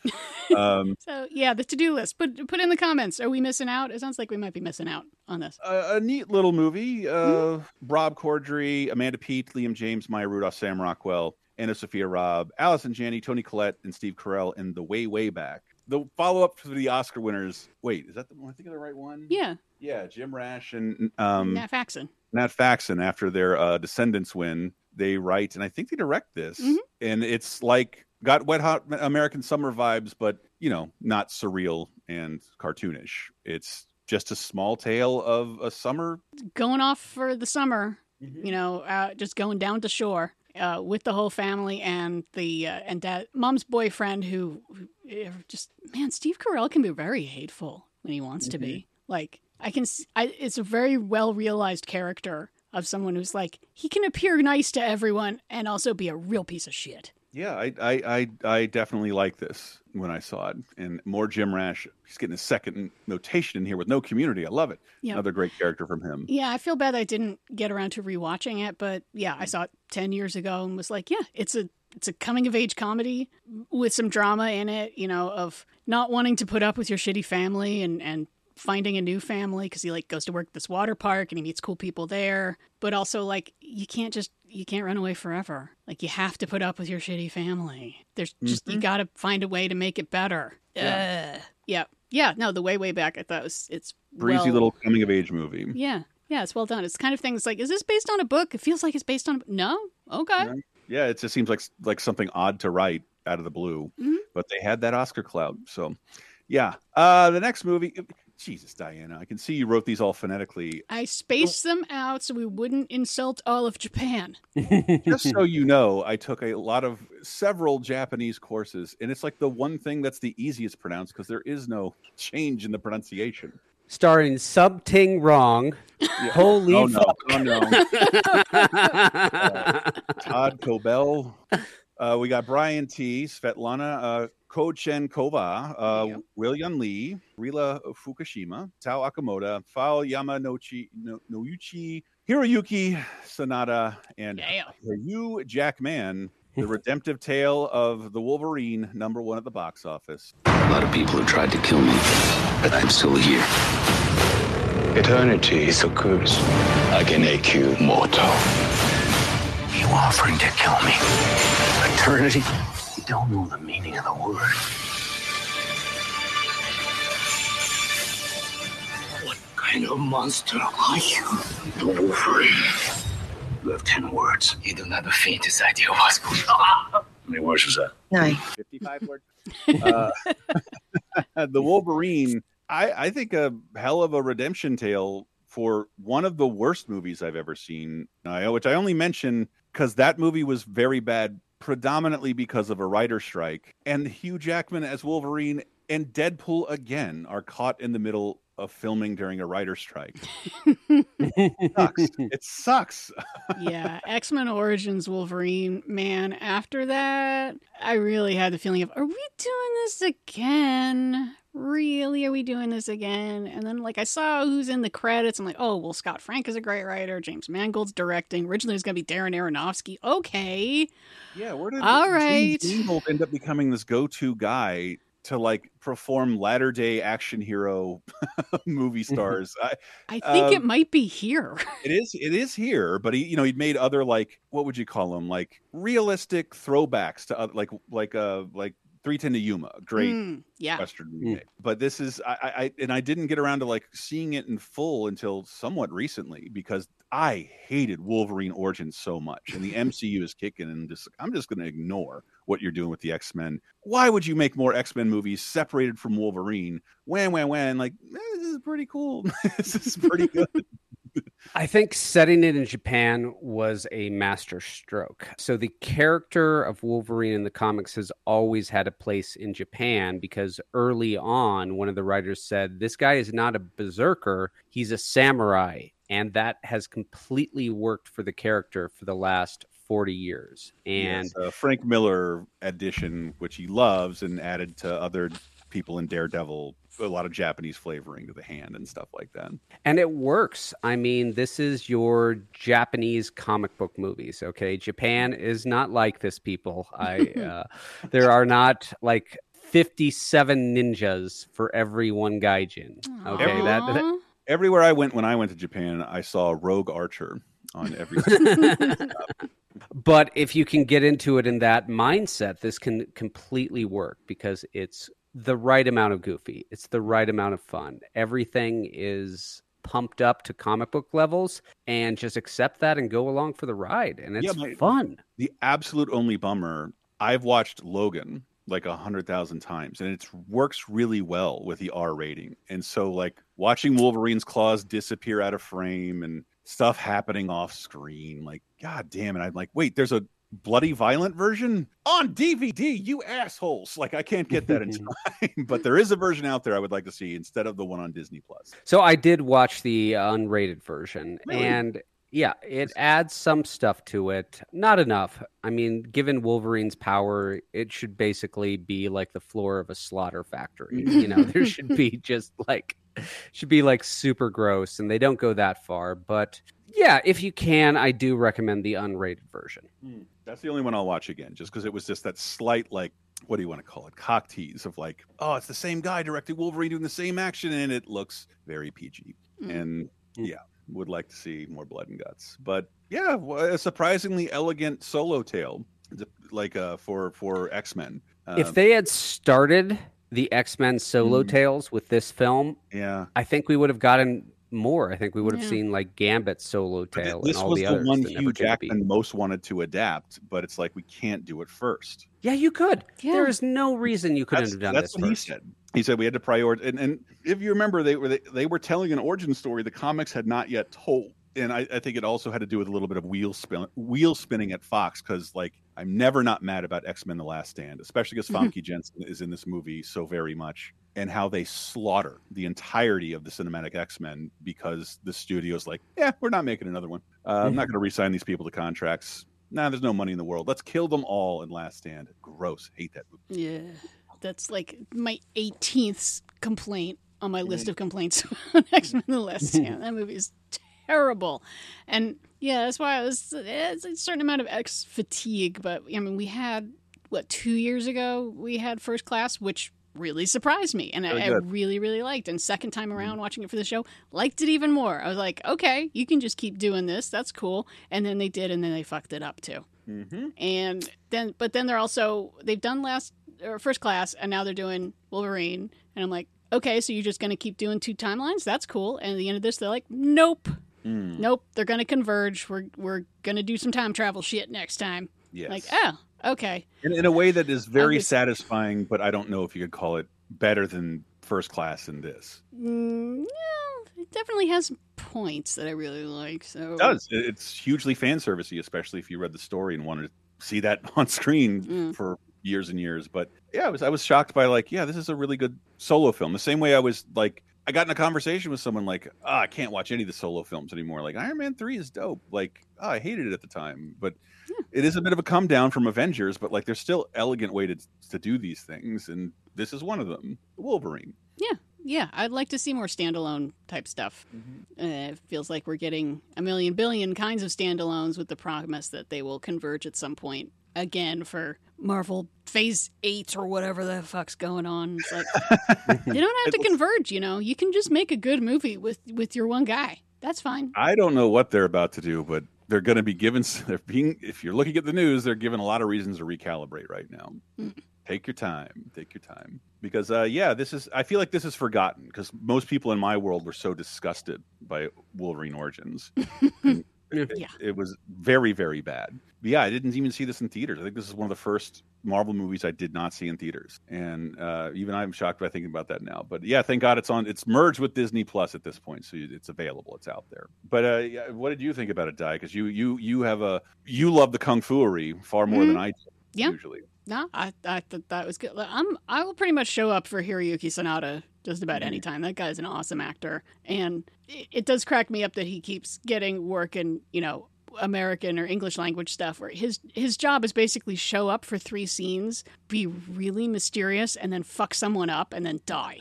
Um, so, yeah, the to-do list. Put, put in the comments. Are we missing out? It sounds like we might be missing out on this. A, a neat little movie. Uh, mm-hmm. Rob Corddry, Amanda Peet, Liam James, Maya Rudolph, Sam Rockwell, Anna Sophia Robb, Allison Janney, Toni Collette, and Steve Carell in The Way, Way Back. The follow-up to the Oscar winners. Wait, is that the one? I think of the right one? Yeah. Yeah, Jim Rash and... Um, Nat Faxon. Nat Faxon, after their uh, Descendants win. They write, and I think they direct this, mm-hmm. and it's like got Wet Hot American Summer vibes, but, you know, not surreal and cartoonish. It's just a small tale of a summer. Going off for the summer, mm-hmm. you know, uh, just going down to shore uh, with the whole family and the uh, and dad, mom's boyfriend who, who just, man, Steve Carell can be very hateful when he wants mm-hmm. to be. Like, I can, I, it's a very well-realized character. Of someone who's like, he can appear nice to everyone and also be a real piece of shit. Yeah, I I I, I definitely like this when I saw it. And more Jim Rash. He's getting his second notation in here with no community. I love it. Yep. Another great character from him. Yeah, I feel bad I didn't get around to rewatching it. But yeah, I saw it ten years ago and was like, yeah, it's a it's a coming of age comedy with some drama in it, you know, of not wanting to put up with your shitty family and and. Finding a new family because he like goes to work at this water park and he meets cool people there, but also like you can't just you can't run away forever. Like you have to put up with your shitty family. There's just mm-hmm. you got to find a way to make it better. Yeah, uh, yeah, yeah. No, The Way Way Back. I thought it was it's breezy well, little coming of age movie. Yeah, yeah. It's well done. It's kind of things like is this based on a book? It feels like it's based on a... no. Okay. Yeah. yeah, it just seems like like something odd to write out of the blue, mm-hmm. but they had that Oscar clout. So yeah, uh, the next movie. Jesus, Diana, I can see you wrote these all phonetically. I spaced them out so we wouldn't insult all of Japan. Just so you know, I took a lot of several Japanese courses, and it's like the one thing that's the easiest pronounced because there is no change in the pronunciation. starring Sub Ting Rong. Yeah. Holy oh, fuck. No. Oh, no. uh, Todd Cobell. Uh, we got Brian T, Svetlana uh, Kochenkova, uh, yeah. William Lee, Rila Fukushima, Tao Akamoda, Fao Yamanochi, no, Noyuchi, Hiroyuki Sanada, and yeah. Ryu Jackman. The Redemptive Tale of the Wolverine, number one at the box office. A lot of people have tried to kill me, but I'm still here. Eternity is a curse. I can make you mortal. You offering to kill me. Eternity? You don't know the meaning of the word. What kind of monster are you? The Wolverine. You have ten words. You do not have the faintest idea of what's going on. How many words was that? Nine. fifty-five words. Uh, the Wolverine, I, I think a hell of a redemption tale for one of the worst movies I've ever seen, which I only mention because that movie was very bad, predominantly because of a writer's strike. And Hugh Jackman as Wolverine and Deadpool again are caught in the middle of filming during a writer's strike. It sucks. It sucks. Yeah. X-Men Origins Wolverine, man, after that, I really had the feeling of, are we doing this again? Really? Are we doing this again? And then, like, I saw who's in the credits. I'm like, oh, well, Scott Frank is a great writer. James Mangold's directing. Originally, it was going to be Darren Aronofsky. Okay. Yeah. Where did All right. James Mangold end up becoming this go-to guy to like perform latter-day action hero movie stars? I, I think um, it might be here. It is. It is here. But he, you know, he'd made other, like, what would you call them? Like realistic throwbacks to uh, like like uh like three ten to Yuma, great mm, yeah. Western movie. Mm. But this is I, I and I didn't get around to like seeing it in full until somewhat recently because I hated Wolverine Origins so much, and the M C U is kicking, and just I'm just going to ignore what you're doing with the X-Men. Why would you make more X-Men movies separated from Wolverine? Wham, wham, wham. Like, eh, this is pretty cool. This is pretty good. I think setting it in Japan was a master stroke. So the character of Wolverine in the comics has always had a place in Japan because early on, one of the writers said, this guy is not a berserker. He's a samurai. And that has completely worked for the character for the last forty years. And yes, uh, Frank Miller edition, which he loves and added to other people in Daredevil, a lot of Japanese flavoring to the hand and stuff like that. And it works. I mean, this is your Japanese comic book movies. Okay. Japan is not like this, people. I, uh, there are not like fifty-seven ninjas for every one gaijin. Okay. Aww. that, that Everywhere I went when I went to Japan, I saw Rogue Archer on every. But if you can get into it in that mindset, this can completely work because it's the right amount of goofy. It's the right amount of fun. Everything is pumped up to comic book levels, and just accept that and go along for the ride. And it's yeah, my, fun. The absolute only bummer, I've watched Logan like a hundred thousand times, and it works really well with the R rating. And so, like, watching Wolverine's claws disappear out of frame and stuff happening off screen, like, god damn it. I'm like, wait, there's a bloody violent version on D V D, you assholes. Like, I can't get that in time, but there is a version out there I would like to see instead of the one on Disney Plus. So I did watch the unrated version. Really? And yeah, it adds some stuff to it. Not enough. I mean, given Wolverine's power, it should basically be like the floor of a slaughter factory. You know, there should be just like, should be like super gross, and they don't go that far. But yeah, if you can, I do recommend the unrated version. That's the only one I'll watch again, just because it was just that slight, like, what do you want to call it? Cock tease of like, oh, it's the same guy directing Wolverine doing the same action, and it looks very P G. Mm. And yeah. Would like to see more blood and guts, but yeah, a surprisingly elegant solo tale, like uh, for for X-Men. Um, if they had started the X-Men solo mm, tales with this film, yeah, I think we would have gotten more. I think we would have yeah. seen like Gambit's solo tale. This and all was the, the one Hugh Jackman most wanted to adapt, but it's like we can't do it first. Yeah, you could. Yeah. There is no reason you couldn't that's, have done that's this. That's what first. he said. He said we had to prioritize, and, and if you remember, they were they, they were telling an origin story the comics had not yet told, and I, I think it also had to do with a little bit of wheel spin, wheel spinning at Fox, because like I'm never not mad about X-Men: The Last Stand, especially because Famke Jensen is in this movie so very much, and how they slaughter the entirety of the cinematic X-Men because the studio's like, yeah, we're not making another one. Uh, mm-hmm. I'm not going to re-sign these people to contracts. Nah, there's no money in the world. Let's kill them all in Last Stand. Gross. Hate that movie. Yeah. That's like my eighteenth complaint on my list of complaints on X-Men The Last Stand. That movie is terrible. And yeah, that's why I was, it's a certain amount of X fatigue. But I mean, we had, what, two years ago, we had First Class, which really surprised me. And I, I really, really liked. And second time around watching it for the show, liked it even more. I was like, okay, you can just keep doing this. That's cool. And then they did, and then they fucked it up too. Mm-hmm. And then, but then they're also, they've done last or First Class, and now they're doing Wolverine. And I'm like, okay, so you're just going to keep doing two timelines? That's cool. And at the end of this, they're like, nope. Mm. Nope. They're going to converge. We're we're going to do some time travel shit next time. Yes. Like, oh, okay. In, in a way that is very just satisfying, but I don't know if you could call it better than First Class in this. Mm, yeah, it definitely has points that I really like. So it does. It's hugely fan servicey, especially if you read the story and wanted to see that on screen mm. for years and years. But yeah, I was I was shocked by like, yeah, this is a really good solo film. The same way I was like, I got in a conversation with someone like, oh, I can't watch any of the solo films anymore. Like Iron Man three is dope. Like, oh, I hated it at the time, but yeah. It is a bit of a come down from Avengers, but like there's still elegant way to, to do these things. And this is one of them. Wolverine. Yeah. Yeah. I'd like to see more standalone type stuff. Mm-hmm. Uh, it feels like we're getting a million billion kinds of standalones with the promise that they will converge at some point again for Marvel Phase eight or whatever the fuck's going on. It's like, you don't have to converge, you know. You can just make a good movie with, with your one guy. That's fine. I don't know what they're about to do, but they're going to be given, they're being, if you're looking at the news, they're given a lot of reasons to recalibrate right now. Mm. Take your time. Take your time. Because, uh, yeah, this is, I feel like this is forgotten because most people in my world were so disgusted by Wolverine Origins. It, yeah. It was very, very bad. But yeah, I didn't even see this in theaters. I think this is one of the first Marvel movies I did not see in theaters. And uh, even I'm shocked by thinking about that now. But yeah, thank God it's on. It's merged with Disney Plus at this point, so it's available. It's out there. But uh, yeah, what did you think about it, Di? Because you, you, you have a you love the kung fu-ery far more mm-hmm. than I do, yeah. usually. No, I I thought that was good. I'm I will pretty much show up for Hiroyuki Sanada just about any time. That guy's an awesome actor, and it, it does crack me up that he keeps getting work in, you know, American or English language stuff. Where his his job is basically show up for three scenes, be really mysterious, and then fuck someone up and then die.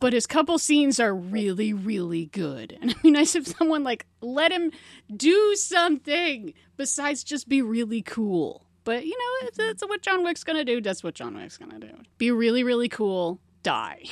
But his couple scenes are really, really good. And it'd be nice if someone like let him do something besides just be really cool. But, you know, it's, it's what John Wick's going to do. That's what John Wick's going to do. Be really, really cool. Die.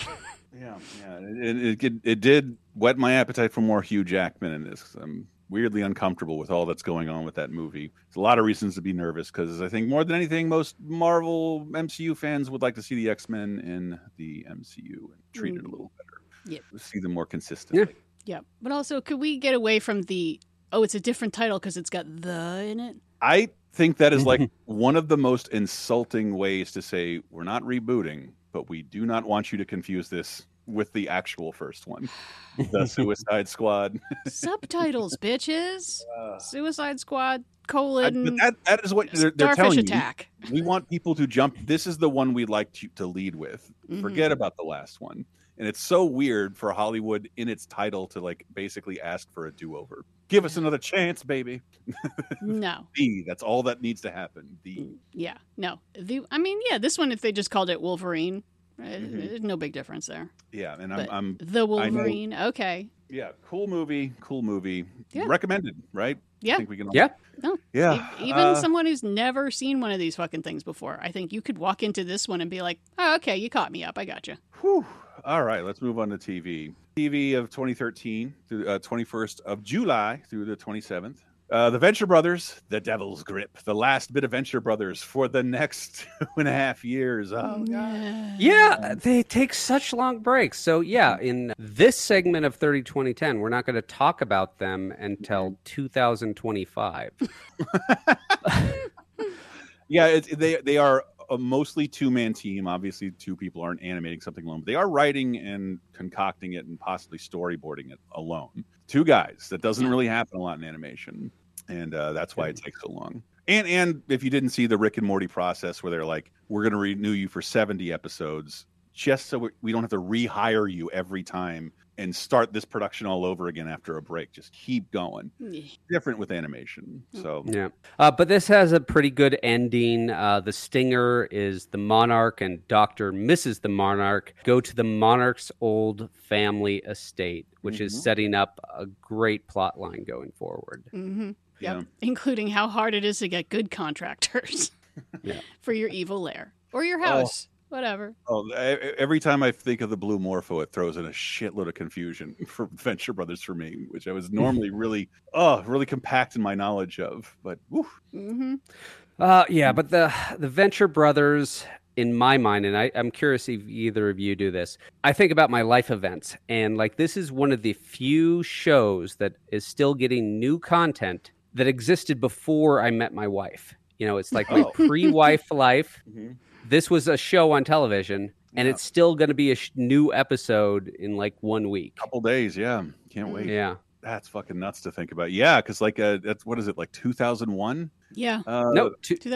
yeah. yeah. It, it, it did whet my appetite for more Hugh Jackman in this. I'm weirdly uncomfortable with all that's going on with that movie. There's a lot of reasons to be nervous because I think more than anything, most Marvel M C U fans would like to see the X-Men in the M C U and treat mm. it a little better. Yep. See them more consistently. Yeah. yeah. But also, could we get away from the, oh, it's a different title because it's got the in it? I think that is like one of the most insulting ways to say we're not rebooting, but we do not want you to confuse this with the actual first one, the Suicide Squad. Subtitles, bitches. Uh, Suicide Squad colon. I, that that is what they're, they're telling attack. You. We want people to jump. This is the one we like to, to lead with. Mm-hmm. Forget about the last one. And it's so weird for Hollywood in its title to like basically ask for a do-over. Give us another chance, baby. No. The, that's all that needs to happen. The. Yeah. No. The. I mean, yeah, this one, if they just called it Wolverine, right? Mm-hmm. There's no big difference there. Yeah. And I'm, I'm. The Wolverine. Know, okay. Yeah. Cool movie. Cool movie. Yeah. Recommended, right? Yeah. I think we can all... Yeah. No. Yeah. Even uh, someone who's never seen one of these fucking things before, I think you could walk into this one and be like, oh, okay, you caught me up. I got you. Whew. All right, let's move on to T V. T V of twenty thirteen through uh, twenty-first of July through the twenty-seventh. Uh, the Venture Brothers, The Devil's Grip, the last bit of Venture Brothers for the next two and a half years. Oh, God. Yeah, they take such long breaks. So, yeah, in this segment of thirty twenty ten, we're not going to talk about them until two thousand twenty-five. Yeah, it, they they are a mostly two-man team. Obviously, two people aren't animating something alone, but they are writing and concocting it and possibly storyboarding it alone. Two guys. That doesn't really happen a lot in animation, and uh, that's why it takes so long. And and if you didn't see the Rick and Morty process where they're like, we're going to renew you for seventy episodes, just so we don't have to rehire you every time and start this production all over again after a break. Just keep going. Different with animation. So yeah, uh, but this has a pretty good ending. Uh, the stinger is the monarch and Doctor Missus the Monarch go to the monarch's old family estate, which mm-hmm. is setting up a great plot line going forward. Mm-hmm. Yep. Yeah, including how hard it is to get good contractors yeah. for your evil lair or your house. Oh. Whatever. Oh, every time I think of the Blue Morpho, it throws in a shitload of confusion for Venture Brothers for me, which I was normally really, oh, really compact in my knowledge of. But, woof. Mm-hmm. Uh, yeah, but the the Venture Brothers, in my mind, and I, I'm curious if either of you do this, I think about my life events, and like this is one of the few shows that is still getting new content that existed before I met my wife. You know, it's like my oh. pre-wife life. Mm-hmm. This was a show on television, and yeah. it's still going to be a sh- new episode in like one week. Couple days, yeah. Can't wait. Yeah. That's fucking nuts to think about. Yeah, because like, uh, that's, what is it, like two thousand one? Yeah. Uh, no, t- two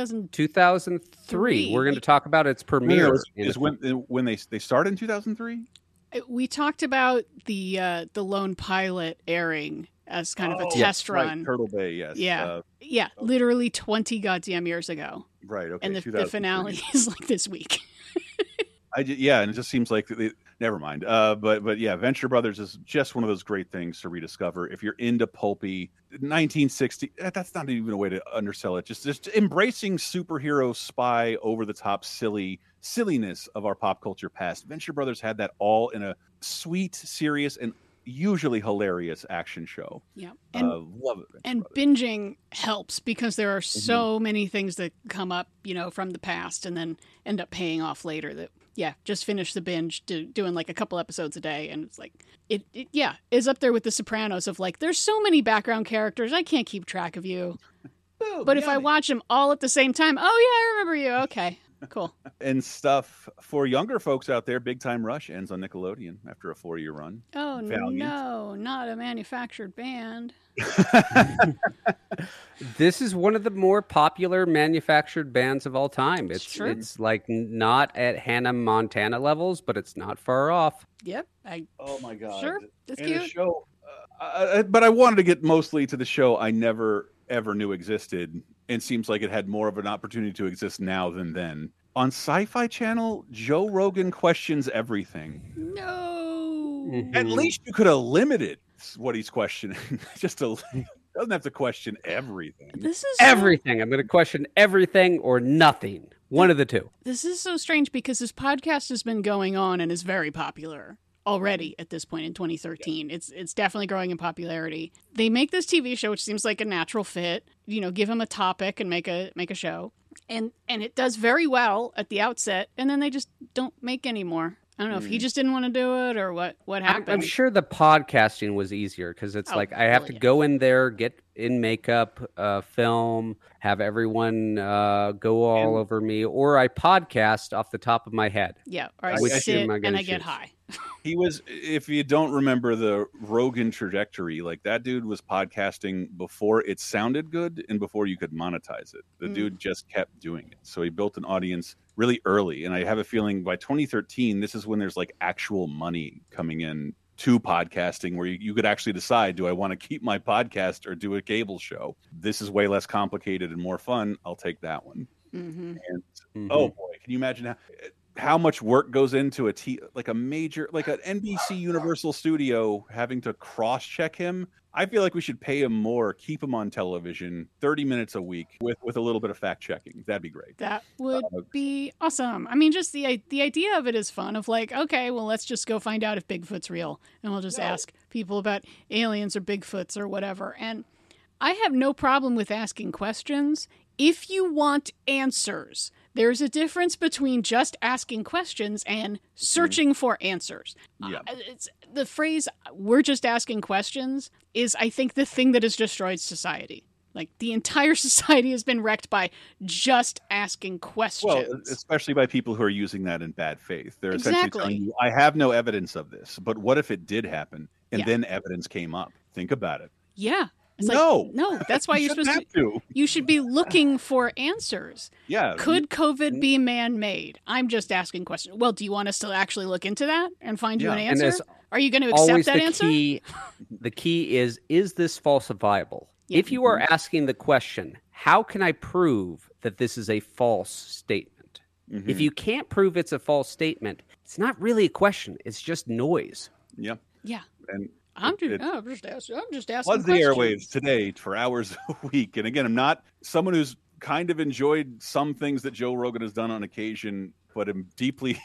thousand three. We're going to talk about its premiere. No, is, is when when they, they started in two thousand three? We talked about the uh, the Lone Pilot airing as kind oh, of a test yes, run. Right. Turtle Bay, yes. Yeah, uh, yeah. Okay. Literally twenty goddamn years ago. Right, okay. And the, the finale is like this week. I just, yeah, and it just seems like, they, never mind. Uh, but but yeah, Venture Brothers is just one of those great things to rediscover. If you're into pulpy, nineteen sixty, that's not even a way to undersell it. Just, just embracing superhero, spy, over-the-top, silly silliness of our pop culture past. Venture Brothers had that all in a sweet, serious, and usually hilarious action show. Yeah, and uh, love it. And binging helps because there are so mm-hmm. many things that come up, you know, from the past and then end up paying off later. That yeah, just finish the binge, do, doing like a couple episodes a day, and it's like it, it yeah is up there with The Sopranos of like there's so many background characters I can't keep track of you, Boom, but yeah, if I watch them all at the same time, oh yeah, I remember you. Okay. Cool. And stuff for younger folks out there, Big Time Rush ends on Nickelodeon after a four-year run. Oh, Valiant. No, not a manufactured band. This is one of the more popular manufactured bands of all time. It's sure. It's like not at Hannah Montana levels, but it's not far off. Yep. I, oh, my God. Sure. It's and cute. Show, uh, I, but I wanted to get mostly to the show I never ever knew existed, and seems like it had more of an opportunity to exist now than then. On Sci-Fi Channel, Joe Rogan questions everything. No! Mm-hmm. At least you could have limited what he's questioning. Just a, doesn't have to question everything. This is everything. So... I'm going to question everything or nothing. One of the two. This is so strange because this podcast has been going on and is very popular already at this point in twenty thirteen. Yeah. It's it's definitely growing in popularity. They make this T V show, which seems like a natural fit, you know, give them a topic and make a make a show. And and it does very well at the outset, and then they just don't make any more. I don't know mm. if he just didn't want to do it or what, what happened. I'm, I'm sure the podcasting was easier because it's oh, like I have to yeah. go in there, get in makeup, uh, film, have everyone uh, go all and, over me, or I podcast off the top of my head. Yeah, or I Which sit and I choose? Get high. He was, if you don't remember the Rogan trajectory, like that dude was podcasting before it sounded good and before you could monetize it. The mm. dude just kept doing it. So he built an audience really early. And I have a feeling by twenty thirteen, this is when there's like actual money coming in to podcasting where you, you could actually decide, do I want to keep my podcast or do a cable show? This is way less complicated and more fun. I'll take that one. Mm-hmm. And mm-hmm. oh boy, can you imagine how... how much work goes into a t like a major like an N B C Universal studio having to cross check him. I feel like we should pay him more, keep him on television thirty minutes a week with, with a little bit of fact checking. That'd be great. That would uh, be awesome. I mean, just the the idea of it is fun of like, okay, well, let's just go find out if Bigfoot's real. And we'll just no. ask people about aliens or Bigfoots or whatever. And I have no problem with asking questions if you want answers. There's a difference between just asking questions and searching for answers. Yeah. Uh, it's, the phrase, we're just asking questions, is, I think, the thing that has destroyed society. Like, the entire society has been wrecked by just asking questions. Well, especially by people who are using that in bad faith. They're exactly. essentially telling you, I have no evidence of this, but what if it did happen? And yeah. then evidence came up. Think about it. Yeah. It's no, like, no. That's why you you're supposed to, to. You should be looking for answers. Yeah. Could COVID be man-made? I'm just asking questions. Well, do you want us to actually look into that and find yeah. you an answer? Are you going to accept that the answer? Key, the key is: is this falsifiable? Yeah. If you are asking the question, how can I prove that this is a false statement? Mm-hmm. If you can't prove it's a false statement, it's not really a question. It's just noise. Yeah. Yeah. And I'm just, it, I'm just asking. I'm just asking. Floods the airwaves today for hours a week. And again, I'm not someone who's kind of enjoyed some things that Joe Rogan has done on occasion, but I'm deeply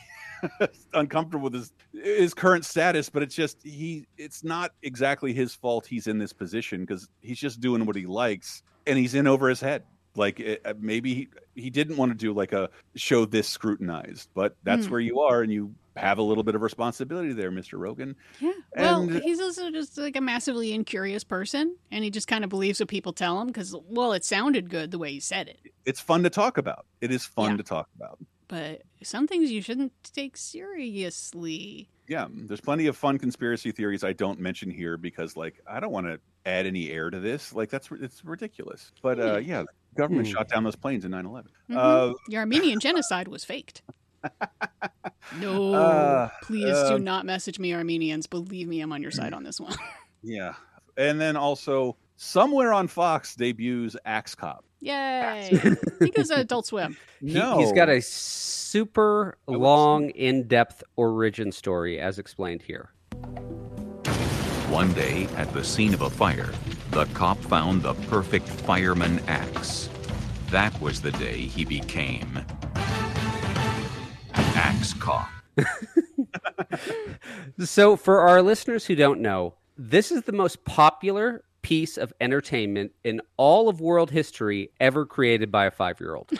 uncomfortable with his his current status. But it's just he. It's not exactly his fault. He's in this position because he's just doing what he likes, and he's in over his head. Like it, maybe he, he didn't want to do like a show this scrutinized, but that's mm. where you are, and you have a little bit of responsibility there, Mister Rogan. Yeah. And well, he's also just like a massively incurious person, and he just kind of believes what people tell him because, well, it sounded good the way he said it. It's fun to talk about. It is fun yeah. to talk about. But some things you shouldn't take seriously. Yeah. There's plenty of fun conspiracy theories I don't mention here because, like, I don't want to add any air to this. Like, that's it's ridiculous. But, uh, yeah, the government mm. shot down those planes in nine eleven. Mm-hmm. Uh, the Armenian genocide was faked. No, uh, please uh, do not message me, Armenians. Believe me, I'm on your side on this one. Yeah. And then also, somewhere on Fox debuts Axe Cop. Yay. I think it was Adult Swim. No. He, he's got a super long, in-depth origin story, as explained here. One day, at the scene of a fire, the cop found the perfect fireman axe. That was the day he became... Axe Cop. So for our listeners who don't know, this is the most popular piece of entertainment in all of world history ever created by a five-year-old.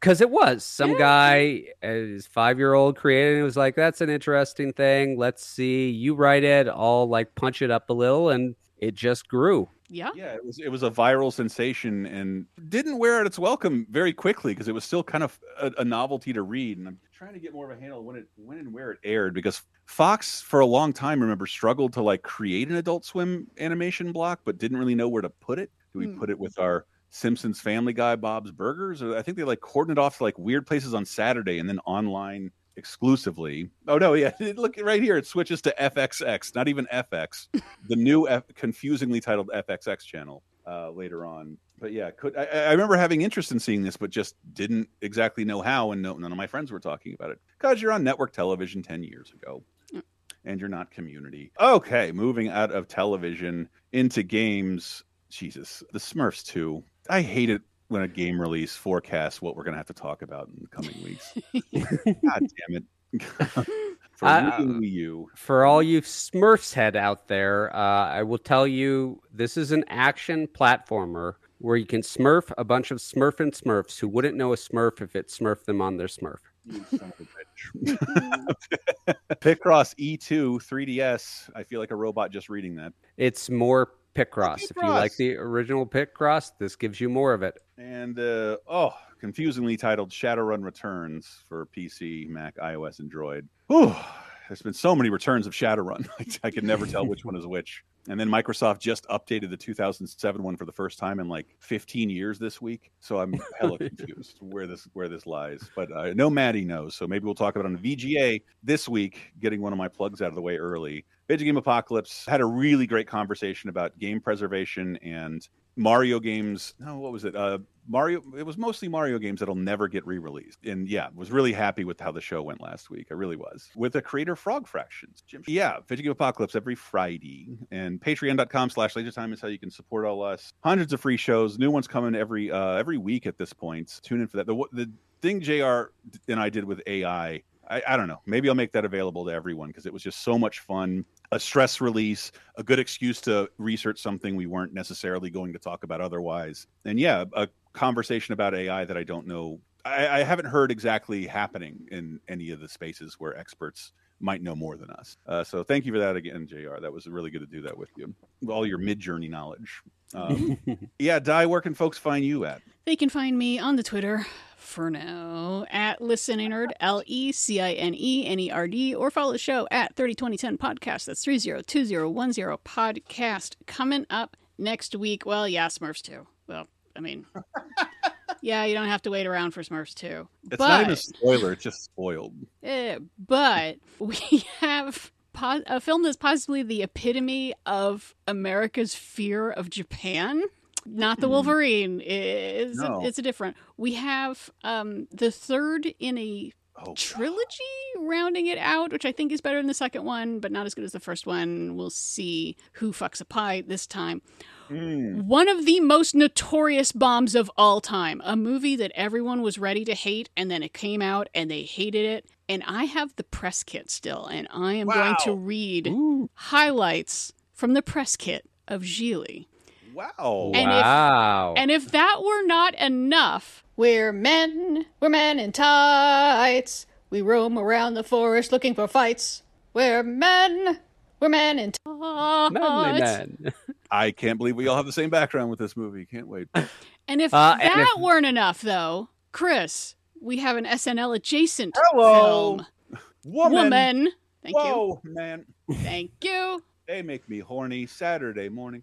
Because it was. Some yeah. guy, his five-year-old created it and was like, that's an interesting thing. Let's see. You write it. I'll like punch it up a little. And it just grew. Yeah. Yeah, it was it was a viral sensation and didn't wear out its welcome very quickly because it was still kind of a, a novelty to read. And I'm trying to get more of a handle when it when and where it aired because Fox for a long time, remember, struggled to like create an Adult Swim animation block, but didn't really know where to put it. Do we mm. put it with our Simpsons Family Guy, Bob's Burgers? Or I think they like coordinated off to like weird places on Saturday and then online exclusively. Oh no, yeah, look right here, it switches to F X X, not even F X, the new F- confusingly titled F X X channel uh later on. But yeah, could I, I remember having interest in seeing this, but just didn't exactly know how, and no, none of my friends were talking about it because you're on network television ten years ago mm. and you're not Community. Okay, moving out of television into games. Jesus, the Smurfs two. I hate it when a game release forecasts what we're going to have to talk about in the coming weeks. God damn it. For, uh, you. For all you Smurfs head out there, uh, I will tell you, this is an action platformer where you can Smurf a bunch of Smurf and Smurfs who wouldn't know a Smurf if it Smurfed them on their Smurf. Picross E two three D S. I feel like a robot just reading that. It's more Picross. If you like the original Picross, this gives you more of it. And, uh, oh, confusingly titled Shadowrun Returns for P C, Mac, iOS, and Droid. Whew, there's been so many returns of Shadowrun. I could never tell which one is which. And then Microsoft just updated the two thousand seven one for the first time in like fifteen years this week. So I'm hella confused where this where this lies. But uh, no Maddie knows. So maybe we'll talk about it on V G A this week, getting one of my plugs out of the way early. Video Game Apocalypse had a really great conversation about game preservation and Mario games. No, what was it? Uh, Mario. It was mostly Mario games that'll never get re-released. And yeah, was really happy with how the show went last week. I really was. With the creator Frog Fractions. Jim. Yeah, Video Game Apocalypse every Friday. And patreon.com slash lasertime is how you can support all us. Hundreds of free shows. New ones coming every uh, every week at this point. Tune in for that. The, the thing J R and I did with A I, I, I don't know. Maybe I'll make that available to everyone because it was just so much fun. A stress release, a good excuse to research something we weren't necessarily going to talk about otherwise. And yeah, a conversation about A I that I don't know. I, I haven't heard exactly happening in any of the spaces where experts might know more than us. Uh, so thank you for that again, J R. That was really good to do that with you. All your mid-journey knowledge. Um, yeah, Di, where can folks find you at? They can find me on the Twitter for now at ListenNerd, L E C I N E N E R D, or follow the show at thirty twenty ten podcast. That's three zero two zero one zero podcast. Coming up next week, well, yeah, Smurfs two. Well, I mean... Yeah, you don't have to wait around for Smurfs two. It's but, not even a spoiler, it's just spoiled. Uh, but we have po- a film that's possibly the epitome of America's fear of Japan. Not the Wolverine. It's, no. a, it's a different. We have um, the third in a oh, trilogy God. rounding it out, which I think is better than the second one, but not as good as the first one. We'll see who fucks a pie this time. Mm. One of the most notorious bombs of all time, a movie that everyone was ready to hate, and then it came out and they hated it. And I have the press kit still, and I am wow. going to read Ooh. highlights from the press kit of Gigli. Wow. And, wow. If, and if that were not enough, we're men, we're men in tights. We roam around the forest looking for fights. We're men, we're men in tights. Manly men. I can't believe we all have the same background with this movie. Can't wait. And if uh, that and if... weren't enough, though, Chris, we have an S N L adjacent Hello. film. Woman. Woman. Thank Whoa, you. man. Thank you. They make me horny Saturday morning.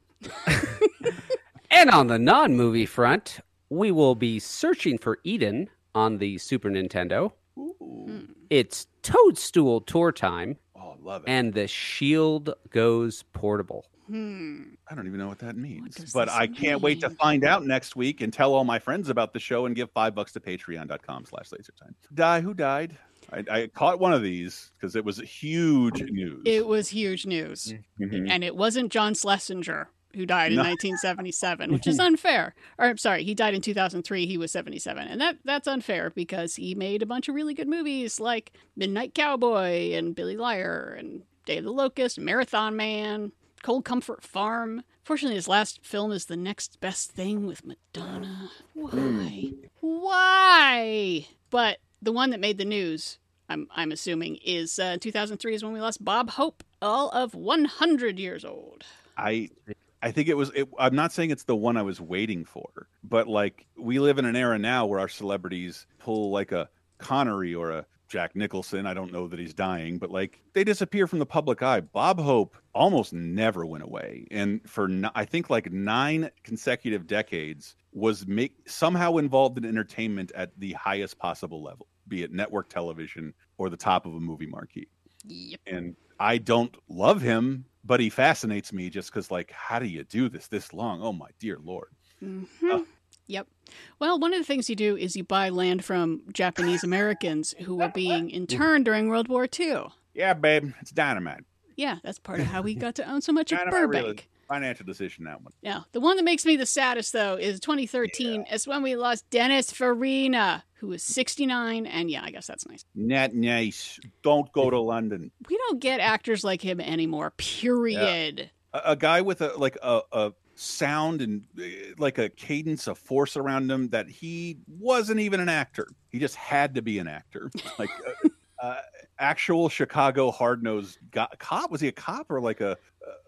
And on the non-movie front, we will be searching for Eden on the Super Nintendo. Ooh. It's Toadstool Tour time. Oh, love it. And the shield goes portable. Hmm. I don't even know what that means, what but I can't mean? wait to find out next week and tell all my friends about the show and give five bucks to patreon.com slash lasertime. Di, who died? I, I caught one of these because it was huge news. It was huge news. Mm-hmm. And it wasn't John Schlesinger who died in no. nineteen seventy-seven, which is unfair. Or I'm sorry, he died in two thousand three. He was seventy-seven. And that that's unfair because he made a bunch of really good movies like Midnight Cowboy and Billy Liar and Day of the Locust, Marathon Man, Cold Comfort Farm. Fortunately, his last film is The Next Best Thing with Madonna. Why? Why? But the one that made the news, I'm I'm assuming, is uh, two thousand three is when we lost Bob Hope, all of one hundred years old. I I think it was, it, I'm not saying it's the one I was waiting for, but like we live in an era now where our celebrities pull like a Connery or a Jack Nicholson. I don't know that he's dying, but like they disappear from the public eye. Bob Hope almost never went away. And for, no, I think like nine consecutive decades was make, somehow involved in entertainment at the highest possible level, be it network television or the top of a movie marquee. Yep. And I don't love him, but he fascinates me just because like, how do you do this this long? Oh my dear Lord. Mm-hmm. Uh, Yep. Well, one of the things you do is you buy land from Japanese Americans who were being interned during World War Two. Yeah, babe. It's dynamite. Yeah, that's part of how we got to own so much of Burbank. Really, financial decision, that one. Yeah. The one that makes me the saddest, though, is twenty thirteen. Yeah. It's when we lost Dennis Farina, who was sixty-nine. And yeah, I guess that's nice. Not nice. Don't go to London. We don't get actors like him anymore, period. Yeah. A, a guy with a like a... a sound and like a cadence of force around him that he wasn't even an actor. He just had to be an actor. Like uh, uh, actual Chicago hard-nosed cop. Was he a cop or like a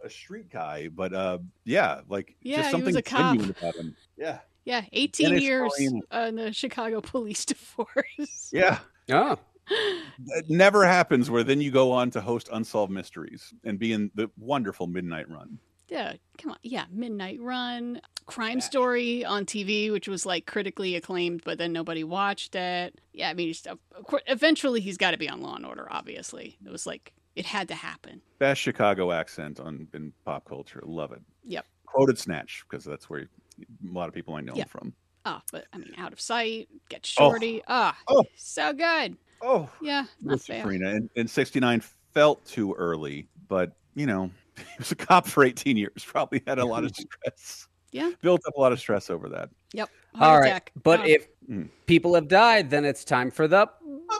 a street guy? But uh, yeah, like yeah, just something genuine about him. Yeah. Yeah. eighteen Dennis years Colleen. on the Chicago police force. Yeah. Yeah. It never happens where then you go on to host Unsolved Mysteries and be in the wonderful Midnight Run. Yeah, come on. Yeah, Midnight Run, Crime Gosh. Story on T V, which was like critically acclaimed, but then nobody watched it. Yeah, I mean, just, of course, eventually he's got to be on Law and Order, obviously. It was like, it had to happen. Best Chicago accent on in pop culture. Love it. Yep. Quoted Snatch, because that's where you, a lot of people I know yep. him from. Oh, but I mean, Out of Sight, Get Shorty. Ah, oh. Oh, oh. So good. Oh. Yeah, not fair. And, and sixty-nine felt too early, but, you know... He was a cop for eighteen years. Probably had a lot of stress. Yeah. Built up a lot of stress over that. Yep. Heart All right. Attack. But um. if people have died, then it's time for the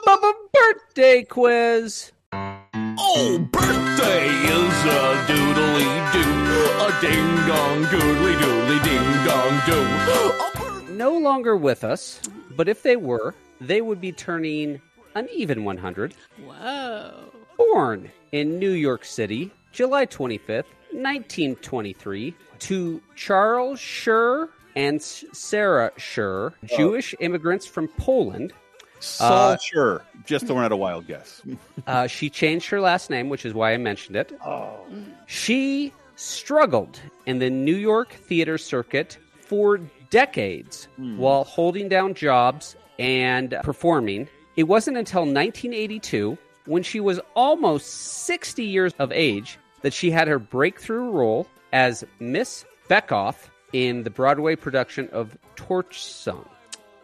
Bubba birthday quiz. Oh, birthday is a doodly-doo. A ding-dong doodly-doodly ding-dong-doo. No longer with us, but if they were, they would be turning an even one hundred. Whoa. Born in New York City, July twenty-fifth, nineteen twenty-three, to Charles Schur and Sarah Schur, oh. Jewish immigrants from Poland. Saul uh, Schur, just throwing out a wild guess. uh, she changed her last name, which is why I mentioned it. Oh. She struggled in the New York theater circuit for decades mm. while holding down jobs and performing. It wasn't until nineteen eighty-two, when she was almost sixty years of age, that she had her breakthrough role as Miss Beckoff in the Broadway production of Torch Song.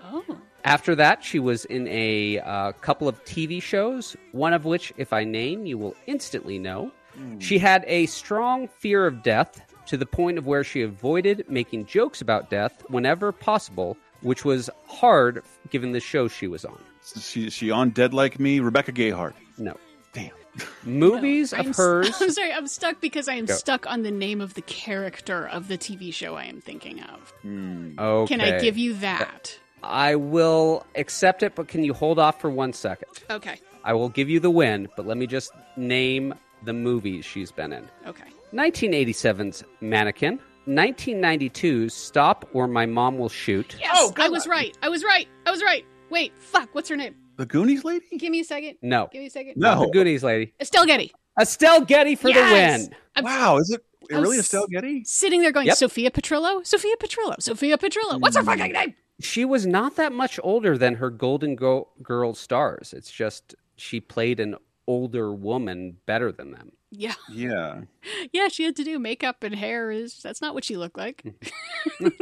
Oh. After that, she was in a uh, couple of T V shows, one of which, if I name, you will instantly know. Mm. She had a strong fear of death to the point of where she avoided making jokes about death whenever possible, which was hard given the show she was on. Is she, is she on Dead Like Me? Rebecca Gayheart? No. Damn. Movies no, of I'm, hers. I'm sorry, I'm stuck because I am Go. stuck on the name of the character of the T V show I am thinking of. Mm. Okay. Can I give you that? I will accept it, but can you hold off for one second? Okay. I will give you the win, but let me just name the movies she's been in. Okay. nineteen eighty-seven's Mannequin. nineteen ninety-two's Stop or My Mom Will Shoot. Yes, oh, I was right. I was right. I was right. Wait, fuck, what's her name? The Goonies lady? Give me a second. No. Give me a second. No. Not the Goonies lady. Estelle Getty. Estelle Getty for yes! the win. I'm, wow, is it really I'm Estelle Getty? Sitting there going, yep. Sophia Petrillo? Sophia Petrillo? Sophia Petrillo? What's her fucking name? She was not that much older than her Golden Go- Girl stars. It's just she played an older woman better than them. Yeah. Yeah. Yeah, she had to do makeup and hair. Is That's not what she looked like. Wait,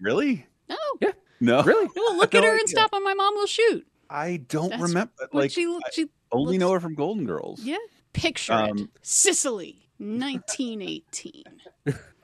really? No. Yeah. No. Really? Well, look at her idea. And Stop on My Mom Will Shoot. I don't That's remember. Like, she, she I only looks... know her from Golden Girls. Yeah. Picture um, it. Sicily, nineteen eighteen.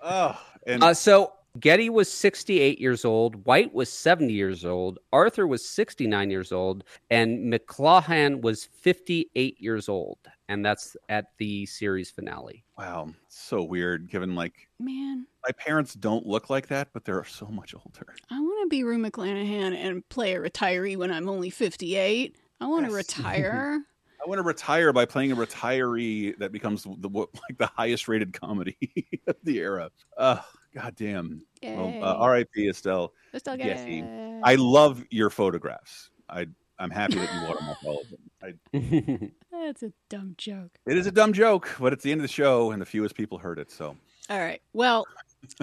Oh. And... Uh, so... Getty was sixty-eight years old, White was seventy years old, Arthur was sixty-nine years old, and McLaughlin was fifty-eight years old. And that's at the series finale. Wow. So weird, given like... Man. My parents don't look like that, but they're so much older. I want to be Rue McClanahan and play a retiree when I'm only fifty-eight. I want to yes. retire. I want to retire by playing a retiree that becomes the like the highest rated comedy of the era. Ugh. God damn. Well, uh, R I P Estelle. Estelle Getty. I love your photographs. I, I'm happy that you watermark all of them. I... That's a dumb joke. It is a dumb joke, but it's the end of the show and the fewest people heard it. So. All right. Well,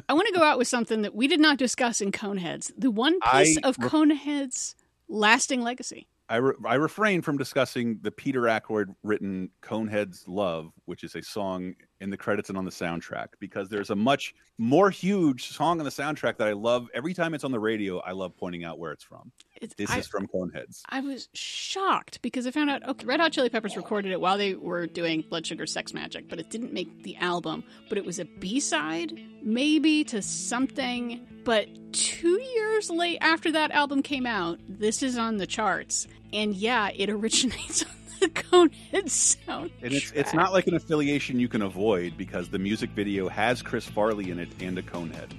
I want to go out with something that we did not discuss in Coneheads. The one piece I of re- Coneheads' lasting legacy. I, re- I refrain from discussing the Peter Ackroyd written Coneheads Love, which is a song in the credits and on the soundtrack, because there's a much more huge song on the soundtrack that I love. Every time it's on the radio, I love pointing out where it's from. It's, this I, is from Coneheads. I was shocked because I found out okay, Red Hot Chili Peppers recorded it while they were doing Blood Sugar Sex Magic, but it didn't make the album. But it was a B-side, maybe, to something. But two years late after that album came out, this is on the charts. And yeah, it originates on the Conehead soundtrack. And it's, it's not like an affiliation you can avoid because the music video has Chris Farley in it and a Conehead.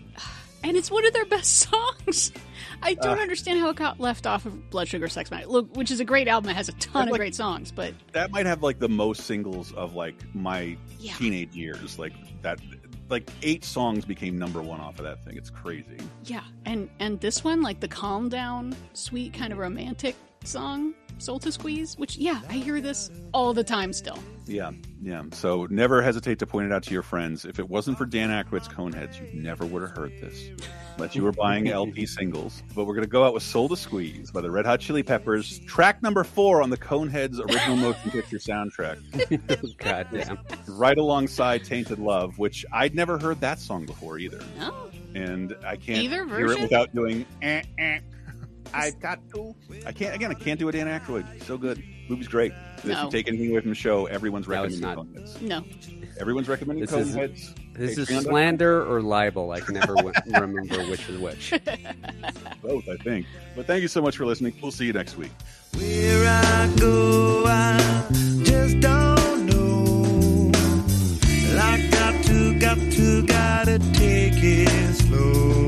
And it's one of their best songs. I don't uh, understand how it got left off of Blood Sugar Sex Magic, look, which is a great album. It has a ton of like, great songs, but that might have like the most singles of like my yeah. teenage years. Like that, like eight songs became number one off of that thing. It's crazy. Yeah, and and this one, like the calm down, sweet kind of romantic song, Soul to Squeeze, which yeah, I hear this all the time still. Yeah, yeah. So never hesitate to point it out to your friends. If it wasn't for Dan Aykroyd's Coneheads, you never would have heard this, unless you were buying L P singles. But we're going to go out with Soul to Squeeze by the Red Hot Chili Peppers, track number four on the Coneheads original motion picture soundtrack. God damn. Right alongside Tainted Love, which I'd never heard that song before either. No. And I can't Either hear version? it without doing eh, eh. I got to. I can't. Again, I can't do a Dan Aykroyd. So good. Movie's great. If no. you take anything away from the show, everyone's recommending no, Coneheads. No. Everyone's recommending this Coneheads. Is, this is slander or libel. I can never w- remember which is which. Both, I think. But thank you so much for listening. We'll see you next week. Where I go, I just don't know. I got to, got to, gotta take it slow.